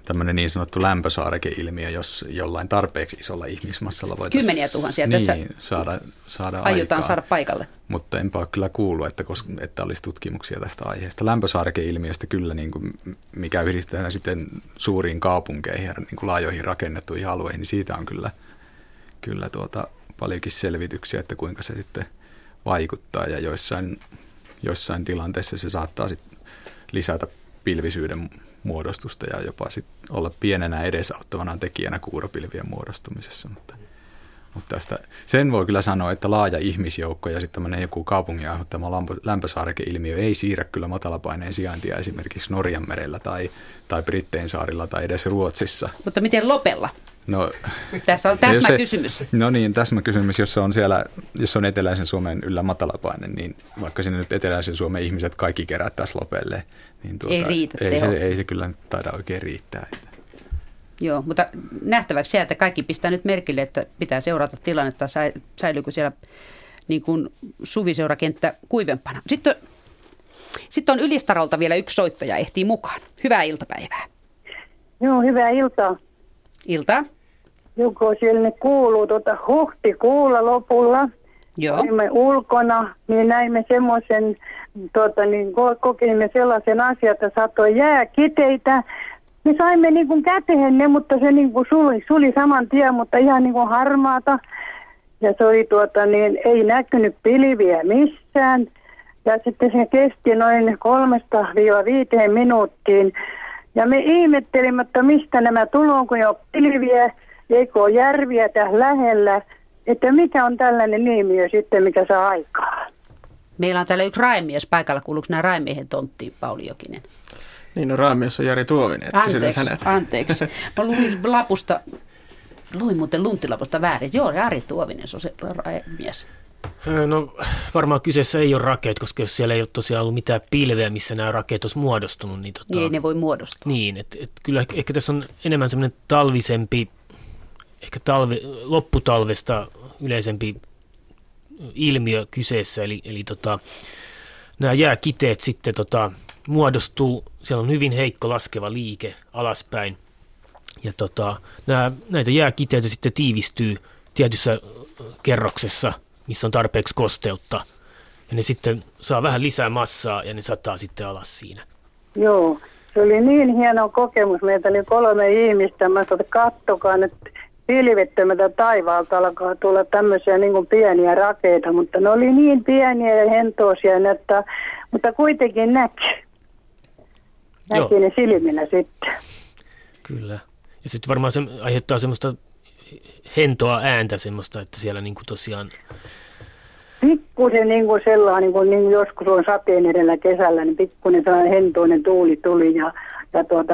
tämmöinen niin sanottu lämpösaareke-ilmiö, jos jollain tarpeeksi isolla ihmismassalla voitaisiin kymmeniä tuhansia niin, tässä saada, saada aiotaan saada paikalle. Mutta enpä ole kyllä kuullut, että, koska, että olisi tutkimuksia tästä aiheesta. Lämpösaareke-ilmiöstä kyllä, niin kuin, mikä yhdistetään sitten suuriin kaupunkeihin ja niin kuin laajoihin rakennettuihin alueihin, niin siitä on kyllä, kyllä tuota, paljonkin selvityksiä, että kuinka se sitten vaikuttaa. Ja joissain, joissain tilanteissa se saattaa sitten lisätä pilvisyyden muodostusta ja jopa sit olla pienenä edesauttavana tekijänä kuuropilvien muodostumisessa. Mutta, mutta tästä, sen voi kyllä sanoa, että laaja ihmisjoukko ja sitten tämmöinen joku kaupungin aiheuttama lämpösaareke-ilmiö ei siirrä kyllä matalapaineen sijaintia esimerkiksi Norjan merellä tai, tai Brittein saarilla tai edes Ruotsissa. Mutta miten Lopella? No, tässä on täsmä se, kysymys. No niin, täsmä kysymys, jos on siellä, jos on eteläisen Suomen yllä matalapaine, niin vaikka sinne nyt eteläisen Suomen ihmiset kaikki kerättäisiin Lopelle, niin tuota, ei, riitä, ei, se, ei se kyllä taida oikein riittää. Joo, mutta nähtäväksi se, että kaikki pistää nyt merkille, että pitää seurata tilannetta, säilyykö siellä niin kuin suviseurakenttä kuivempana. Sitten, sitten on Ylistarolta vielä yksi soittaja, ehtii mukaan. Hyvää iltapäivää. Joo, hyvää iltaa. Iltaa. Joko siellä ne kuuluu tuota huhtikuulla lopulla. Joo. Olimme ulkona, niin näimme semmoisen, tuota, niin kokimme sellaisen asian, että satoi jääkiteitä. Me saimme niin kuin käteen ne, mutta se niin kuin suli, suli saman tien, mutta ihan niin kuin harmaata. Ja se oli tuota, niin ei näkynyt pilviä missään. Ja sitten se kesti noin kolmesta viiva viiteen minuuttiin. Ja me ihmettelimme, että mistä nämä tuloo, kun ei ole pilviä, eikä ole järviä tässä lähellä. Että mikä on tällainen ilmiö sitten, mikä saa aikaa? Meillä on täällä yksi raimies paikalla. Kuuluuko nämä raimiehen tonttiin, Pauli Jokinen? Niin, no raimies on Jari Tuovinen. Anteeksi, anteeksi. Mä luin lapusta, luin muuten lunttilapusta väärin. Joo, Jari Tuovinen, se on se raimies. No varmaan kyseessä ei ole rakeet, koska jos siellä ei ole tosiaan ollut mitään pilveä, missä nämä rakeet olisi muodostunut. Niin tota, ei ne voi muodostua. Niin, että et kyllä ehkä tässä on enemmän semmoinen talvisempi, ehkä talve, lopputalvesta yleisempi ilmiö kyseessä. Eli, eli tota, nämä jääkiteet sitten tota, muodostuu, siellä on hyvin heikko laskeva liike alaspäin. Ja tota, nämä, näitä jääkiteitä sitten tiivistyy tietyssä kerroksessa, missä on tarpeeksi kosteutta, ja ne sitten saa vähän lisää massaa, ja ne sataa sitten alas siinä. Joo, se oli niin hieno kokemus. Meitä oli kolme ihmistä. Mä sanoin, että kattokaa nyt pilvettömätä taivaalta alkaa tulla tämmöisiä niin kuin pieniä rakeita, mutta ne oli niin pieniä ja hentoisia, että, mutta kuitenkin näki. Näki Joo. Ne silminä sitten. Kyllä. Ja sitten varmaan se aiheuttaa semmoista hentoa ääntä semmoista, että siellä niinku tosiaan pikkusen niinku sellainen, niinku, niinku joskus on sateen edellä kesällä, niin pikkuinen sellainen hentoinen tuuli tuli ja, ja tuota,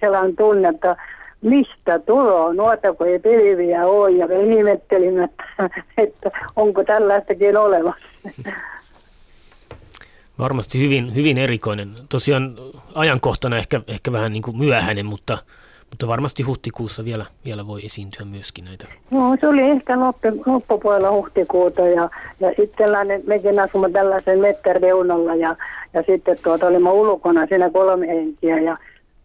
sellainen tunne, että mistä tuloa, noita kun ei pilviä ole, ja me ihmettelimme, että, että onko tällaistakin olemassa. Varmasti hyvin, hyvin erikoinen. Tosiaan ajankohtana ehkä, ehkä vähän niinku myöhäinen, mutta Mutta varmasti huhtikuussa vielä, vielä voi esiintyä myöskin näitä. No, se oli ehkä loppupuolella huhtikuuta ja, ja sitten mekin asumme tällaisen mettän reunalla ja, ja sitten tuota, olimme ulkona siinä kolme henkiä ja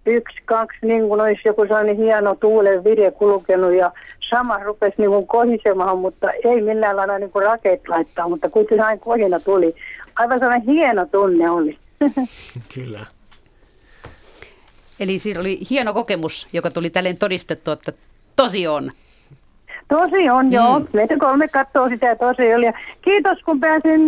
yksi, kaksi, niin kuin olisi joku sellainen hieno tuulen vire kulkenut ja sama rupesi niin kuin kohisemaan, mutta ei millään lailla niin kuin rakeet laittaa, mutta kuitenkin aina kohina tuli. Aivan sellainen hieno tunne oli. Kyllä. Eli siinä oli hieno kokemus, joka tuli tälleen todistettu, että tosi on. Tosi on, joo. Mm. Meitä kolme katsoo sitä ja tosi oli. Ja kiitos, kun pääsin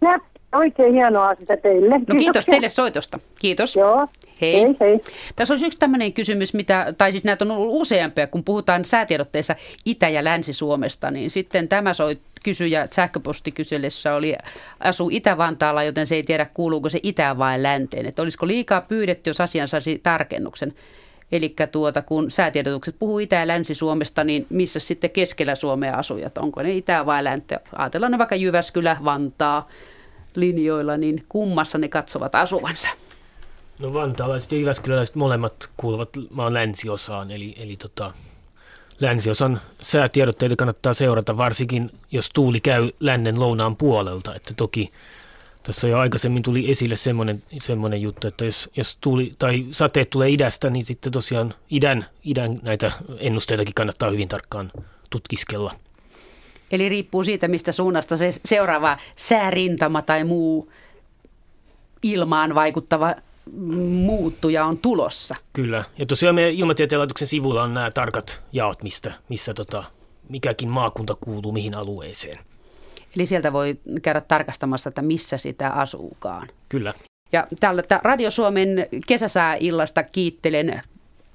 läpi. Oikein hienoa sitä teille. No kiitos teille soitosta. Kiitos. Joo. Hei. Hei, hei. Tässä olisi yksi tämmöinen kysymys, mitä, tai siis näitä on ollut useampia, kun puhutaan säätiedotteissa Itä- ja Länsi-Suomesta, niin sitten tämä soit, kysyjä sähköpostikyselyssä oli, asuu Itä-Vantaalla, joten se ei tiedä kuuluuko se itään vai länteen, että olisiko liikaa pyydetty, jos asian saisi tarkennuksen. Eli tuota, kun säätiedotukset puhuu Itä- ja Länsi-Suomesta, niin missä sitten keskellä Suomea asujat, onko ne itään vai länteen? Ajatellaan ne vaikka Jyväskylä, Vantaa linjoilla, niin kummassa ne katsovat asuvansa? No vantaalaiset ja jyväskyläläiset molemmat kuuluvat maan länsiosaan, eli, eli tota, länsiosan säätiedotteita kannattaa seurata, varsinkin jos tuuli käy lännen lounaan puolelta, että toki Tässä jo aikaisemmin tuli esille semmoinen, semmoinen juttu, että jos, jos tuuli, tai sateet tulee idästä, niin sitten tosiaan idän, idän näitä ennusteitakin kannattaa hyvin tarkkaan tutkiskella. Eli riippuu siitä, mistä suunnasta se seuraava säärintama tai muu ilmaan vaikuttava muuttuja on tulossa. Kyllä. Ja tosiaan meidän Ilmatieteen laitoksen sivulla on nämä tarkat jaot, mistä, missä tota, mikäkin maakunta kuuluu mihin alueeseen. Eli sieltä voi käydä tarkastamassa, että missä sitä asuukaan. Kyllä. Ja tällä Radio Suomen kesäsääillasta kiittelen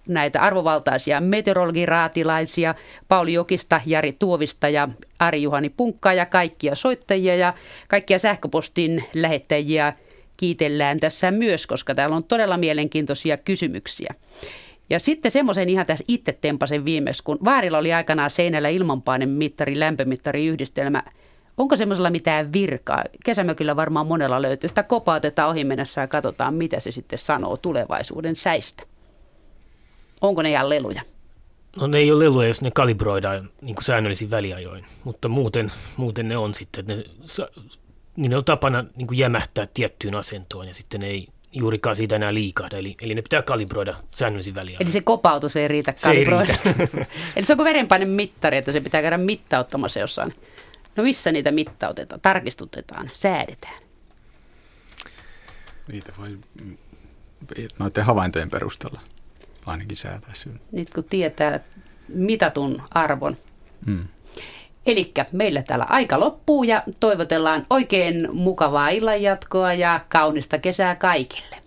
näitä arvovaltaisia meteorologiraatilaisia, Pauli Jokista, Jari Tuovista ja Ari-Juhani Punkkaa ja kaikkia soittajia ja kaikkia sähköpostin lähettäjiä kiitellään tässä myös, koska täällä on todella mielenkiintoisia kysymyksiä. Ja sitten semmoisen ihan tässä itse tempasen viimeksi, kun vaarilla oli aikanaan seinällä ilmanpainemittari, lämpömittariyhdistelmä. Onko semmoisella mitään virkaa? Kesämökillä varmaan monella löytyy. Sitä kopautetaan ohi mennessä ja katsotaan, mitä se sitten sanoo tulevaisuuden säistä. Onko ne ihan leluja? No ne ei ole leluja, jos ne kalibroidaan niin kuin säännöllisin väliajoin, mutta muuten, muuten ne on sitten, ne, ne on tapana niin kuin jämähtää tiettyyn asentoon ja sitten ne ei juurikaan siitä enää liikahda, eli, eli ne pitää kalibroida säännöllisin väliajoin. Eli se kopautus ei riitä kalibroida. Se ei riitä. Eli se onko verenpainemittari, että se pitää käydä mittauttamassa jossain? No missä niitä mittautetaan, tarkistutetaan, säädetään? Niitä voi noiden havaintojen perusteella ainakin säätää syyn. Nyt kun tietää mitatun arvon. Hmm. Elikkä meillä täällä aika loppuu ja toivotellaan oikein mukavaa illanjatkoa ja kaunista kesää kaikille.